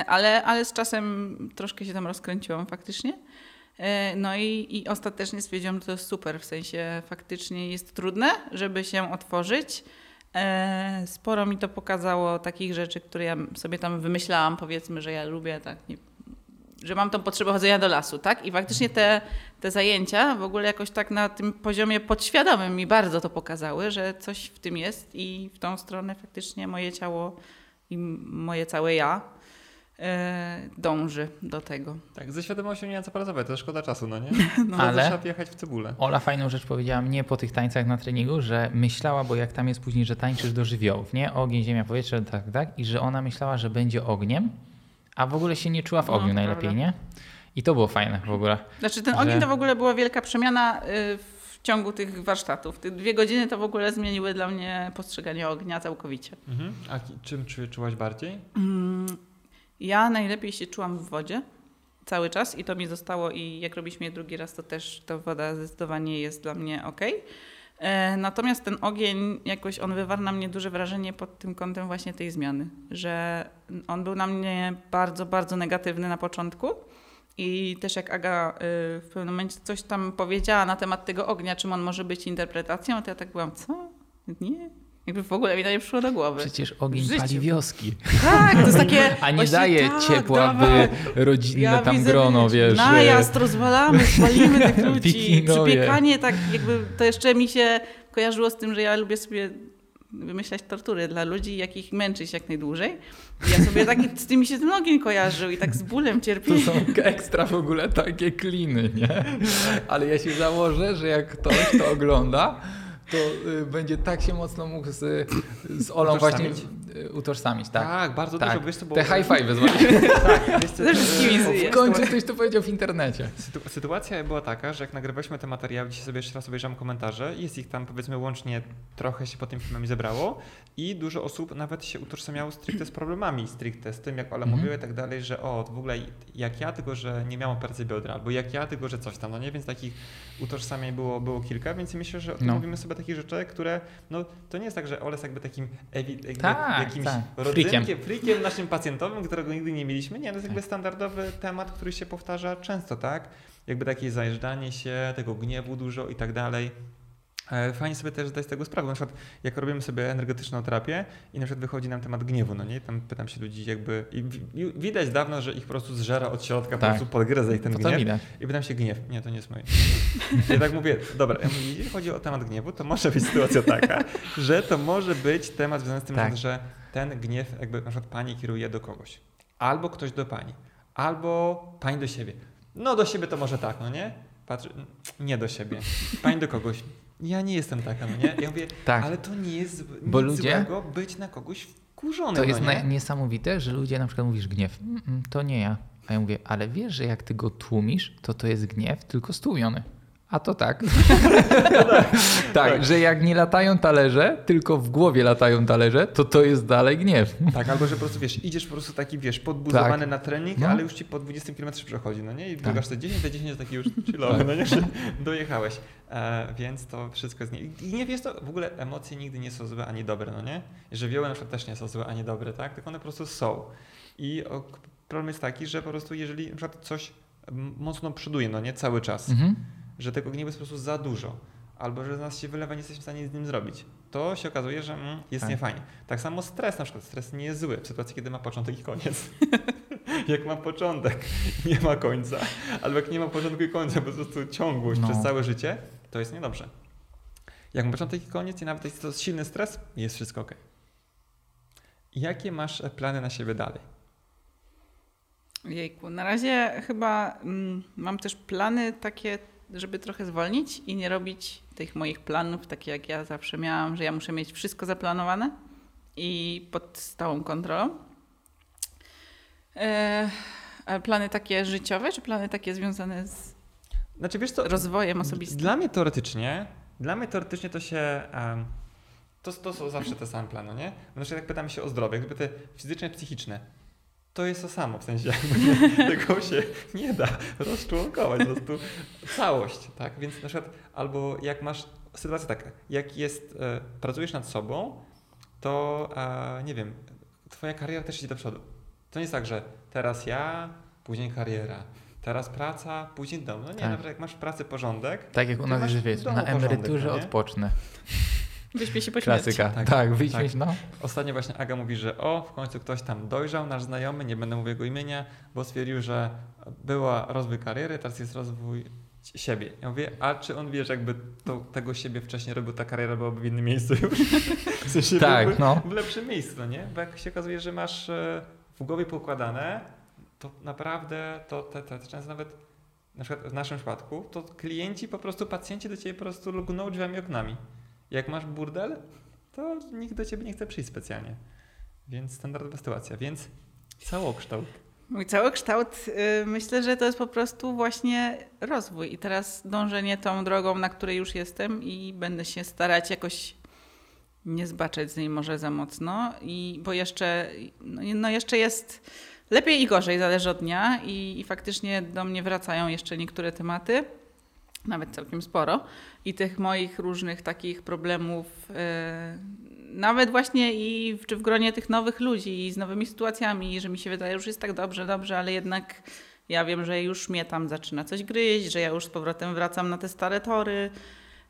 ale, ale z czasem troszkę się tam rozkręciłam faktycznie. No i, i ostatecznie stwierdziłam, że to jest super, w sensie faktycznie jest trudne, żeby się otworzyć. Sporo mi to pokazało takich rzeczy, które ja sobie tam wymyślałam, powiedzmy, że ja lubię, tak, nie, że mam tą potrzebę chodzenia do lasu, tak? I faktycznie te, te zajęcia w ogóle jakoś tak na tym poziomie podświadomym mi bardzo to pokazały, że coś w tym jest i w tą stronę faktycznie moje ciało i moje całe ja yy, dąży do tego. Tak, ze świadomością nie ma co pracować, to szkoda czasu, no nie? No, ale trzeba jechać w cebulę. Ola fajną rzecz powiedziała mnie po tych tańcach na treningu, że myślała, bo jak tam jest później, że tańczysz do żywiołów, nie? Ogień, ziemia, powietrze, tak, tak. I że ona myślała, że będzie ogniem, a w ogóle się nie czuła w ogniu no, najlepiej, prawda. Nie? I to było fajne w ogóle. Znaczy ten ogień że... to w ogóle była wielka przemiana w ciągu tych warsztatów. Te dwie godziny to w ogóle zmieniły dla mnie postrzeganie ognia całkowicie. Mhm. A czym się czułaś bardziej? Ja najlepiej się czułam w wodzie cały czas i to mi zostało i jak robiliśmy je drugi raz, to też ta woda zdecydowanie jest dla mnie okej. Okay. Natomiast ten ogień, jakoś on wywarł na mnie duże wrażenie pod tym kątem właśnie tej zmiany, że on był na mnie bardzo, bardzo negatywny na początku i też jak Aga w pewnym momencie coś tam powiedziała na temat tego ognia, czym on może być interpretacją, to ja tak byłam, co? Nie. Jakby w ogóle mi to nie przyszło do głowy. Przecież ogień pali wioski. Tak, to jest takie... A nie daje tak, ciepła dawaj. w rodzinne ja tam widzę, grono, wiesz. Najazd, rozwalamy, spalimy tych ludzi. Przypiekanie tak jakby... To jeszcze mi się kojarzyło z tym, że ja lubię sobie wymyślać tortury dla ludzi, jak ich męczyć jak najdłużej. I ja sobie tak z tym mi się ten ogień kojarzył i tak z bólem cierpię. To są ekstra w ogóle takie kliny, nie? Ale ja się założę, że jak ktoś to ogląda, to y, będzie tak się mocno mógł z, z Olą utożsamić. Właśnie y, utożsamić. Tak, tak bardzo tak. dużo. Wiesz, to było... Te high five'y zwłaszcza. tak, wiesz, to, to w końcu ktoś to powiedział w internecie. Sytu- sytuacja była taka, że jak nagrywaliśmy te materiały, dzisiaj sobie jeszcze raz obejrzałem komentarze, jest ich tam powiedzmy łącznie trochę się po tym filmami zebrało i dużo osób nawet się utożsamiało stricte z problemami, stricte z tym, jak Ola mm. mówiła i tak dalej, że o, to w ogóle jak ja, tylko że nie miałam operacji biodra, albo jak ja, tylko że coś tam, no nie? Więc takich utożsamień było, było kilka, więc myślę, że o tym no. mówimy sobie takich rzeczy, które, no to nie jest tak, że Ola jest jakby takim ewi- tak, jakimś tak. rodzynkiem, frikiem naszym pacjentowym, którego nigdy nie mieliśmy. Nie, to jest jakby standardowy temat, który się powtarza często, tak? Jakby takie zajeżdżanie się, tego gniewu dużo i tak dalej. Fajnie sobie też zdać z tego sprawę. Na przykład jak robimy sobie energetyczną terapię i na przykład wychodzi nam temat gniewu, no nie? Tam pytam się ludzi jakby... I widać dawno, że ich po prostu zżera od środka, tak. po prostu podgryza ich ten to gniew. To I pytam się gniew. Nie, to nie jest moje. Ja tak mówię, dobra, ja mówię, jeżeli chodzi o temat gniewu, to może być sytuacja taka, że to może być temat związany z tym, tak. że ten gniew jakby na przykład pani kieruje do kogoś. Albo ktoś do pani. Albo pani do siebie. No do siebie to może tak, no nie? Patrz, nie do siebie. Pani do kogoś. Ja nie jestem taka, no nie? Ja mówię, tak. ale to nie jest nic ludzie, złego być na kogoś wkurzonym. To jest no nie? niesamowite, że ludzie na przykład mówisz gniew, Mm-mm, to nie ja. A ja mówię, ale wiesz, że jak ty go tłumisz, to to jest gniew tylko stłumiony. A to tak. tak, że jak nie latają talerze, tylko w głowie latają talerze, to to jest dalej gniew. Tak, albo że po prostu wiesz, idziesz po prostu taki, wiesz, podbudowany tak. na trening, no. ale już ci po dwudziestu kilometrach przechodzi, no nie? I tak. biegasz te dziesięć, te dziesięć jest taki już chillowy, tak. no nie? Dojechałeś. E, więc to wszystko jest nie... I nie wiesz, to w ogóle emocje nigdy nie są złe ani dobre, no nie? Żywioły na przykład też nie są złe ani dobre, tak? Tylko one po prostu są. I problem jest taki, że po prostu jeżeli na przykład coś mocno przoduje, no nie? Cały czas. Mhm. Że tego gniewu jest po prostu za dużo. albo że z nas się wylewa, nie jesteśmy w stanie z nim zrobić. To się okazuje, że mm, jest tak. niefajnie. Tak samo stres, na przykład stres nie jest zły w sytuacji, kiedy ma początek i koniec. Jak ma początek, nie ma końca, albo jak nie ma początku i końca, po prostu ciągłość no. przez całe życie, to jest niedobrze. Jak ma początek i koniec i nawet jest to silny stres, jest wszystko okej. Jakie masz plany na siebie dalej? Jejku, na razie chyba mm, mam też plany takie, żeby trochę zwolnić i nie robić tych moich planów, takie jak ja zawsze miałam, że ja muszę mieć wszystko zaplanowane i pod stałą kontrolą. Eee, plany takie życiowe, czy plany takie związane z znaczy, wiesz co, rozwojem osobistym? Dla mnie teoretycznie, dla mnie teoretycznie to się... Um... To, to są zawsze te same plany, nie? Znaczy, jak pytamy się o zdrowie, jakby te fizyczne, psychiczne, to jest to samo, w sensie jakby tego się nie da rozczłonkować, po prostu całość, tak? Więc na przykład, albo jak masz sytuację taka, jak jest, e, pracujesz nad sobą, to e, nie wiem, twoja kariera też idzie do przodu. To nie jest tak, że teraz ja, później kariera. Teraz praca, później dom. No nie, tak. Nawet jak masz w pracy porządek... Tak jak u nas już wiesz, na emeryturze porządek, odpocznę. Wyśpię się po śmierci. Klasyka, tak, tak wyśpię tak. no. Ostatnio właśnie Aga mówi, że o, w końcu ktoś tam dojrzał, nasz znajomy, nie będę mówił jego imienia, bo stwierdził, że była rozwój kariery, teraz jest rozwój siebie. Ja mówię, a czy on wie, że jakby to, tego siebie wcześniej robił, ta kariera byłaby w innym miejscu już? W sensie tak, no. W lepszym miejscu, no nie? Bo jak się okazuje, że masz w głowie poukładane, to naprawdę to te, te, te często nawet na przykład w naszym przypadku, to klienci po prostu, pacjenci do ciebie po prostu lgną drzwiami, oknami. Jak masz burdel, to nikt do ciebie nie chce przyjść specjalnie. Więc standardowa sytuacja, więc całokształt. Mój całokształt, yy, myślę, że to jest po prostu właśnie rozwój i teraz dążenie tą drogą, na której już jestem i będę się starać jakoś nie zbaczać z niej może za mocno, i, bo jeszcze, no, no jeszcze jest lepiej i gorzej, zależy od dnia i, i faktycznie do mnie wracają jeszcze niektóre tematy. Nawet całkiem sporo i tych moich różnych takich problemów, yy, nawet właśnie i w, czy w gronie tych nowych ludzi i z nowymi sytuacjami, że mi się wydaje, już jest tak dobrze, dobrze, ale jednak ja wiem, że już mnie tam zaczyna coś gryźć, że ja już z powrotem wracam na te stare tory,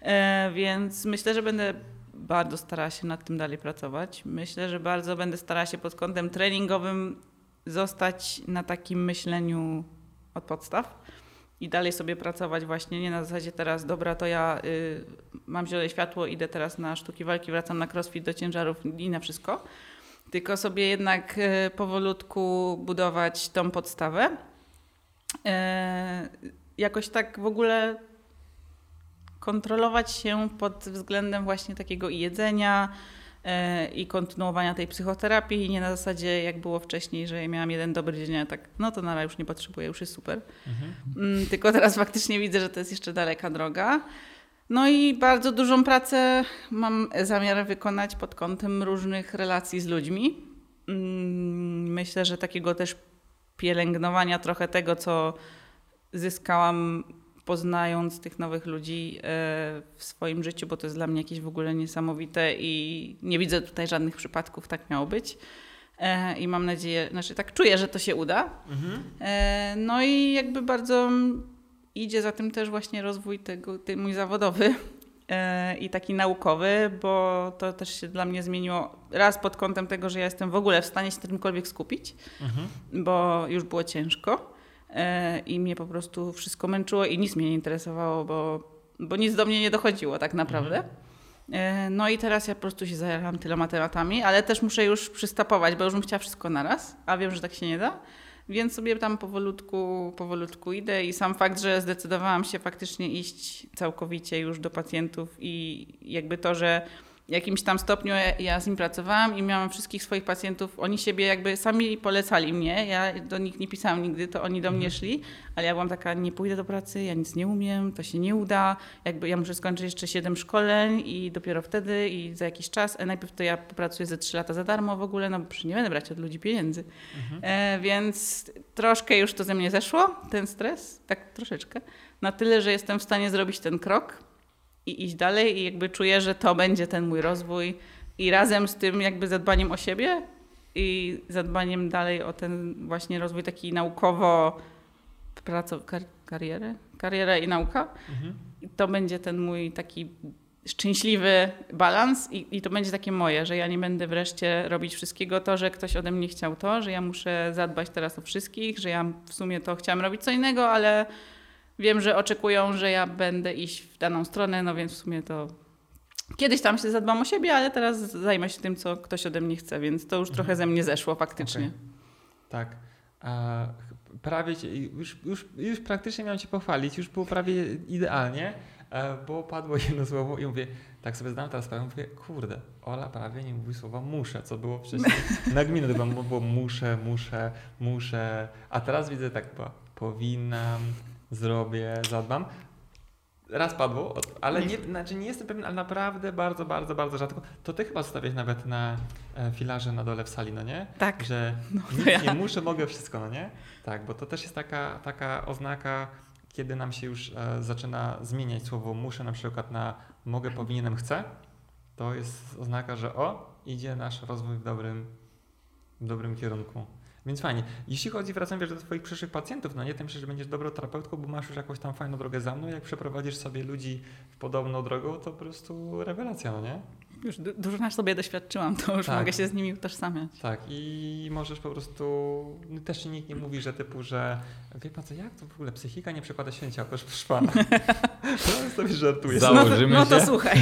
yy, więc myślę, że będę bardzo starała się nad tym dalej pracować. Myślę, że bardzo będę starała się pod kątem treningowym zostać na takim myśleniu od podstaw. I dalej sobie pracować właśnie, nie na zasadzie teraz, dobra, to ja y, mam zielone światło, idę teraz na sztuki walki, wracam na crossfit do ciężarów i na wszystko. Tylko sobie jednak y, powolutku budować tą podstawę. Y, jakoś tak w ogóle kontrolować się pod względem właśnie takiego i jedzenia, i kontynuowania tej psychoterapii, nie na zasadzie jak było wcześniej, że miałam jeden dobry dzień, a tak no to na razie już nie potrzebuję, już jest super. Mhm. Tylko teraz faktycznie widzę, że to jest jeszcze daleka droga. No i bardzo dużą pracę mam zamiar wykonać pod kątem różnych relacji z ludźmi. Myślę, że takiego też pielęgnowania trochę tego, co zyskałam poznając tych nowych ludzi w swoim życiu, bo to jest dla mnie jakieś w ogóle niesamowite i nie widzę tutaj żadnych przypadków, tak miało być. I mam nadzieję, znaczy tak czuję, że to się uda. Mhm. No i jakby bardzo idzie za tym też właśnie rozwój tego, ten mój zawodowy i taki naukowy, bo to też się dla mnie zmieniło raz pod kątem tego, że ja jestem w ogóle w stanie się czymkolwiek skupić, mhm. bo już było ciężko. I mnie po prostu wszystko męczyło i nic mnie nie interesowało, bo, bo nic do mnie nie dochodziło tak naprawdę. Mhm. No i teraz ja po prostu się zajarałam tyloma tematami, ale też muszę już przystapować, bo już bym chciała wszystko naraz, a wiem, że tak się nie da. Więc sobie tam powolutku, powolutku idę i sam fakt, że zdecydowałam się faktycznie iść całkowicie już do pacjentów i jakby to, że w jakimś tam stopniu ja z nim pracowałam i miałam wszystkich swoich pacjentów, oni siebie jakby sami polecali mnie, ja do nich nie pisałam nigdy, to oni do mnie szli, ale ja byłam taka, nie pójdę do pracy, ja nic nie umiem, to się nie uda, jakby ja muszę skończyć jeszcze siedem szkoleń i dopiero wtedy i za jakiś czas, a najpierw to ja popracuję ze trzy lata za darmo w ogóle, no bo przecież nie będę brać od ludzi pieniędzy, mhm. e, więc troszkę już to ze mnie zeszło, ten stres, tak troszeczkę, na tyle, że jestem w stanie zrobić ten krok, i iść dalej i jakby czuję, że to będzie ten mój rozwój i razem z tym jakby zadbaniem o siebie i zadbaniem dalej o ten właśnie rozwój taki naukowo praco- kar- kariery, kariera i nauka. Mhm. I to będzie ten mój taki szczęśliwy balans i, i to będzie takie moje, że ja nie będę wreszcie robić wszystkiego to, że ktoś ode mnie chciał to, że ja muszę zadbać teraz o wszystkich, że ja w sumie to chciałam robić co innego, ale wiem, że oczekują, że ja będę iść w daną stronę, no więc w sumie to kiedyś tam się zadbam o siebie, ale teraz zajmę się tym, co ktoś ode mnie chce, więc to już mhm. trochę ze mnie zeszło faktycznie. Okay. Tak. A prawie cię, już, już, już praktycznie miałem cię pochwalić, już było prawie idealnie, bo padło jedno słowo i mówię, tak sobie zdam teraz sprawę, mówię, kurde, Ola prawie nie mówi słowa muszę, co było wcześniej nagminne, bo było muszę, muszę, muszę, a teraz widzę tak, bo powinnam, zrobię, zadbam. Raz padło, ale nie, znaczy nie jestem pewien, ale naprawdę bardzo, bardzo, bardzo rzadko. To ty chyba zostawiasz nawet na filarze na dole w sali, no nie? Tak. Że no nic ja. nie muszę, mogę wszystko, no nie? Tak, bo to też jest taka, taka oznaka, kiedy nam się już e, zaczyna zmieniać słowo muszę na przykład na mogę, powinienem, chcę. To jest oznaka, że o, idzie nasz rozwój w dobrym, w dobrym kierunku. Więc fajnie. Jeśli chodzi, wracam wiesz, do twoich przyszłych pacjentów, no nie, to myślę, że będziesz dobrą terapeutką, bo masz już jakąś tam fajną drogę za mną. Jak przeprowadzisz sobie ludzi w podobną drogą, to po prostu rewelacja, no nie? Już du- dużo na sobie doświadczyłam, to już tak. Mogę się z nimi utożsamiać. Tak, i możesz po prostu, no, też nikt nie mówi, że typu, że wie pan co, jak to w ogóle psychika nie przekłada święcia, proszę pana. To sobie żartuje. Założymy no to, no to się. Słuchaj.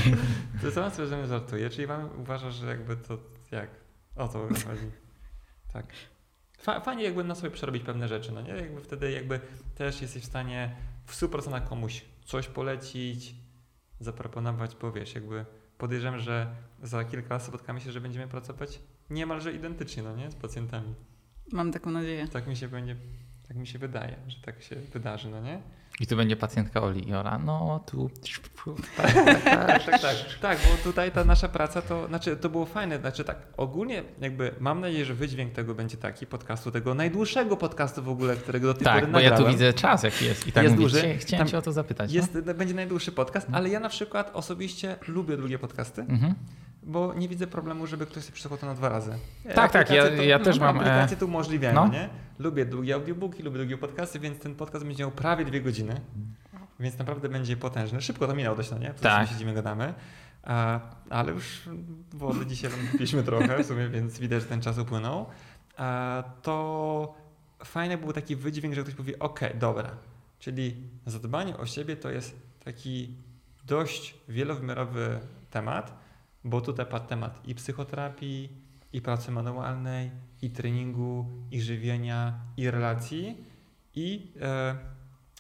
To sama sobie żartuje, czyli wam uważasz, że jakby to jak? O to chodzi. Tak. Fajnie jakby na sobie przerobić pewne rzeczy, no nie? Jakby wtedy jakby też jesteś w stanie w stu procentach komuś coś polecić, zaproponować, bo wiesz, jakby podejrzewam, że za kilka lat spotkamy się, że będziemy pracować niemalże identycznie, no nie? Z pacjentami. Mam taką nadzieję. Tak mi się będzie, tak mi się wydaje, że tak się wydarzy, no nie? I tu będzie pacjentka Oli i Ola, no tu... Tak, tak, tak, tak, tak, tak, bo tutaj ta nasza praca to, znaczy to było fajne, znaczy tak ogólnie jakby mam nadzieję, że wydźwięk tego będzie taki podcastu, tego najdłuższego podcastu w ogóle, którego do tej tak, pory nagrałem. Tak, bo ja tu widzę czas jaki jest i tak jest mówię, duży. Chciałem cię o to zapytać. Jest, no? Będzie najdłuższy podcast, ale ja na przykład osobiście lubię długie podcasty. Mhm. Bo nie widzę problemu, żeby ktoś sobie przysłuchał to na dwa razy. Tak, ja, tak, ja, ja to, też mam. Aplikacje to umożliwiają, no. Nie? Lubię długie audiobooki, lubię długie podcasty, więc ten podcast będzie miał prawie dwie godziny, więc naprawdę będzie potężny. Szybko to minęło dość, no nie? Po tak. Siedzimy, gadamy, A, ale już wody dzisiaj piliśmy trochę w sumie, więc widać, że ten czas upłynął. A, to fajny był taki wydźwięk, że ktoś mówi, ok, dobra, czyli zadbanie o siebie to jest taki dość wielowymiarowy temat, bo tutaj padł temat i psychoterapii, i pracy manualnej, i treningu, i żywienia, i relacji. I e,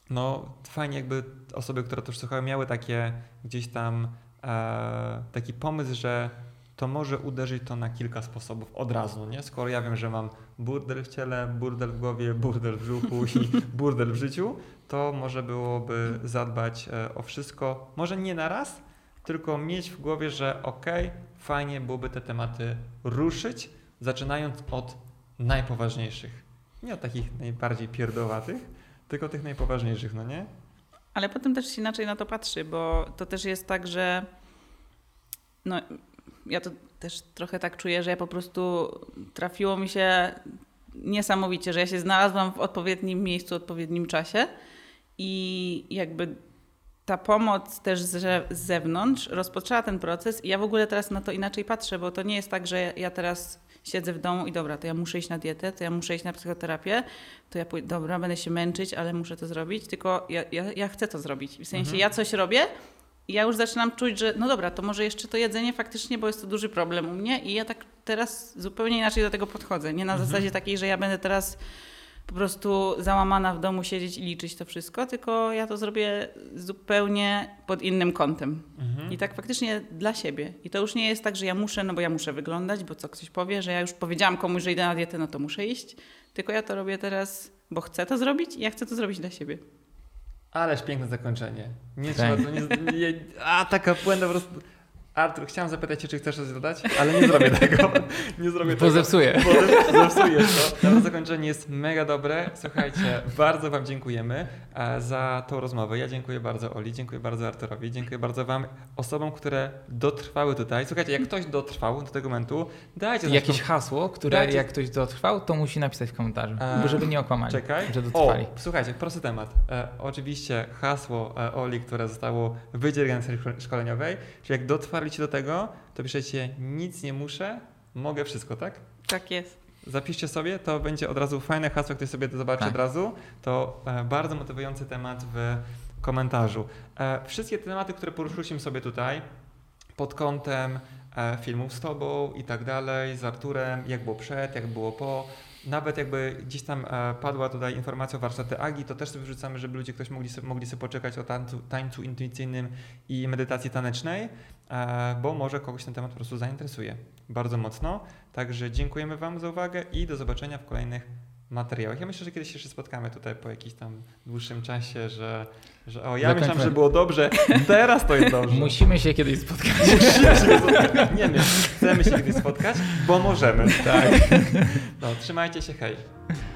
no fajnie jakby osoby, które to już słuchały, miały takie gdzieś tam e, taki pomysł, że to może uderzyć to na kilka sposobów od razu, nie? Skoro ja wiem, że mam burdel w ciele, burdel w głowie, burdel w brzuchu i burdel w życiu, to może byłoby zadbać e, o wszystko, może nie na raz, tylko mieć w głowie, że okej, okay, fajnie byłoby te tematy ruszyć, zaczynając od najpoważniejszych. Nie od takich najbardziej pierdowatych, tylko tych najpoważniejszych, no nie? Ale potem też się inaczej na to patrzy, bo to też jest tak, że no, ja to też trochę tak czuję, że ja po prostu trafiło mi się niesamowicie, że ja się znalazłam w odpowiednim miejscu, w odpowiednim czasie i jakby ta pomoc też z zewnątrz rozpoczęła ten proces i ja w ogóle teraz na to inaczej patrzę, bo to nie jest tak, że ja teraz siedzę w domu i dobra, to ja muszę iść na dietę, to ja muszę iść na psychoterapię, to ja pójdę, dobra, będę się męczyć, ale muszę to zrobić, tylko ja, ja, ja chcę to zrobić. W sensie mhm. ja coś robię i ja już zaczynam czuć, że no dobra, to może jeszcze to jedzenie faktycznie, bo jest to duży problem u mnie i ja tak teraz zupełnie inaczej do tego podchodzę. Nie na mhm. zasadzie takiej, że ja będę teraz po prostu załamana w domu siedzieć i liczyć to wszystko, tylko ja to zrobię zupełnie pod innym kątem. Mhm. I tak faktycznie dla siebie. I to już nie jest tak, że ja muszę, no bo ja muszę wyglądać, bo co ktoś powie, że ja już powiedziałam komuś, że idę na dietę, no to muszę iść. Tylko ja to robię teraz, bo chcę to zrobić i ja chcę to zrobić dla siebie. Ależ piękne zakończenie. Nie tak. trzeba to... Nie, nie, a, taka błęda po prostu... Artur, chciałem zapytać cię, czy chcesz coś dodać, ale nie zrobię tego. Nie zrobię tego. Bo zepsuję. Bo zepsuję to. Na zakończenie jest mega dobre. Słuchajcie, bardzo wam dziękujemy za tą rozmowę. Ja dziękuję bardzo Oli, dziękuję bardzo Arturowi, dziękuję bardzo wam, osobom, które dotrwały tutaj. Słuchajcie, jak ktoś dotrwał do tego momentu, dajcie znać. Jakieś hasło, które dajcie... jak ktoś dotrwał, to musi napisać w komentarzu, bo żeby nie okłamali, czekaj. Że dotrwali. O, słuchajcie, prosty temat. E, oczywiście hasło Oli, które zostało wydziergane z serii szkoleniowej, czyli jak dotrwał do tego, to piszecie nic nie muszę, mogę wszystko, tak? Tak jest. Zapiszcie sobie, to będzie od razu fajne hasło, ktoś sobie to zobaczy tak. Od razu. To e, bardzo motywujący temat w komentarzu. E, wszystkie te tematy, które poruszyliśmy sobie tutaj pod kątem e, filmów z tobą i tak dalej, z Arturem, jak było przed, jak było po. Nawet jakby gdzieś tam e, padła tutaj informacja o warsztaty Agi, to też sobie wrzucamy, żeby ludzie ktoś mogli sobie, mogli sobie poczekać o tańcu, tańcu intuicyjnym i medytacji tanecznej, e, bo może kogoś ten temat po prostu zainteresuje bardzo mocno. Także dziękujemy wam za uwagę i do zobaczenia w kolejnych materiałach. Ja myślę, że kiedyś jeszcze spotkamy tutaj po jakimś tam dłuższym czasie, że, że o, ja Zakończmy. myślałem, że było dobrze, teraz to jest dobrze. Musimy się kiedyś spotkać. Musimy się spotkać. Nie wiem, chcemy się kiedyś spotkać, bo możemy. Tak. No, trzymajcie się, hej.